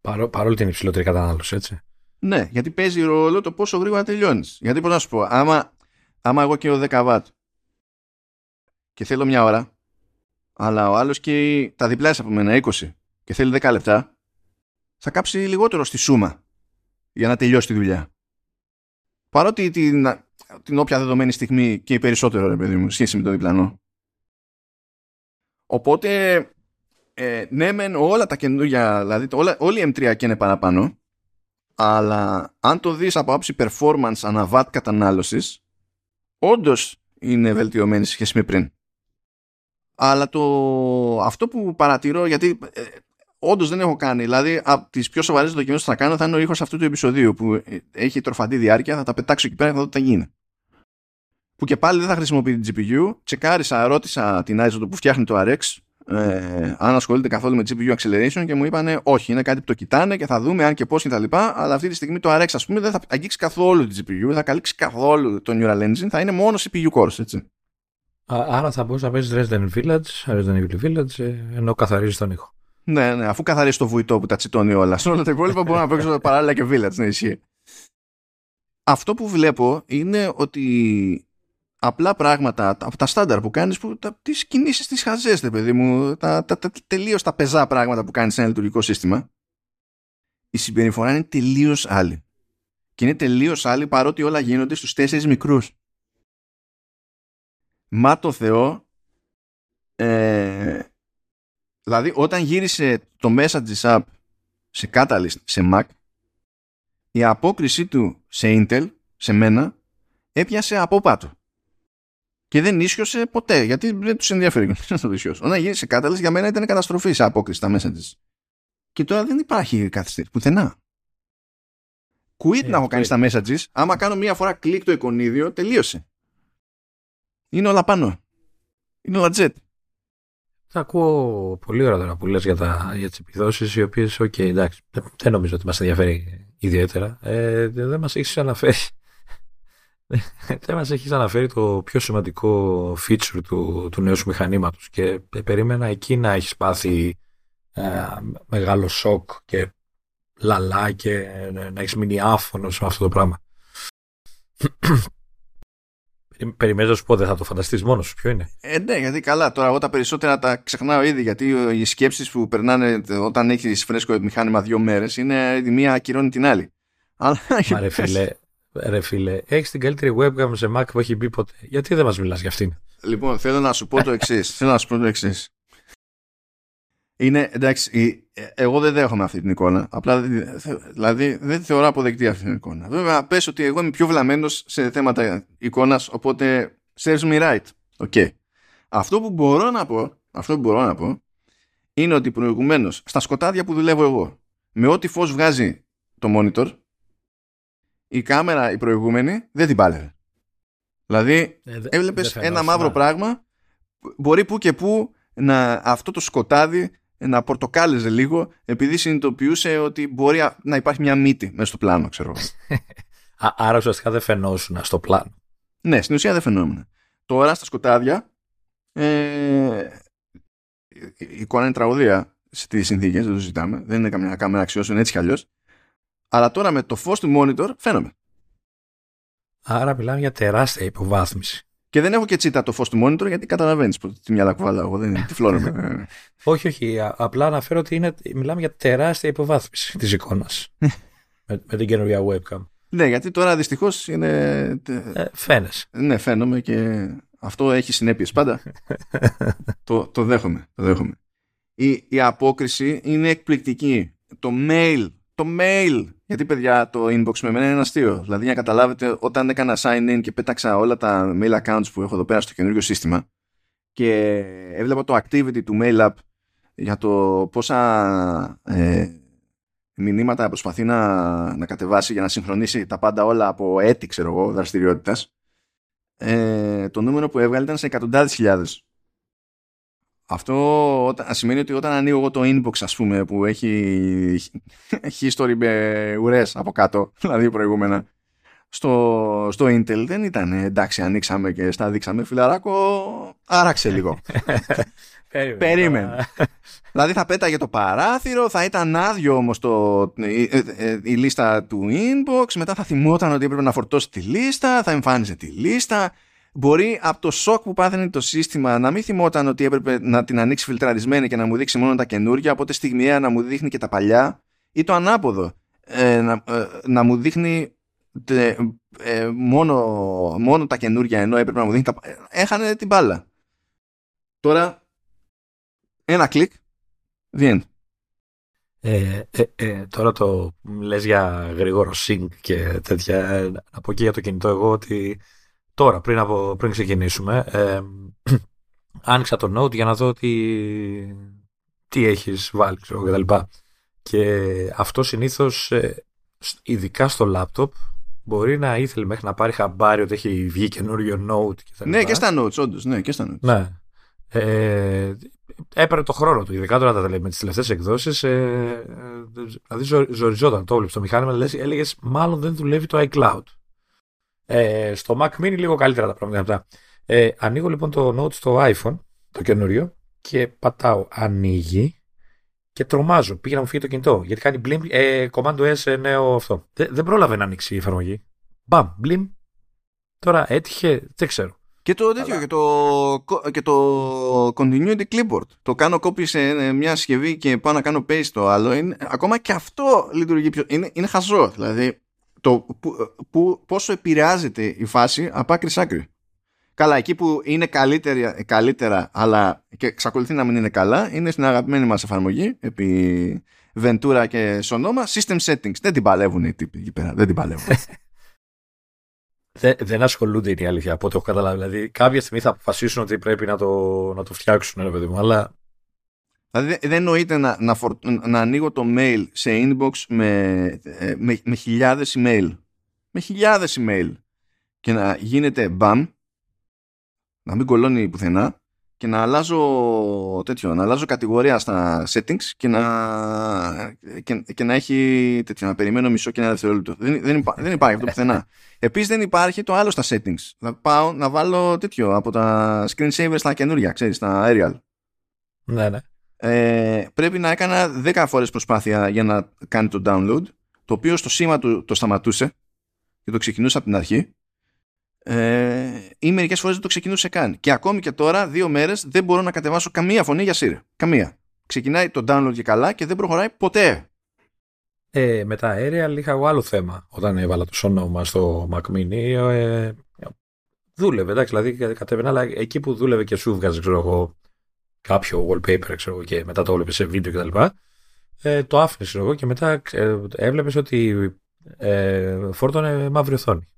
Παρό, παρόλο την υψηλότερη κατανάλωση, έτσι. Ναι, γιατί παίζει ρόλο το πόσο γρήγορα τελειώνεις. Γιατί πώς να σου πω, άμα, άμα εγώ καίω δέκα βατ και θέλω μια ώρα, αλλά ο άλλος και τα διπλάσια από μένα είκοσι και θέλει δέκα λεπτά, θα κάψει λιγότερο στη σούμα για να τελειώσει τη δουλειά. παρότι την, την όποια δεδομένη στιγμή και περισσότερο, ρε παιδί μου, σχέση με το διπλανό. Οπότε, ε, ναι μεν όλα τα καινούργια, δηλαδή όλα, όλοι οι εμ τρία και είναι παραπάνω, αλλά αν το δεις από άψη performance ανά watt κατανάλωσης, όντως είναι βελτιωμένη σχέση με πριν. Αλλά το, αυτό που παρατηρώ, γιατί ε, όντως δεν έχω κάνει, δηλαδή από τις πιο σοβαρές δοκιμές που θα κάνω θα είναι ο ήχος αυτού του επεισοδίου που έχει τροφαντή διάρκεια, θα τα πετάξω εκεί πέρα και θα δω τι θα γίνει. Που και πάλι δεν θα χρησιμοποιεί την τζι πι γιου. Τσεκάρισα, ρώτησα την Άιζοντο που φτιάχνει το αρ εξ ε, αν ασχολείται καθόλου με τζι πι γιου acceleration και μου είπανε όχι, είναι κάτι που το κοιτάνε και θα δούμε αν και πώς και τα λοιπά. Αλλά αυτή τη στιγμή το αρ εξ, ας πούμε, δεν θα αγγίξει καθόλου την τζι πι γιου, δεν θα καλύψει καθόλου το Neural Engine, θα είναι μόνο σι πι γιου cores, έτσι. Άρα θα μπορούσε να παίζει Resident Village, Resident Evil Village, ενώ καθαρίζει τον ήχο. Ναι, ναι, αφού καθαρίζει το βουητό που τα τσιτώνει όλα. Σε όλα τα υπόλοιπα μπορώ να παίξω παράλληλα και Village, ναι, ισχύει. Αυτό που βλέπω είναι ότι απλά πράγματα από τα στάνταρ που κάνεις, που, τα, τις κινήσεις τις χαζές, δε παιδί μου, τα, τα, τα, τελείως τα πεζά πράγματα που κάνεις σε ένα λειτουργικό σύστημα, η συμπεριφορά είναι τελείως άλλη. Και είναι τελείως άλλη παρότι όλα γίνονται στους τέσσερις μικρούς. Μα το Θεό, ε, δηλαδή όταν γύρισε το Messages app σε Catalyst, σε Mac, η απόκρισή του σε Intel, σε μένα, έπιασε από πάτο. Και δεν ίσιοσε ποτέ, γιατί δεν τους ενδιαφέρει να το ίσιοσε. Όταν γύρισε σε Catalyst, για μένα ήταν καταστροφή σε απόκριση τα Messages. Και τώρα δεν υπάρχει καθυστέρηση πουθενά. Quit ε, να έχω κάνει στα Messages, άμα κάνω μία φορά κλικ το εικονίδιο, τελείωσε. Είναι όλα πάνω. Είναι όλα jet. Θα ακούω πολύ ώρα τώρα που λες για, για τις επιδόσεις, οι οποίες, οκ, okay, εντάξει, δεν νομίζω ότι μας ενδιαφέρει ιδιαίτερα. Ε, δεν μας έχεις αναφέρει. Δεν μας έχεις αναφέρει το πιο σημαντικό feature του, του νέου σου μηχανήματος και περίμενα εκεί να έχεις πάθει ε, μεγάλο σοκ και λαλά και ε, να έχεις μείνει άφωνος με αυτό το πράγμα. Περιμένω να σου πω, δεν θα το φανταστείς μόνος σου ποιο είναι. Ε, ναι, γιατί καλά, τώρα εγώ τα περισσότερα τα ξεχνάω ήδη, γιατί οι σκέψεις που περνάνε όταν έχεις φρέσκο μηχάνημα δύο μέρες είναι η μία ακυρώνει την άλλη. Αλλά, μα ρε φίλε, ρε φίλε, έχεις την καλύτερη webcam σε Mac που έχει μπει ποτέ. Γιατί δεν μας μιλάς για αυτήν? Λοιπόν, θέλω να σου πω το εξής. Θέλω να σου πω το εξής. Είναι, εντάξει, εγώ δεν δέχομαι αυτή την εικόνα. Απλά, δηλαδή, δεν θεωρώ αποδεκτή αυτή την εικόνα. Βέβαια, πες ότι εγώ είμαι πιο βλαμμένος σε θέματα εικόνας, οπότε serves me right. Okay. Αυτό που μπορώ να πω, αυτό που μπορώ να πω είναι ότι προηγουμένως, στα σκοτάδια που δουλεύω εγώ, με ό,τι φως βγάζει το monitor, η κάμερα η προηγούμενη δεν την πάλευε. Δηλαδή, ε, δε, έβλεπες δε ένα μαύρο πράγμα, μπορεί που και που να, αυτό το σκοτάδι να πορτοκάλεζε λίγο, επειδή συνειδητοποιούσε ότι μπορεί να υπάρχει μια μύτη μέσα στο πλάνο, ξέρω. Άρα ουσιαστικά δεν φαινόσουν στο πλάνο. Ναι, στην ουσία δεν φαινόμουν. Τώρα στα σκοτάδια ε, η εικόνα είναι τραγωδία στις συνθήκες, δεν το ζητάμε. Δεν είναι καμιά κάμερα αξιώσεων έτσι κι αλλιώς. Αλλά τώρα με το φως του monitor φαίνομαι. Άρα μιλάμε για τεράστια υποβάθμιση. Και δεν έχω και τσίτα το φως του monitor, γιατί καταλαβαίνεις που τη μυαλά κουβαλάω. Εγώ δεν τυφλώνομαι. Όχι, όχι. Απλά αναφέρω ότι είναι, μιλάμε για τεράστια υποβάθμιση της εικόνας με, με την καινούργια webcam. Ναι, γιατί τώρα δυστυχώς είναι. Ε, φαίνεσαι. Ναι, φαίνομαι και αυτό έχει συνέπειες πάντα. το, το δέχομαι. Το δέχομαι. Η, η απόκριση είναι εκπληκτική. Το mail. Το mail. Γιατί, παιδιά, το inbox με εμένα είναι αστείο. Δηλαδή, για να καταλάβετε, όταν έκανα sign in και πέταξα όλα τα mail accounts που έχω εδώ πέρα στο καινούργιο σύστημα και έβλεπα το activity του mail app για το πόσα ε, μηνύματα προσπαθεί να, να κατεβάσει για να συγχρονίσει τα πάντα όλα από έτη, ξέρω εγώ, δραστηριότητας, ε, το νούμερο που έβγαλε ήταν σε εκατοντάδες χιλιάδες. Αυτό όταν, σημαίνει ότι όταν ανοίγω εγώ το inbox, ας πούμε, που έχει history με ουρές από κάτω, δηλαδή προηγούμενα, στο, στο Intel δεν ήταν εντάξει, ανοίξαμε και στα δείξαμε, φιλαράκο, άραξε λίγο. Περίμενε. Δηλαδή θα πέταγε το παράθυρο, θα ήταν άδειο όμως το, η, η, η λίστα του inbox, μετά θα θυμόταν ότι έπρεπε να φορτώσει τη λίστα, θα εμφάνιζε τη λίστα. Μπορεί από το σοκ που πάθαινε το σύστημα να μην θυμόταν ότι έπρεπε να την ανοίξει φιλτραρισμένη και να μου δείξει μόνο τα καινούργια, οπότε στιγμιαία να μου δείχνει και τα παλιά, ή το ανάποδο, ε, να, ε, να μου δείχνει τε, ε, μόνο, μόνο τα καινούργια, ενώ έπρεπε να μου δίνει τα, έχανε την μπάλα. Τώρα ένα κλικ, the end. Ε, ε, ε, τώρα το λες για γρήγορο sync και τέτοια. Από εκεί για το κινητό εγώ ότι τώρα πριν, από, πριν ξεκινήσουμε ε, άνοιξα το Note για να δω τι, τι έχεις βάλει ξέρω, και τα λοιπά. Και αυτό συνήθως ε, ειδικά στο laptop μπορεί να ήθελε μέχρι να πάρει χαμπάρι ότι έχει βγει καινούριο Note και τα λοιπά. Ναι, και στα Notes όντως, ναι, και στα Notes. Ναι. Ε, έπαιρνε το χρόνο του, ειδικά τώρα τα, με τις τελευταίες εκδόσεις. Ε, ε, δηλαδή, ζο, ζοριζόταν το όλο στο μηχάνημα. Λες, έλεγες, μάλλον δεν δουλεύει το iCloud. Ε, στο Mac Mini λίγο καλύτερα τα πράγματα αυτά. Ε, ανοίγω λοιπόν το Note στο iPhone, το καινούριο, και πατάω ανοίγει και τρομάζω. Πήγε να μου φύγει το κινητό, γιατί κάνει blim, ε, Command S, νέο αυτό. Δε, δεν πρόλαβε να ανοίξει η εφαρμογή. Μπαμ, blim. Τώρα έτυχε, δεν ξέρω. Και το, τέτοιο, και, το, και το continuity clipboard. Το κάνω copy σε μια συσκευή και πάω να κάνω paste το άλλο. Είναι, ακόμα και αυτό λειτουργεί πιο... Είναι, είναι χαζό. Δηλαδή, το, που, που, πόσο επηρεάζεται η φάση από άκρη σ' άκρη. Καλά, εκεί που είναι καλύτερα, καλύτερα αλλά και εξακολουθεί να μην είναι καλά, είναι στην αγαπημένη μας εφαρμογή, επί Ventura και Sonoma, System Settings. Δεν την παλεύουν οι τύποι εκεί πέρα. Δεν την παλεύουν. Δεν, δεν ασχολούνται είναι η αλήθεια από ό,τι έχω καταλάβει. Δηλαδή, κάποια στιγμή θα αποφασίσουν ότι πρέπει να το, να το φτιάξουν, ρε παιδί μου, αλλά. Δηλαδή, δεν εννοείται να, να, φορ, να ανοίγω το mail σε inbox με, με, με χιλιάδες email. Με χιλιάδες email. Και να γίνεται μπαμ, να μην κολλώνει πουθενά και να αλλάζω τέτοιο, να αλλάζω κατηγορία στα settings και να, και, και να έχει τέτοιο, να περιμένω μισό και ένα δευτερόλεπτο. Δεν, δεν, υπά, δεν υπάρχει αυτό πουθενά. Επίσης δεν υπάρχει το άλλο στα settings. Να πάω να βάλω τέτοιο από τα screensavers στα καινούργια, ξέρεις, στα aerial. Ναι, ναι. Ε, πρέπει να έκανα δέκα φορές προσπάθεια για να κάνει το download, το οποίο στο σήμα του το σταματούσε και το ξεκινούσα από την αρχή. Ε, ή μερικές φορές δεν το ξεκινούσε καν. Και ακόμη και τώρα, δύο μέρες δεν μπορώ να κατεβάσω καμία φωνή για Siri. Καμία. Ξεκινάει το download και καλά και δεν προχωράει ποτέ. Ε, με τα aerial είχα εγώ άλλο θέμα. Όταν έβαλα το όνομα στο Mac Mini, ε, δούλευε. Εντάξει, δηλαδή κατέβαινα, αλλά εκεί που δούλευε και σου βγάζει κάποιο wallpaper ξέρω, και μετά το έβλεπε σε βίντεο κτλ. Ε, το άφηνε εγώ και μετά ε, έβλεπε ότι ε, φόρτωνε μαύρη οθόνη.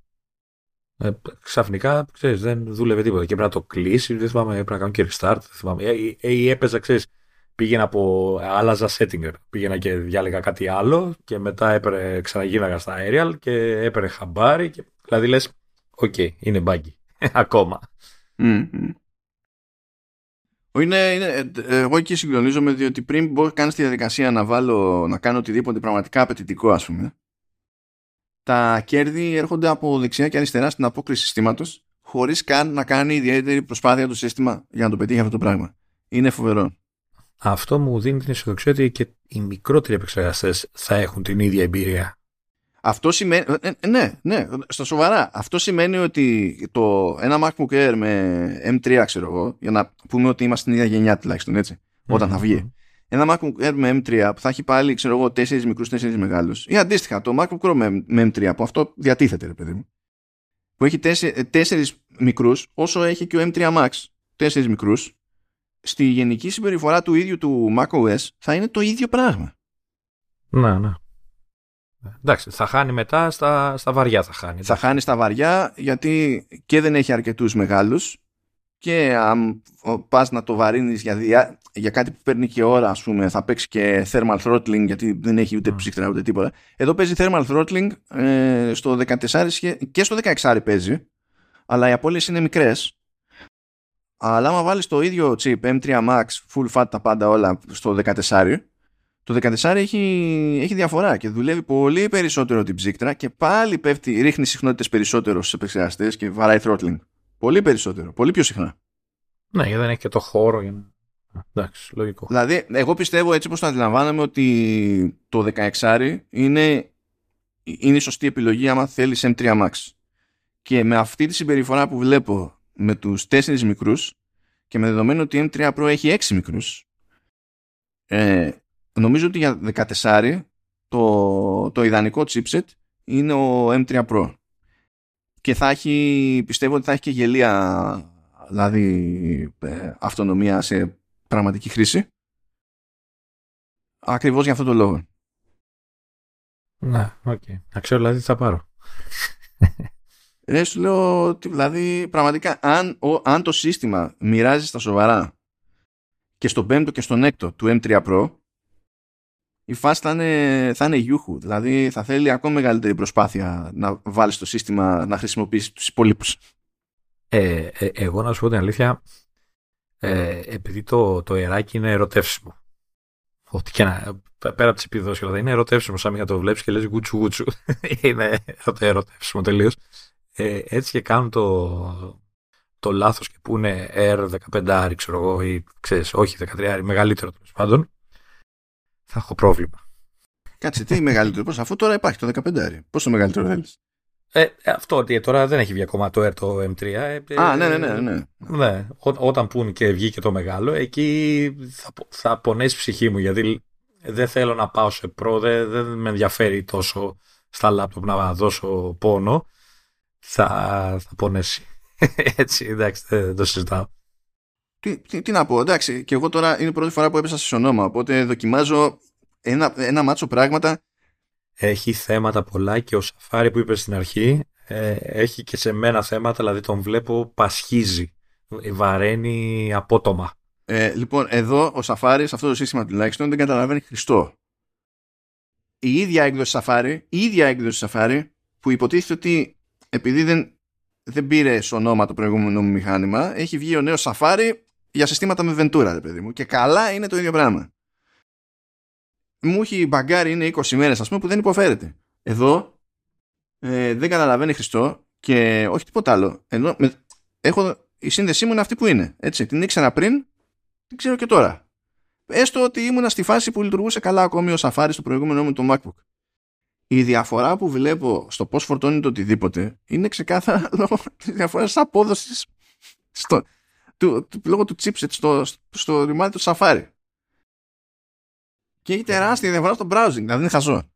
Ε, ξαφνικά ξέρεις, δεν δούλευε τίποτα και πρέπει να το κλείσει. Δεν θυμάμαι, πρέπει να κάνω και restart. Ή ε, ε, ε, έπαιζα, ξέρεις, πήγαινα από. Άλλαζα setting. Πήγαινα και διάλεγα κάτι άλλο και μετά έπαιρε, ξαναγίναγα στα aerial και έπαιρε χαμπάρι. Και, δηλαδή λες, οκ, okay, είναι buggy. Ακόμα. Mm-hmm. Είναι, είναι, εγώ εκεί συγκλονίζομαι διότι πριν μπορώ να κάνω τη διαδικασία να, βάλω, να κάνω οτιδήποτε πραγματικά απαιτητικό, ας πούμε. Τα κέρδη έρχονται από δεξιά και αριστερά στην απόκριση συστήματος, χωρίς καν να κάνει ιδιαίτερη προσπάθεια το σύστημα για να το πετύχει αυτό το πράγμα. Είναι φοβερό. Αυτό μου δίνει την αισιοδοξία ότι και οι μικρότεροι επεξεργαστές θα έχουν την ίδια εμπειρία. Αυτό σημαίνει. Ναι, ναι, στα σοβαρά. Αυτό σημαίνει ότι το, ένα MacBook Air με εμ τρία, ξέρω εγώ, για να πούμε ότι είμαστε στην ίδια γενιά τουλάχιστον έτσι, όταν mm-hmm. θα βγει. Ένα MacBook Air με εμ τρία που θα έχει πάλι, ξέρω εγώ, τέσσερις μικρούς, τέσσερις μεγάλους. Ή αντίστοιχα, το MacBook Pro με εμ τρία που αυτό διατίθεται, ρε παιδί μου. Που έχει τέσσερις μικρούς, όσο έχει και ο εμ τρία Max. Τέσσερις μικρούς. Στη γενική συμπεριφορά του ίδιου του macOS θα είναι το ίδιο πράγμα. Να, ναι. Εντάξει, θα χάνει μετά στα, στα βαριά θα χάνει. Θα χάνει στα βαριά γιατί και δεν έχει αρκετούς μεγάλους. Και αν πας να το βαρύνεις για, διά, για κάτι που παίρνει και ώρα, ας πούμε, θα παίξει και thermal throttling γιατί δεν έχει ούτε mm. ψύχτρα ούτε τίποτα. Εδώ παίζει thermal throttling ε, στο δεκατέσσερα και στο δεκαέξι παίζει, αλλά οι απώλειες είναι μικρές. Αλλά άμα βάλεις το ίδιο chip εμ τρία Max, full fat τα πάντα όλα στο δεκατέσσερα, το δεκατέσσερα έχει, έχει διαφορά και δουλεύει πολύ περισσότερο την ψύχτρα και πάλι πέφτει, ρίχνει συχνότητες περισσότερο στους επεξεργαστές και βαράει throttling. Πολύ περισσότερο, πολύ πιο συχνά. Ναι, γιατί δεν έχει και το χώρο για να... Εντάξει, λογικό. Δηλαδή, εγώ πιστεύω έτσι όπως το αντιλαμβάνομαι ότι το δεκαέξι είναι, είναι η σωστή επιλογή άμα θέλεις εμ τρία Max. Και με αυτή τη συμπεριφορά που βλέπω με τους τέσσερις μικρούς και με δεδομένο ότι εμ τρία Pro έχει έξι μικρούς, ε, νομίζω ότι για δεκατέσσερα το, το ιδανικό chipset είναι ο εμ θρι Pro. Και θα έχει, πιστεύω ότι θα έχει και γελία, δηλαδή αυτονομία σε πραγματική χρήση. Ακριβώς για αυτόν τον λόγο. Να, οκ. Okay. Να ξέρω δηλαδή τι θα πάρω. Ρε σου λέω, δηλαδή πραγματικά αν, ο, αν το σύστημα μοιράζει στα σοβαρά και στον πέμπτο και στον έκτο του εμ θρι Pro, η φάση θα είναι, θα είναι γιούχου. Δηλαδή θα θέλει ακόμα μεγαλύτερη προσπάθεια να βάλεις το σύστημα να χρησιμοποιήσεις τους υπόλοιπους. Ε, ε, εγώ να σου πω την αλήθεια, ε, επειδή το, το αεράκι είναι ερωτεύσιμο, ότι και να, πέρα από τις επιδόσεις όλα, είναι ερωτεύσιμο, σαν να το βλέπεις και λες γουτσου γουτσου. Είναι ερωτεύσιμο τελείως. Ε, έτσι και κάνουν το, το λάθος και που είναι αρ δεκαπέντε αρ, ξέρω εγώ, ή ξέρεις, όχι δεκατρία αρ, μεγαλύτερο τέλος πάντων, θα έχω πρόβλημα. Κάτσε, τι μεγαλύτερο, πώς, αφού τώρα υπάρχει το δεκαπέντε αρ, πώς το μεγαλύτερο θέλεις? Ε, αυτό ότι τώρα δεν έχει βγει ακόμα το Air το εμ θρι. Ε, Α, ναι, ναι, ναι. ναι. ναι. Ό, όταν πουν και βγει και το μεγάλο, εκεί θα, θα πονέσει ψυχή μου, γιατί δεν θέλω να πάω σε Pro, δεν, δεν με ενδιαφέρει τόσο στα λάπτοπ να δώσω πόνο. Θα, θα πονέσει. Έτσι, εντάξει, δεν το συζητάω. Τι, τι, τι να πω, εντάξει, και εγώ τώρα είναι η πρώτη φορά που έπεσα σε ονόμα, οπότε δοκιμάζω ένα, ένα μάτσο πράγματα. Έχει θέματα πολλά και ο Σαφάρι που είπε στην αρχή ε, έχει και σε μένα θέματα, δηλαδή τον βλέπω πασχίζει, βαραίνει απότομα. Ε, λοιπόν, εδώ ο Σαφάρι σε αυτό το σύστημα τουλάχιστον δεν καταλαβαίνει Χριστό. Η ίδια έκδοση Σαφάρι, η ίδια έκδοση Σαφάρι που υποτίθεται ότι επειδή δεν, δεν πήρε ονόμα το προηγούμενο μου μηχάνημα, έχει βγει ο νέος Σαφάρι για συστήματα με Ventura, ρε παιδί μου, και καλά είναι το ίδιο πράγμα. Μου έχει μπαγκάρει, είναι είκοσι μέρες ας πούμε που δεν υποφέρεται. Εδώ ε, δεν καταλαβαίνει Χριστό και όχι τίποτα άλλο. Ενώ, με, έχω, η σύνδεσή μου είναι αυτή που είναι. Έτσι, την ήξερα πριν, την ξέρω και τώρα. Έστω ότι ήμουνα στη φάση που λειτουργούσε καλά ακόμη ο Safari στο προηγούμενο μου το MacBook. Η διαφορά που βλέπω στο πώς φορτώνει το οτιδήποτε είναι ξεκάθαρα λόγω της διαφοράς απόδοσης στο, του, του, λόγω του chipset στο, στο ρημάδι του Safari. Και έχει τεράστια διαφορά στο browsing, δηλαδή είναι χαζό.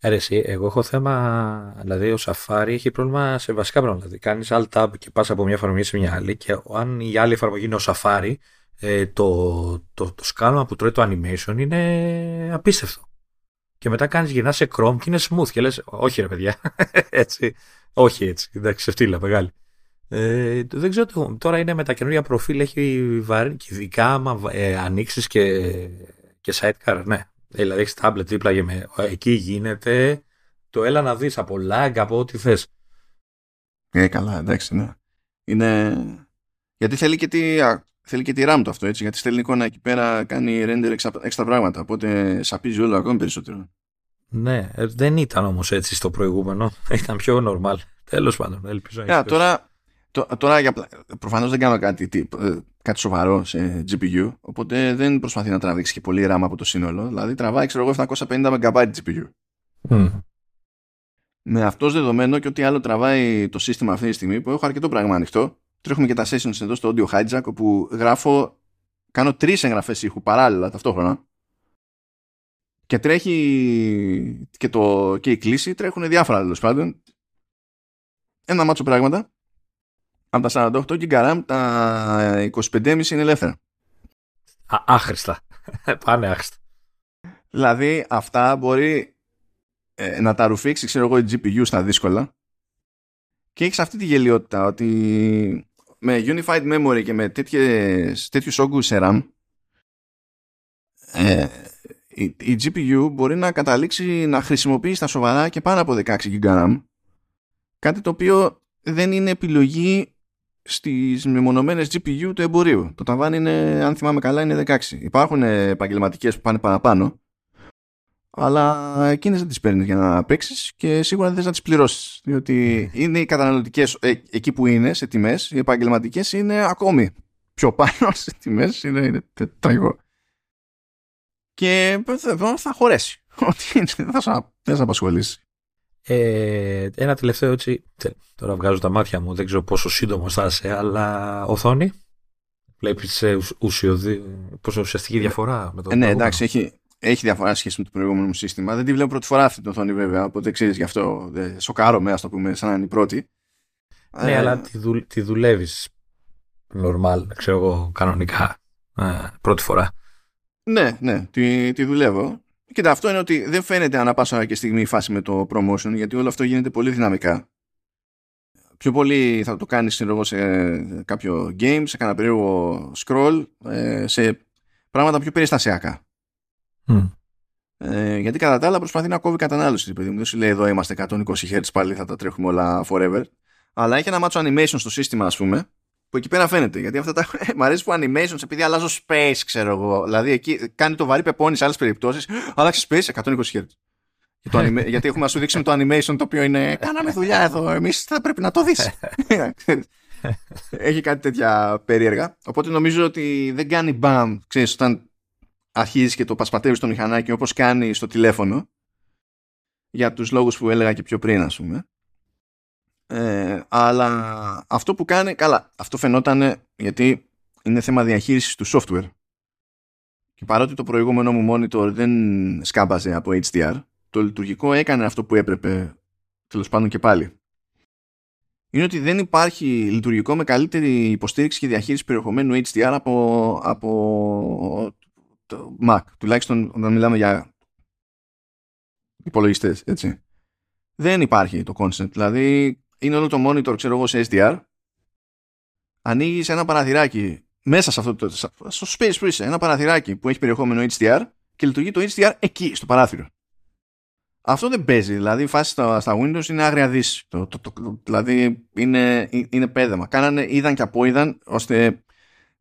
Αρέσει, εγώ έχω θέμα, δηλαδή ο Safari έχει πρόβλημα σε βασικά πράγματα. Δηλαδή κάνεις Alt-Tab και πας από μια εφαρμογή σε μια άλλη και αν η άλλη εφαρμογή είναι ο Safari, ε, το, το, το σκάλωμα που τρώει το animation είναι απίστευτο. Και μετά κάνεις γυρνά σε Chrome και είναι smooth και λες όχι ρε παιδιά, έτσι, όχι έτσι, εντάξει, σε φτύλα μεγάλη. Ε, δεν ξέρω, τώρα είναι με τα καινούργια προφίλ, έχει βαρύνει και ειδικά άμα ε, ανοίξεις και... Και sidecar, ναι. Δηλαδή έχεις tablet δίπλα και με... Εκεί γίνεται το έλα να δεις από lag, από ό,τι θες. Ε, καλά, εντάξει, ναι. Είναι... Γιατί θέλει και, τη... Α, θέλει και τη RAM το αυτό, έτσι. Γιατί στέλνει εικόνα εκεί πέρα, κάνει render εξα... έξτρα πράγματα. Οπότε σαπίζει όλο ακόμη περισσότερο. Ναι, δεν ήταν όμως έτσι στο προηγούμενο. Ήταν πιο normal. Τέλος πάντων, ελπίζω. Yeah, τώρα... Τώρα για πλα... προφανώς δεν κάνω κάτι, τι, κάτι σοβαρό σε τζι πι γιου, οπότε δεν προσπαθεί να τραβήξει και πολύ RAM από το σύνολο. Δηλαδή τραβάει, ξέρω εγώ, επτακόσια πενήντα μεγαμπάιτ τζι πι γιου. Mm. Με αυτός δεδομένο και ό,τι άλλο τραβάει το σύστημα αυτή τη στιγμή, που έχω αρκετό πράγμα ανοιχτό. Τρέχουμε και τα sessions εδώ στο Audio Hijack, όπου γράφω, κάνω τρεις εγγραφές ήχου παράλληλα ταυτόχρονα. Και τρέχει και, το... και η κλίση, τρέχουν διάφορα τέλος πάντων. Ένα μάτσο πράγματα. Από τα σαράντα οκτώ γιγαμπάιτ τα είκοσι πέντε κόμμα πέντε είναι ελεύθερα. Α, άχρηστα. Πάνε άχρηστα. Δηλαδή αυτά μπορεί ε, να τα ρουφήξει, ξέρω εγώ, η τζι πι γιου στα δύσκολα. Και έχεις αυτή τη γελιότητα ότι με Unified Memory και με τέτοιες, τέτοιους όγκους σε RAM ε, η, η τζι πι γιου μπορεί να καταλήξει να χρησιμοποιεί στα σοβαρά και πάνω από δεκαέξι γιγαμπάιτ. Κάτι το οποίο δεν είναι επιλογή στις μεμονωμένες τζι πι γιου του εμπορίου. Το ταβάνι είναι, αν θυμάμαι καλά, είναι δεκαέξι. Υπάρχουν επαγγελματικές που πάνε παραπάνω, αλλά εκείνες δεν τις παίρνεις για να παίξεις και σίγουρα δεν θες να τις πληρώσεις. Διότι είναι οι καταναλωτικές ε, εκεί που είναι σε τιμές, οι επαγγελματικές είναι ακόμη πιο πάνω σε τιμές, είναι, είναι τραγικό. Και θα χωρέσει. Ότι δεν θα απασχολήσει. Ε, ένα τελευταίο έτσι. Τώρα βγάζω τα μάτια μου, δεν ξέρω πόσο σύντομο θα είσαι, αλλά οθόνη. Βλέπεις ουσιαστική διαφορά με το. Ναι, εντάξει, έχει, έχει διαφορά σχέση με το προηγούμενο μου σύστημα. Δεν τη βλέπω πρώτη φορά αυτή την οθόνη, βέβαια. Οπότε ξέρεις γι' αυτό. Ε, σοκάρομαι, ας το πούμε, σαν να είναι η πρώτη. Ναι, ε, αλλά τη, δου, τη δουλεύεις normal, ξέρω εγώ, κανονικά. Ε, πρώτη φορά. Ναι, ναι, τη, τη δουλεύω. Κοίτα, αυτό είναι ότι δεν φαίνεται ανά πάσα και στιγμή η φάση με το promotion, γιατί όλο αυτό γίνεται πολύ δυναμικά. Πιο πολύ θα το κάνεις σε κάποιο game, σε κανένα περίεργο scroll, σε πράγματα πιο περιστασιακά. Mm. Ε, γιατί κατά τα άλλα προσπαθεί να κόβει κατανάλωση. Παιδί μου, δεν σου λέει εδώ είμαστε εκατόν είκοσι χερτζ πάλι, θα τα τρέχουμε όλα forever. Αλλά έχει ένα μάτσο animation στο σύστημα, ας πούμε, που εκεί πέρα φαίνεται. Γιατί αυτά τα. Μ' αρέσει που animations, επειδή αλλάζω space, ξέρω εγώ. Δηλαδή εκεί κάνει το βαρύ πεπόνι σε άλλες περιπτώσεις. Άλλαξε space εκατόν είκοσι χερτζ. anima... γιατί έχουμε να σου δείξουμε το animation το οποίο είναι. Κάναμε δουλειά εδώ. Εμείς θα πρέπει να το δεις. Έχει κάτι τέτοια περίεργα. Οπότε νομίζω ότι δεν κάνει μπαμ, ξέρεις, όταν αρχίζεις και το πασπατεύεις το μηχανάκι όπως κάνει στο τηλέφωνο. Για τους λόγους που έλεγα και πιο πριν, ας πούμε. Ε, αλλά αυτό που κάνει. Καλά, αυτό φαινόταν γιατί είναι θέμα διαχείρισης του software. Και παρότι το προηγούμενο μου monitor δεν σκάμπαζε από έιτς ντι αρ. Το λειτουργικό έκανε αυτό που έπρεπε, τέλος πάντων, και πάλι. Είναι ότι δεν υπάρχει λειτουργικό με καλύτερη υποστήριξη και διαχείριση περιεχομένου έιτς ντι αρ από, από το Mac. Τουλάχιστον όταν μιλάμε για υπολογιστές, έτσι. Δεν υπάρχει το concept. Δηλαδή, είναι όλο το monitor, ξέρω εγώ, σε ες ντι αρ. Ανοίγεις ένα παραθυράκι μέσα σε αυτό το. Στο space που είσαι, ένα παραθυράκι που έχει περιεχόμενο έιτς ντι αρ και λειτουργεί το έιτς ντι αρ εκεί, στο παράθυρο. Αυτό δεν παίζει, δηλαδή η φάση στα, στα Windows είναι άγρια δύση, το, το, το, δηλαδή είναι, είναι πέδεμα. Κάνανε είδαν και από είδαν, ώστε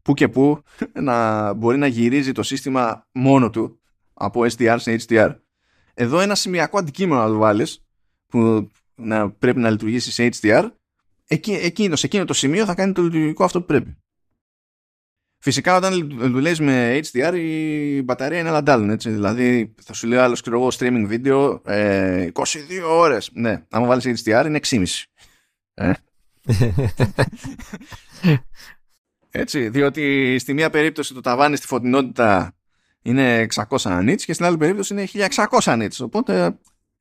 που και που να μπορεί να γυρίζει το σύστημα μόνο του από ες ντι αρ σε έιτς ντι αρ. Εδώ ένα σημειακό αντικείμενο να το βάλεις, που να πρέπει να λειτουργήσει σε έιτς ντι αρ, εκεί, εκείνο, σε εκείνο το σημείο θα κάνει το λειτουργικό αυτό που πρέπει. Φυσικά όταν δουλεύεις με έιτς ντι αρ η μπαταρία είναι λαντάλλον, έτσι. Δηλαδή θα σου λέω άλλο σκληρό streaming βίντεο ε, είκοσι δύο ώρες. Ναι, άμα βάλεις έιτς ντι αρ είναι έξι και μισή. Ε. Έτσι, διότι στη μία περίπτωση το ταβάνι στη φωτεινότητα είναι εξακόσια νιτς και στην άλλη περίπτωση είναι χίλια εξακόσια νιτς. Οπότε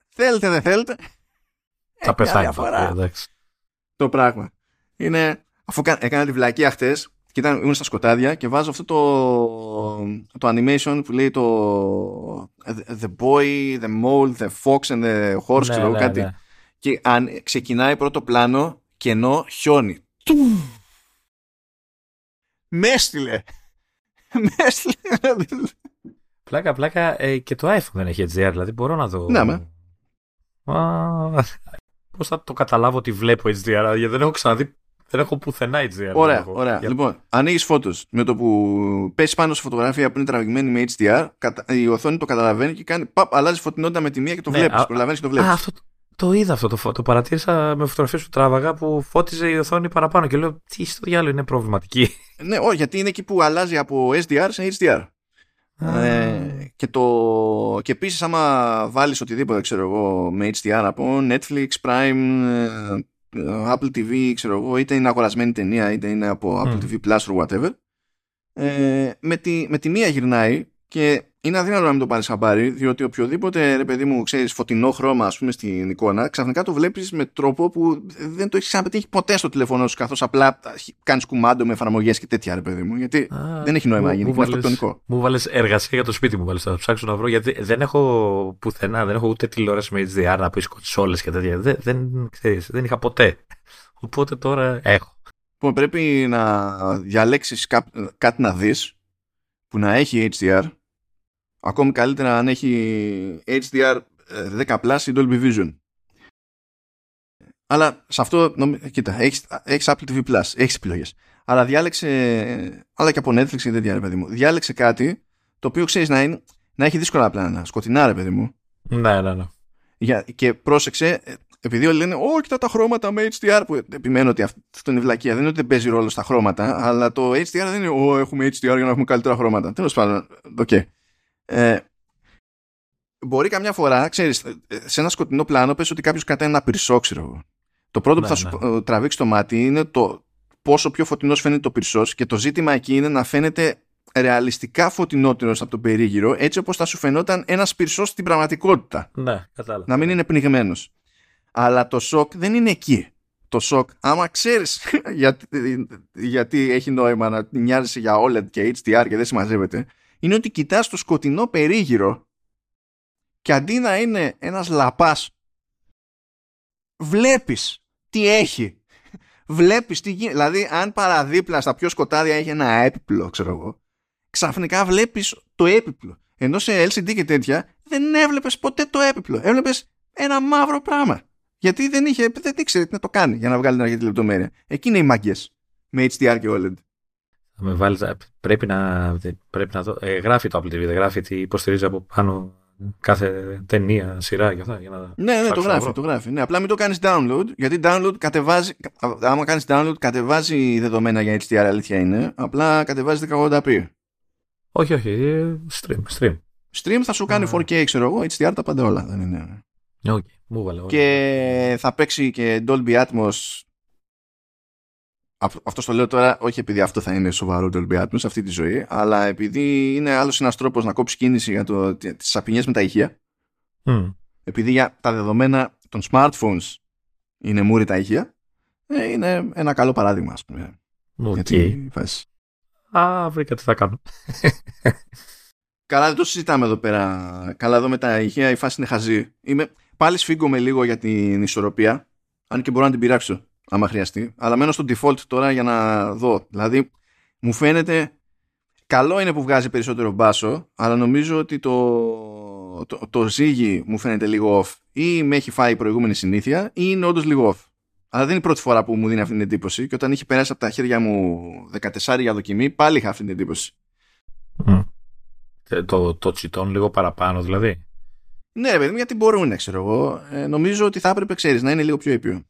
θέλετε δεν θέλετε. Θα πεθάει το πράγμα. Είναι, αφού έκανα τη βλακία χτες. Και ήταν, ήμουν στα σκοτάδια και βάζω αυτό το, το animation που λέει το The Boy, The Mole, The Fox and The Horse, ναι, ξέρω, ναι, κάτι. Ναι. Και αν ξεκινάει πρώτο πλάνο, κενό, χιόνι. Με έστειλε. Με έστειλε. Πλάκα, πλάκα, ε, και το iPhone δεν έχει έιτς ντι αρ, δηλαδή μπορώ να το... Ναι, με. Πώς θα το καταλάβω ότι βλέπω έιτς ντι αρ, γιατί δεν έχω ξαναδεί. Δεν έχω πουθενά έιτς ντι αρ. Ωραία, έχω. Ωραία. Για... Λοιπόν, ανοίγεις φώτος. Με το που πέσει πάνω σε φωτογραφία που είναι τραβηγμένη με έιτς ντι αρ, η οθόνη το καταλαβαίνει και κάνει παπ, αλλάζει φωτεινότητα με τη μία και το ναι, βλέπεις. Α... Προλαβαίνεις και το βλέπεις. Α, αυτό, το είδα αυτό. Το, το παρατήρησα με φωτογραφίες που τράβαγα που φώτιζε η οθόνη παραπάνω και λέω τι στο διάλογο είναι προβληματική. Ναι, ό, γιατί είναι εκεί που αλλάζει από ες ντι αρ σε έιτς ντι αρ. Ah. Ε, και, το... και επίσης, άμα βάλεις οτιδήποτε, ξέρω εγώ, με έιτς ντι αρ από Netflix, Prime. Ε... Apple τι βι, ξέρω εγώ, είτε είναι αγορασμένη ταινία είτε είναι από Apple mm. τι βι Plus or whatever, ε, με, τη, με τη μία γυρνάει και είναι αδύνατο να μην το πάρεις χαμπάρι, διότι οποιοδήποτε, ρε παιδί μου, ξέρεις, φωτεινό χρώμα, ας πούμε, στην εικόνα, ξαφνικά το βλέπεις με τρόπο που δεν το έχεις ξαναπετύχει ποτέ στο τηλέφωνό σου, καθώς απλά κάνεις κουμάντο με εφαρμογές και τέτοια, ρε παιδί μου, γιατί ah, δεν έχει νόημα να γίνει, είναι αυτοκτονικό. Μου βάλες εργασία για το σπίτι μου, βάλες, θα ψάξω να βρω, γιατί δεν έχω πουθενά, δεν έχω ούτε τηλεόραση με έιτς ντι αρ να πεις κονσόλες και τέτοια, δεν, δεν, ξέρεις, δεν είχα ποτέ, οπότε τώρα έχω. Λοιπόν, πρέπει να διαλέξεις κά, κάτι να δεις που να έχει έιτς ντι αρ. Ακόμη καλύτερα αν έχει έιτς ντι αρ δέκα πλας ή Dolby Vision. Αλλά σε αυτό, νομι... κοίτα, έχεις, έχεις Apple τι βι Plus, έχεις επιλογές. Αλλά διάλεξε, αλλά και από Netflix ή τέτοια, ρε παιδί μου, διάλεξε κάτι το οποίο ξέρεις να, είναι, να έχει δύσκολα πλάνα, σκοτεινά, ρε παιδί μου. Ναι, ναι, ναι. Για... Και πρόσεξε, επειδή όλοι λένε, Ω, κοιτά τα χρώματα με έιτς ντι αρ, που επιμένω ότι αυτό είναι βλακεία, δεν είναι ότι δεν παίζει ρόλο στα χρώματα, αλλά το έιτς ντι αρ δεν είναι, Ω, έχουμε έιτς ντι αρ για να έχουμε καλύτερα χρώματα. Τέλος πάντων, οκ. Okay. Ε, μπορεί καμιά φορά, ξέρεις, σε ένα σκοτεινό πλάνο πες ότι κάποιος κρατάει ένα πυρσόξυρο. Το πρώτο ναι, που θα ναι. σου τραβήξει το μάτι είναι το πόσο πιο φωτεινός φαίνεται το πυρσός, και το ζήτημα εκεί είναι να φαίνεται ρεαλιστικά φωτεινότερος από τον περίγυρο, έτσι όπως θα σου φαινόταν ένας πυρσός στην πραγματικότητα. Ναι, κατάλαβα. Να μην είναι πνιγμένος. Αλλά το σοκ δεν είναι εκεί. Το σοκ, άμα ξέρεις γιατί, γιατί έχει νόημα να νοιάζεσαι για ο ελ ι ντι και έιτς ντι αρ και δεν συμμαζεύεται, είναι ότι κοιτάς το σκοτεινό περίγυρο και αντί να είναι ένας λαπάς, βλέπεις τι έχει. Βλέπεις τι γίνεται. Δηλαδή, αν παραδίπλα στα πιο σκοτάδια έχει ένα έπιπλο, ξέρω εγώ, ξαφνικά βλέπεις το έπιπλο. Ενώ σε ελ σι ντι και τέτοια δεν έβλεπες ποτέ το έπιπλο. Έβλεπες ένα μαύρο πράγμα. Γιατί δεν είχε, δεν ήξερε τι να το κάνει για να βγάλει την αρχή λεπτομέρεια. Εκεί είναι οι μαγκές με έιτς ντι αρ και ο ελ ι ντι. Θα με βάλεις, πρέπει να, πρέπει να το. Ε, γράφει το Apple τι βι, δεν γράφει τι υποστηρίζει από πάνω. Κάθε ταινία, σειρά και αυτά. Για να ναι, ναι, το γράφει. Το γράφει. Ναι, απλά μην το κάνεις download, γιατί download κατεβάζει. Άμα κάνεις download, κατεβάζει δεδομένα για έιτς ντι αρ, αλήθεια είναι. Απλά κατεβάζει χίλια ογδόντα πι. Όχι, όχι. Stream. Stream, stream θα σου κάνει φορ κέι, ξέρω εγώ. έιτς ντι αρ τα πάντα όλα. Δεν είναι. Okay, βάλε, και θα παίξει και Dolby Atmos. Αυτό το λέω τώρα, όχι επειδή αυτό θα είναι σοβαρό Dolby Atmos αυτή τη ζωή, αλλά επειδή είναι άλλος ένας τρόπος να κόψεις κίνηση για το, τις απεινιές με τα ηχεία. Mm. Επειδή για τα δεδομένα των smartphones είναι μούρι τα ηχεία, ε, είναι ένα καλό παράδειγμα, ας πούμε. Okay. Α, βρήκα τι θα κάνω. Καλά, δεν το συζητάμε εδώ πέρα. Καλά, εδώ με τα ηχεία η φάση είναι χαζή. Είμαι, πάλι σφίγγομαι λίγο για την ισορροπία, αν και μπορώ να την πειράξω. Άμα χρειαστεί, αλλά μένω στο default τώρα για να δω. Δηλαδή, μου φαίνεται καλό είναι που βγάζει περισσότερο μπάσο, αλλά νομίζω ότι το, το, το ζύγι μου φαίνεται λίγο off. Ή με έχει φάει η προηγούμενη συνήθεια, ή είναι όντως λίγο off. Αλλά δεν είναι η πρώτη φορά που μου δίνει αυτή την εντύπωση, και όταν είχε περάσει από τα χέρια μου δεκατέσσερα για δοκιμή, πάλι είχα αυτή την εντύπωση. Mm. Το, το τσιτών λίγο παραπάνω, δηλαδή. Ναι, ρε παιδί μου, γιατί μπορούν, ξέρω εγώ. Ε, νομίζω ότι θα έπρεπε, ξέρεις, να είναι λίγο πιο ήπιο.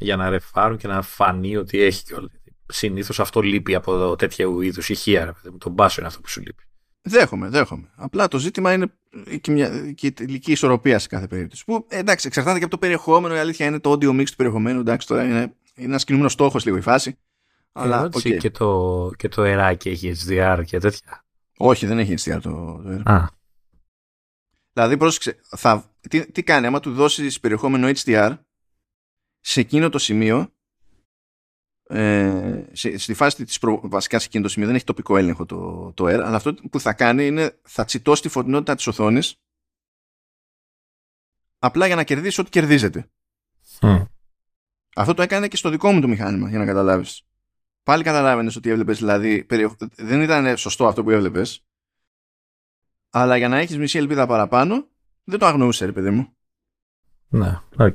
Για να ρεφάρουν και να φανεί ότι έχει κιόλας. Συνήθως αυτό λείπει από εδώ, τέτοιου είδους ηχεία. Τον μπάσο είναι αυτό που σου λείπει. Δέχομαι, δέχομαι. Απλά το ζήτημα είναι και, μια, και η τελική ισορροπία σε κάθε περίπτωση. Που εντάξει, εξαρτάται και από το περιεχόμενο. Η αλήθεια είναι το audio mix του περιεχομένου. Εντάξει, τώρα είναι, είναι ένα κινούμενο στόχος λίγο η φάση. Αλλά okay. Και, το, και το αεράκι έχει έιτς ντι αρ και τέτοια. Όχι, δεν έχει έιτς ντι αρ το, το αεράκι. Α. Δηλαδή, πρόσεξε, θα, τι, τι κάνει, άμα του δώσεις περιεχόμενο έιτς ντι αρ. Σε εκείνο το σημείο, ε, σε, στη φάση της προ, βασικά σε εκείνο το σημείο δεν έχει τοπικό έλεγχο το, το Air, αλλά αυτό που θα κάνει είναι θα τσιτώσει τη φωτεινότητα της οθόνης απλά για να κερδίσει ό,τι κερδίζεται. Mm. Αυτό το έκανε και στο δικό μου το μηχάνημα, για να καταλάβεις. Πάλι καταλάβαινες ότι έβλεπες, δηλαδή δεν ήταν σωστό αυτό που έβλεπες, αλλά για να έχεις μισή ελπίδα παραπάνω δεν το αγνοούσε, ρε παιδί μου. Ναι, yeah, okay.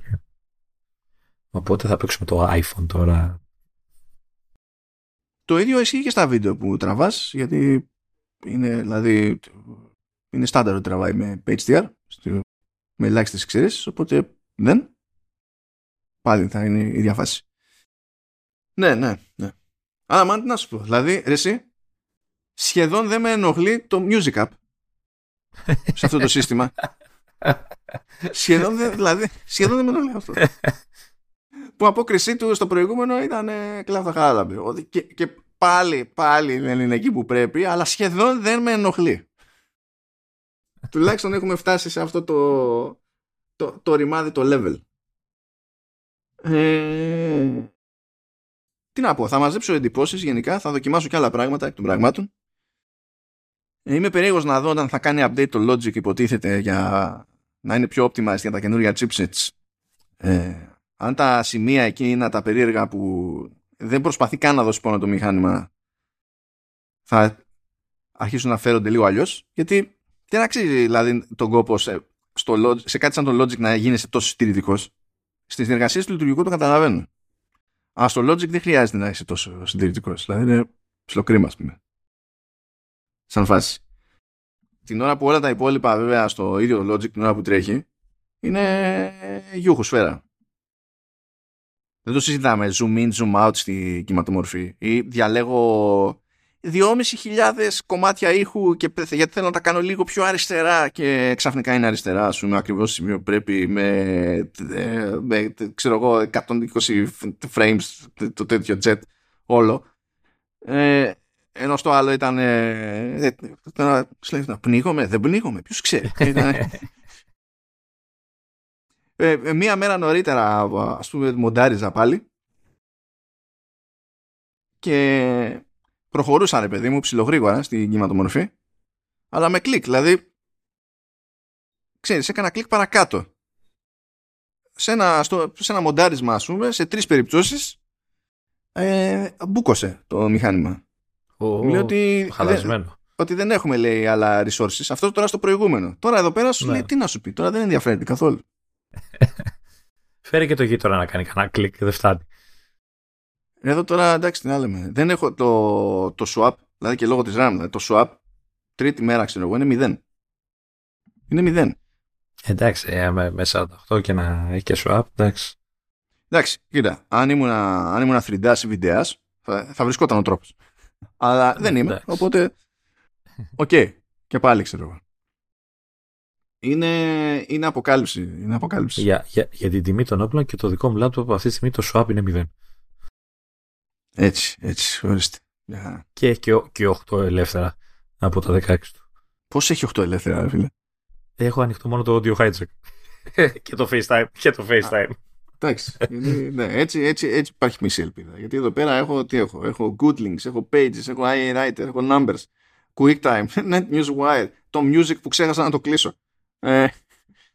Οπότε θα παίξουμε το iPhone τώρα. Το ίδιο ισχύει και στα βίντεο που τραβάς, γιατί είναι, δηλαδή, είναι στάνταρ ότι τραβάει με έιτς ντι αρ, με ελάχιστες εξαιρέσεις, οπότε δεν. Πάλι θα είναι η ίδια φάση. Ναι, ναι, ναι. Αλλά μάλλον να σου πω, δηλαδή, ρε εσύ, σχεδόν δεν με ενοχλεί το Music App σε αυτό το σύστημα. Σχεδόν, δηλαδή, σχεδόν δεν με ενοχλεί αυτό. Που απόκρισή του στο προηγούμενο ήταν κλαφταχάλαμπη. Και, και πάλι, πάλι δεν είναι εκεί που πρέπει, αλλά σχεδόν δεν με ενοχλεί. Τουλάχιστον έχουμε φτάσει σε αυτό το, το, το ρημάδι, το level. Ε... Τι να πω, θα μαζέψω εντυπώσεις γενικά, θα δοκιμάσω και άλλα πράγματα εκ των πραγμάτων. Είμαι περίεργος να δω όταν θα κάνει update το Logic, υποτίθεται, για να είναι πιο optimized για τα καινούργια chipsets. Ε... Αν τα σημεία εκεί είναι τα περίεργα που δεν προσπαθεί καν να δώσει πόνο το μηχάνημα, θα αρχίσουν να φέρονται λίγο αλλιώς. Γιατί δεν αξίζει, δηλαδή, τον κόπο σε, στο, σε κάτι σαν το Logic να γίνεσαι τόσο συντηρητικός. Στις συνεργασίες του λειτουργικού το καταλαβαίνω. Αλλά στο Logic δεν χρειάζεται να είσαι τόσο συντηρητικός. Δηλαδή είναι ψιλοκρίμα, ας πούμε. Σαν φάση. Την ώρα που όλα τα υπόλοιπα, βέβαια, στο ίδιο το Logic, την ώρα που τρέχει, είναι γιούχου σφαίρα. Δεν το συζητάμε zoom in, zoom out στη κυματομορφή, ή διαλέγω δυόμισι χιλιάδες κομμάτια ήχου και, γιατί θέλω να τα κάνω λίγο πιο αριστερά και ξαφνικά είναι αριστερά, ας πούμε, ακριβώς στο σημείο που πρέπει με, με ξέρω εγώ, εκατόν είκοσι frames το τέτοιο jet όλο. Ε, Ενώ στο άλλο ήταν. Ε, τώρα να πνίγομαι, δεν πνίγομαι, ποιος ξέρει. ε, μία μέρα νωρίτερα, ας πούμε, μοντάριζα πάλι. Και προχωρούσα, ρε παιδί μου, ψιλογρήγορα στην κυματομορφή. Αλλά με κλικ, δηλαδή. Ξέρεις, έκανα κλικ παρακάτω. Σε ένα, στο, σε ένα μοντάρισμα, ας πούμε, σε τρεις περιπτώσεις. Ε, μπούκωσε το μηχάνημα. Oh, λέει ότι δεν, ότι δεν έχουμε, λέει, άλλα resources. Αυτό τώρα στο προηγούμενο. Τώρα εδώ πέρα σου, ναι, λέει τι να σου πει. Τώρα δεν ενδιαφέρεται καθόλου. Φέρει και το γείτορα να κάνει κανένα κλικ, δεν φτάνει. Εδώ τώρα, εντάξει, τι να λέμε. Δεν έχω το, το swap, δηλαδή και λόγω της RAM. Δηλαδή το swap, τρίτη μέρα, ξέρω εγώ, είναι μηδέν. Είναι μηδέν. Εντάξει, ε, με, με σαράντα οκτώ και να έχει και swap, εντάξει. Εντάξει, κοίτα, αν ήμουν θρι ντι ή βι ντι θα, θα βρισκόταν ο τρόπος. Αλλά δεν είμαι, εντάξει. Οπότε οκ, okay, και πάλι ξέρω εγώ. Είναι, είναι αποκάλυψη, είναι αποκάλυψη. Για, για, για την τιμή των όπλων και το δικό μου laptop αυτή τη στιγμή το swap είναι μηδέν. Έτσι, έτσι, ορίστε. Yeah. Και έχει και, και οκτώ ελεύθερα από τα δεκαέξι του. Πώς έχει οκτώ ελεύθερα, ρε φίλε? Έχω ανοιχτό μόνο το audio hijack και το FaceTime, και το FaceTime. Εντάξει, ναι, έτσι, έτσι, έτσι υπάρχει μισή ελπίδα. Γιατί εδώ πέρα έχω, τι έχω, έχω good links, έχω pages, έχω iWriter, έχω numbers, QuickTime, NetNewsWire, το music που ξέχασα να το κλείσω. Ε,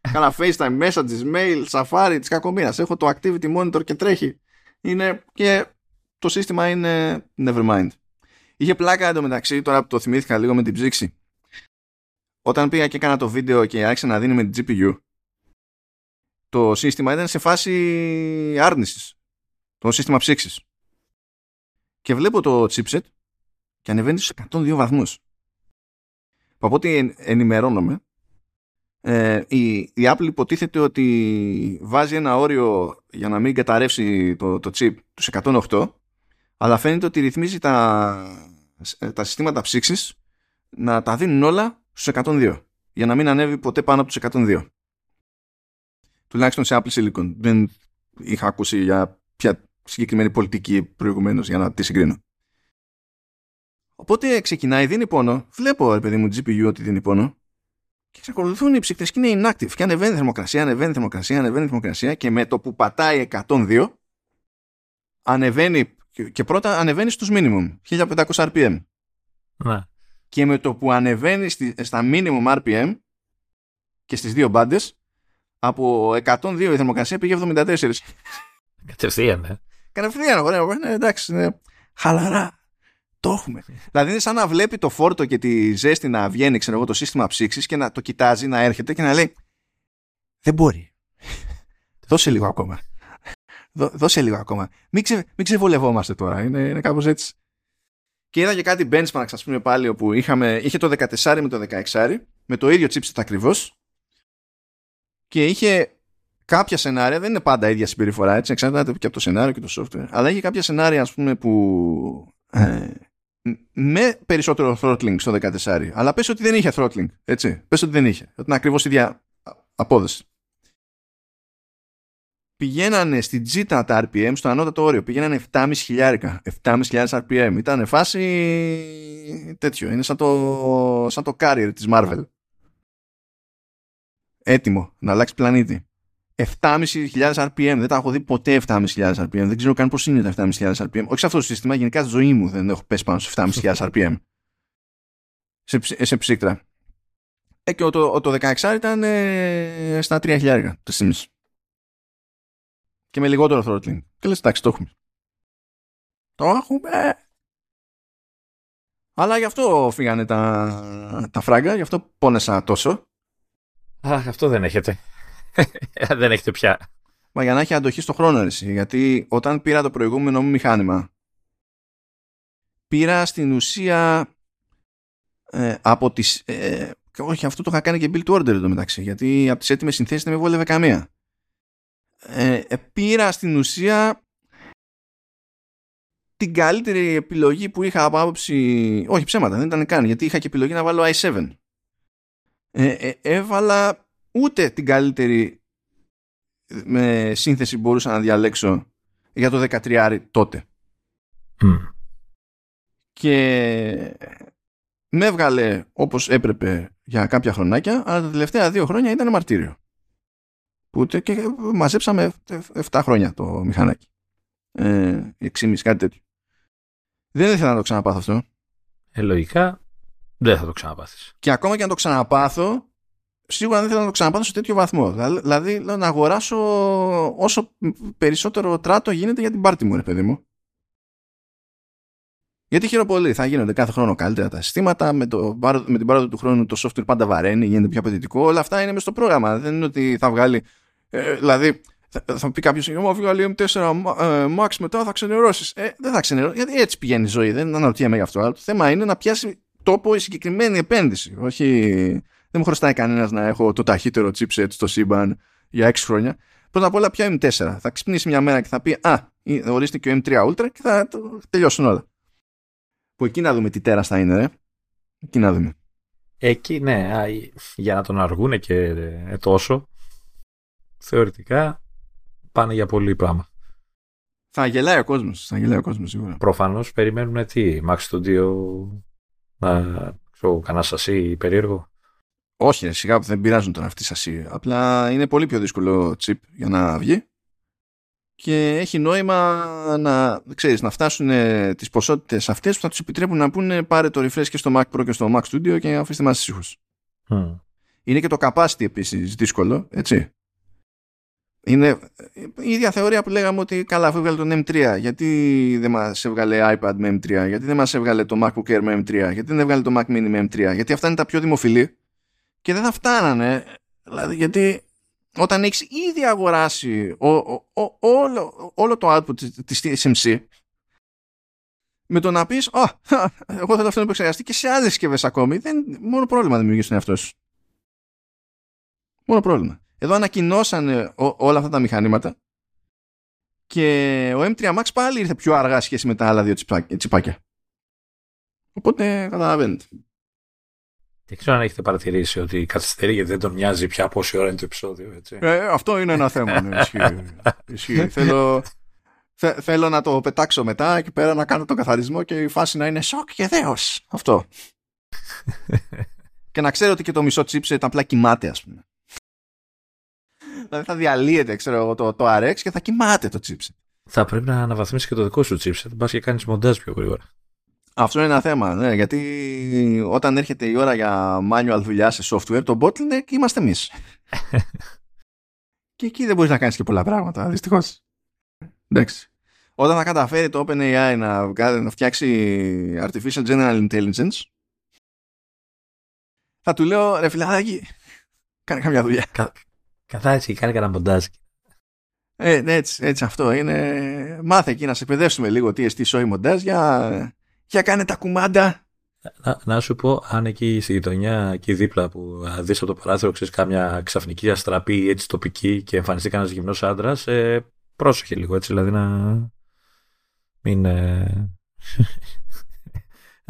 κάνα FaceTime, Messages, Mail, Safari της κακομοίρας. Έχω το Activity Monitor και τρέχει. Είναι, και το σύστημα είναι nevermind. Είχε πλάκα εντωμεταξύ, τώρα που το θυμήθηκα λίγο με την ψήξη. Όταν πήγα και έκανα το βίντεο και άρχισε να δίνει με την τζι πι γιου, το σύστημα ήταν σε φάση άρνησης, το σύστημα ψήξης. Και βλέπω το chipset και ανεβαίνει στους εκατόν δύο βαθμούς. Από ό,τι ενημερώνομαι, ε, η, η Apple υποτίθεται ότι βάζει ένα όριο για να μην καταρρεύσει το, το chip τους εκατόν οκτώ, αλλά φαίνεται ότι ρυθμίζει τα, τα συστήματα ψήξης να τα δίνουν όλα στους εκατόν δύο, για να μην ανέβει ποτέ πάνω από τους εκατόν δύο. Τουλάχιστον σε Apple Silicon. Δεν είχα ακούσει για ποια συγκεκριμένη πολιτική προηγουμένως για να τη συγκρίνω. Οπότε ξεκινάει, δίνει πόνο. Βλέπω, ρε παιδί μου, τζι πι γιου ότι δίνει πόνο. Και εξακολουθούν οι ψύκτες και είναι inactive. Και ανεβαίνει η θερμοκρασία, ανεβαίνει η θερμοκρασία, ανεβαίνει η θερμοκρασία. Και με το που πατάει εκατόν δύο, ανεβαίνει. Και πρώτα ανεβαίνει στους minimum, χίλια πεντακόσια αρ πι εμ. Ναι. Και με το που ανεβαίνει στη, στα minimum αρ πι εμ και στις δύο μπάντες, από εκατόν δύο η θερμοκρασία πήγε εβδομήντα τέσσερα. Κατευθείαν, ε. Κατευθείαν, ωραία. Ναι, εντάξει, ναι. Χαλαρά. Το έχουμε. Δηλαδή είναι σαν να βλέπει το φόρτο και τη ζέστη να βγαίνει, ξέρω εγώ, το σύστημα ψήξης και να το κοιτάζει, να έρχεται και να λέει δεν μπορεί. Δώσε λίγο ακόμα. Δώ, δώσε λίγο ακόμα. Μην, ξε, μην ξεβολευόμαστε τώρα. Είναι, είναι κάπως έτσι. Και είδα και κάτι benchmarks, ας πούμε, πάλι, όπου είχαμε, είχε το δεκατέσσερα με το δεκαέξι, με το ίδιο chipset ακριβώς. Και είχε κάποια σενάρια, δεν είναι πάντα ίδια συμπεριφορά, έτσι, εξαρτάται και από το σενάριο και το software, αλλά είχε κάποια σενάρια, ας πούμε, που ε, με περισσότερο throttling στο δεκατέσσερα, αλλά πες ότι δεν είχε throttling, έτσι, πες ότι δεν είχε, ότι είναι ακριβώς η ίδια απόδοση. Πηγαίνανε στην τζίτα τα αρ πι εμ, στο ανώτατο όριο, πηγαίνανε επτά χιλιάδες πεντακόσια αρ πι εμ, ήταν φάση τέτοιο, είναι σαν το, σαν το carrier της Marvel. Έτοιμο να αλλάξει πλανήτη. επτά χιλιάδες πεντακόσια αρ πι εμ. Δεν τα έχω δει ποτέ επτά χιλιάδες πεντακόσια αρ πι εμ. Δεν ξέρω καν πώς είναι τα επτά χιλιάδες πεντακόσια αρ πι εμ. Όχι σε αυτό το σύστημα, γενικά στη ζωή μου δεν έχω πέσει πάνω σε επτά χιλιάδες πεντακόσια αρ πι εμ. σε, σε ψύκτρα. Ε, και το, το δεκαέξι ήταν ε, στα τρία χιλιάδες. Και με λιγότερο throttling. Και λες, εντάξει, το έχουμε. Το έχουμε. Αλλά γι' αυτό φύγανε τα, τα φράγκα, γι' αυτό πόνεσα τόσο. Αχ, αυτό δεν έχετε. Δεν έχετε πια. Μα για να έχει αντοχή στο χρόνο, αρέσει. Γιατί όταν πήρα το προηγούμενο μου μηχάνημα, πήρα στην ουσία ε, από τις... Ε, όχι, αυτό το είχα κάνει και build to order εδώ μεταξύ. Γιατί από τις έτοιμες συνθέσεις δεν με βόλευε καμία. Ε, πήρα στην ουσία την καλύτερη επιλογή που είχα από άποψη... Όχι, ψέματα, δεν ήταν καν. Γιατί είχα και επιλογή να βάλω άι σέβεν. Ε, ε, έβαλα ούτε την καλύτερη με σύνθεση μπορούσα να διαλέξω για το δεκατρία τότε. Mm. και με έβγαλε όπως έπρεπε για κάποια χρονάκια, αλλά τα τελευταία δύο χρόνια ήταν μαρτύριο. Που και μαζέψαμε εφτά χρόνια το μηχανάκι. Ε, έξι μισή, κάτι τέτοιο. Δεν ήθελα να το ξαναπάθω αυτό. Ε, λογικά δεν θα το ξαναπάθεις. Και ακόμα και να το ξαναπάθω, σίγουρα δεν θέλω να το ξαναπάθω σε τέτοιο βαθμό. Δηλαδή να αγοράσω όσο περισσότερο τράτο γίνεται για την πάρτι μου, ρε παιδί μου. Γιατί χειροπολύ, θα γίνονται κάθε χρόνο καλύτερα τα συστήματα, με, το, με την πάροδο του χρόνου το software πάντα βαραίνει, γίνεται πιο απαιτητικό, όλα αυτά είναι μες στο πρόγραμμα. Δεν είναι ότι θα βγάλει, ε, δηλαδή θα, θα πει κάποιος, εγώ βγάλει εμ φορ Max μετά θα ξενερώσεις. Ε, δεν θα ξενερώσεις, γιατί έτσι πηγαίνει η ζωή, δεν αναρωτιέμαι γι' αυτό. Αλλά το θέμα είναι να πιάσει τόπο η συγκεκριμένη επένδυση, όχι... Δεν μου χρωστάει κανένας να έχω το ταχύτερο chipset στο σύμπαν για έξι χρόνια. Πρώτα απ' όλα πια εμ φορ. Θα ξυπνήσει μια μέρα και θα πει «Α, ορίστε και ο εμ θρι Ultra» και θα τελειώσουν όλα. Που εκεί να δούμε τι τέρας θα είναι, ρε. Εκεί να δούμε. Εκεί, ναι. Α, για να τον αργούνε και τόσο, θεωρητικά πάνε για πολύ πράγμα. Θα γελάει ο κόσμος. Θα γελάει ο κόσμος, σίγουρα. Προφανώς περιμένουν τι, Max Studio, κανένα σασί περίεργο. Όχι, ρε, σιγά που δεν πειράζουν τον αυτή σας. Απλά είναι πολύ πιο δύσκολο chip για να βγει και έχει νόημα να, ξέρεις, να φτάσουν τις ποσότητες αυτές που θα τους επιτρέπουν να πούνε πάρε το refresh και στο Mac Pro και στο Mac Studio και αφήστε μας ησύχους. Mm. Είναι και το capacity επίσης δύσκολο, έτσι. Είναι η ίδια θεωρία που λέγαμε ότι καλά αφού έβγαλε τον εμ θρι, γιατί δεν μας έβγαλε iPad με εμ θρι, γιατί δεν μας έβγαλε το MacBook Air με εμ θρι, γιατί δεν έβγαλε το Mac Mini με εμ θρι, γιατί αυτά είναι τα πιο δημοφιλή. Και δεν θα φτάνανε, δηλαδή, γιατί όταν έχεις ήδη αγοράσει ο, ο, ο, όλο, όλο το output της τι ες εμ σι, με το να πεις oh, εγώ θέλω αυτό να επεξεργαστεί και σε άλλες συσκευές ακόμη, δεν, μόνο πρόβλημα δημιουργήσουν αυτός. Μόνο πρόβλημα. Εδώ ανακοινώσανε ό, όλα αυτά τα μηχανήματα και ο εμ θρι Max πάλι ήρθε πιο αργά σχέση με τα άλλα δύο τσιπάκια. Οπότε καταλαβαίνετε. Δεν ξέρω αν έχετε παρατηρήσει ότι καθυστερεί γιατί δεν τον νοιάζει πια πόση ώρα είναι το επεισόδιο. Έτσι. Ε, αυτό είναι ένα θέμα. Ναι, ισχύει. Ισχύει. Θέλω, θε, θέλω να το πετάξω μετά εκεί πέρα να κάνω τον καθαρισμό και η φάση να είναι σοκ και δέος. Αυτό. Και να ξέρω ότι και το μισό τσίψε ήταν απλά κοιμάται, ας πούμε. Δηλαδή θα διαλύεται, ξέρω εγώ, το, το αρ εξ και θα κοιμάται το τσίψε. Θα πρέπει να αναβαθμίσει και το δικό σου τσίψε. Πας και κάνεις μοντάζ πιο γρήγορα. Αυτό είναι ένα θέμα, ναι, γιατί όταν έρχεται η ώρα για manual δουλειά σε software, το bottleneck είμαστε εμείς. Και εκεί δεν μπορείς να κάνεις και πολλά πράγματα, δυστυχώς. Εντάξει. Όταν θα καταφέρει το OpenAI να, να φτιάξει Artificial General Intelligence, θα του λέω, ρε φιλάδάκι, κάνε καμιά δουλειά. Κα, καθάρισε και κάνε κανένα μοντάζ. Ε, ναι, έτσι, έτσι αυτό είναι. Μάθε εκεί να σε εκπαιδεύσουμε λίγο τι εστί σόι μοντάζ για... Για κάνε τα κουμάντα. Να, να σου πω, αν εκεί στη γειτονιά, εκεί δίπλα που δεις από το παράθυρο, ξέρεις κάμια ξαφνική αστραπή έτσι τοπική και εμφανιστεί κανένας γυμνός άντρας, ε, πρόσεχε λίγο έτσι, δηλαδή να μην... Ε,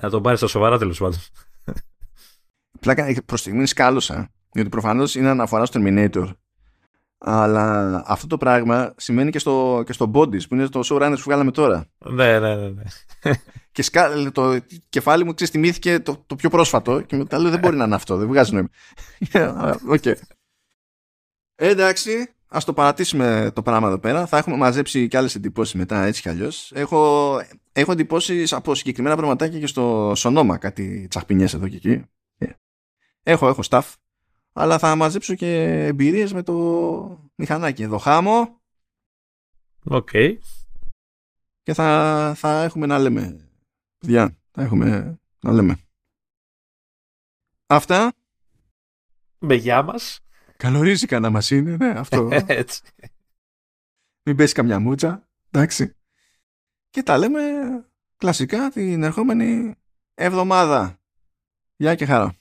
να τον πάρεις στα σοβαρά τέλος πάντων. Πλάκα, προς στιγμή σκάλωσα, διότι προφανώς είναι αναφορά στο Terminator. Αλλά αυτό το πράγμα σημαίνει και στο, και στο Bodies που είναι το Showrunners που βγάλαμε τώρα. Ναι, ναι, ναι. Και σκα, το κεφάλι μου ξεστιμήθηκε το, το πιο πρόσφατο και μετά λέω δεν μπορεί να είναι αυτό, δεν βγάζει νόημα. Okay. Εντάξει, ας το παρατήσουμε το πράγμα εδώ πέρα. Θα έχουμε μαζέψει και άλλες εντυπώσεις μετά, έτσι κι αλλιώς. Έχω, έχω εντυπώσεις από συγκεκριμένα πραγματάκια και στο Σονόμα, κάτι τσαχπινιές εδώ και εκεί. Yeah. Έχω, έχω staff. Αλλά θα μαζέψω και εμπειρίες με το μηχανάκι. Εδώ χάμω. Οκ. Okay. Και θα, θα έχουμε να λέμε. Παιδιά, θα έχουμε να λέμε. Αυτά. Με γεια μας. Καλορίζικα να μας είναι, ναι, αυτό. Έτσι. Μην πέσει καμιά μούτσα. Εντάξει. Και τα λέμε κλασικά την ερχόμενη εβδομάδα. Γεια και χαρά.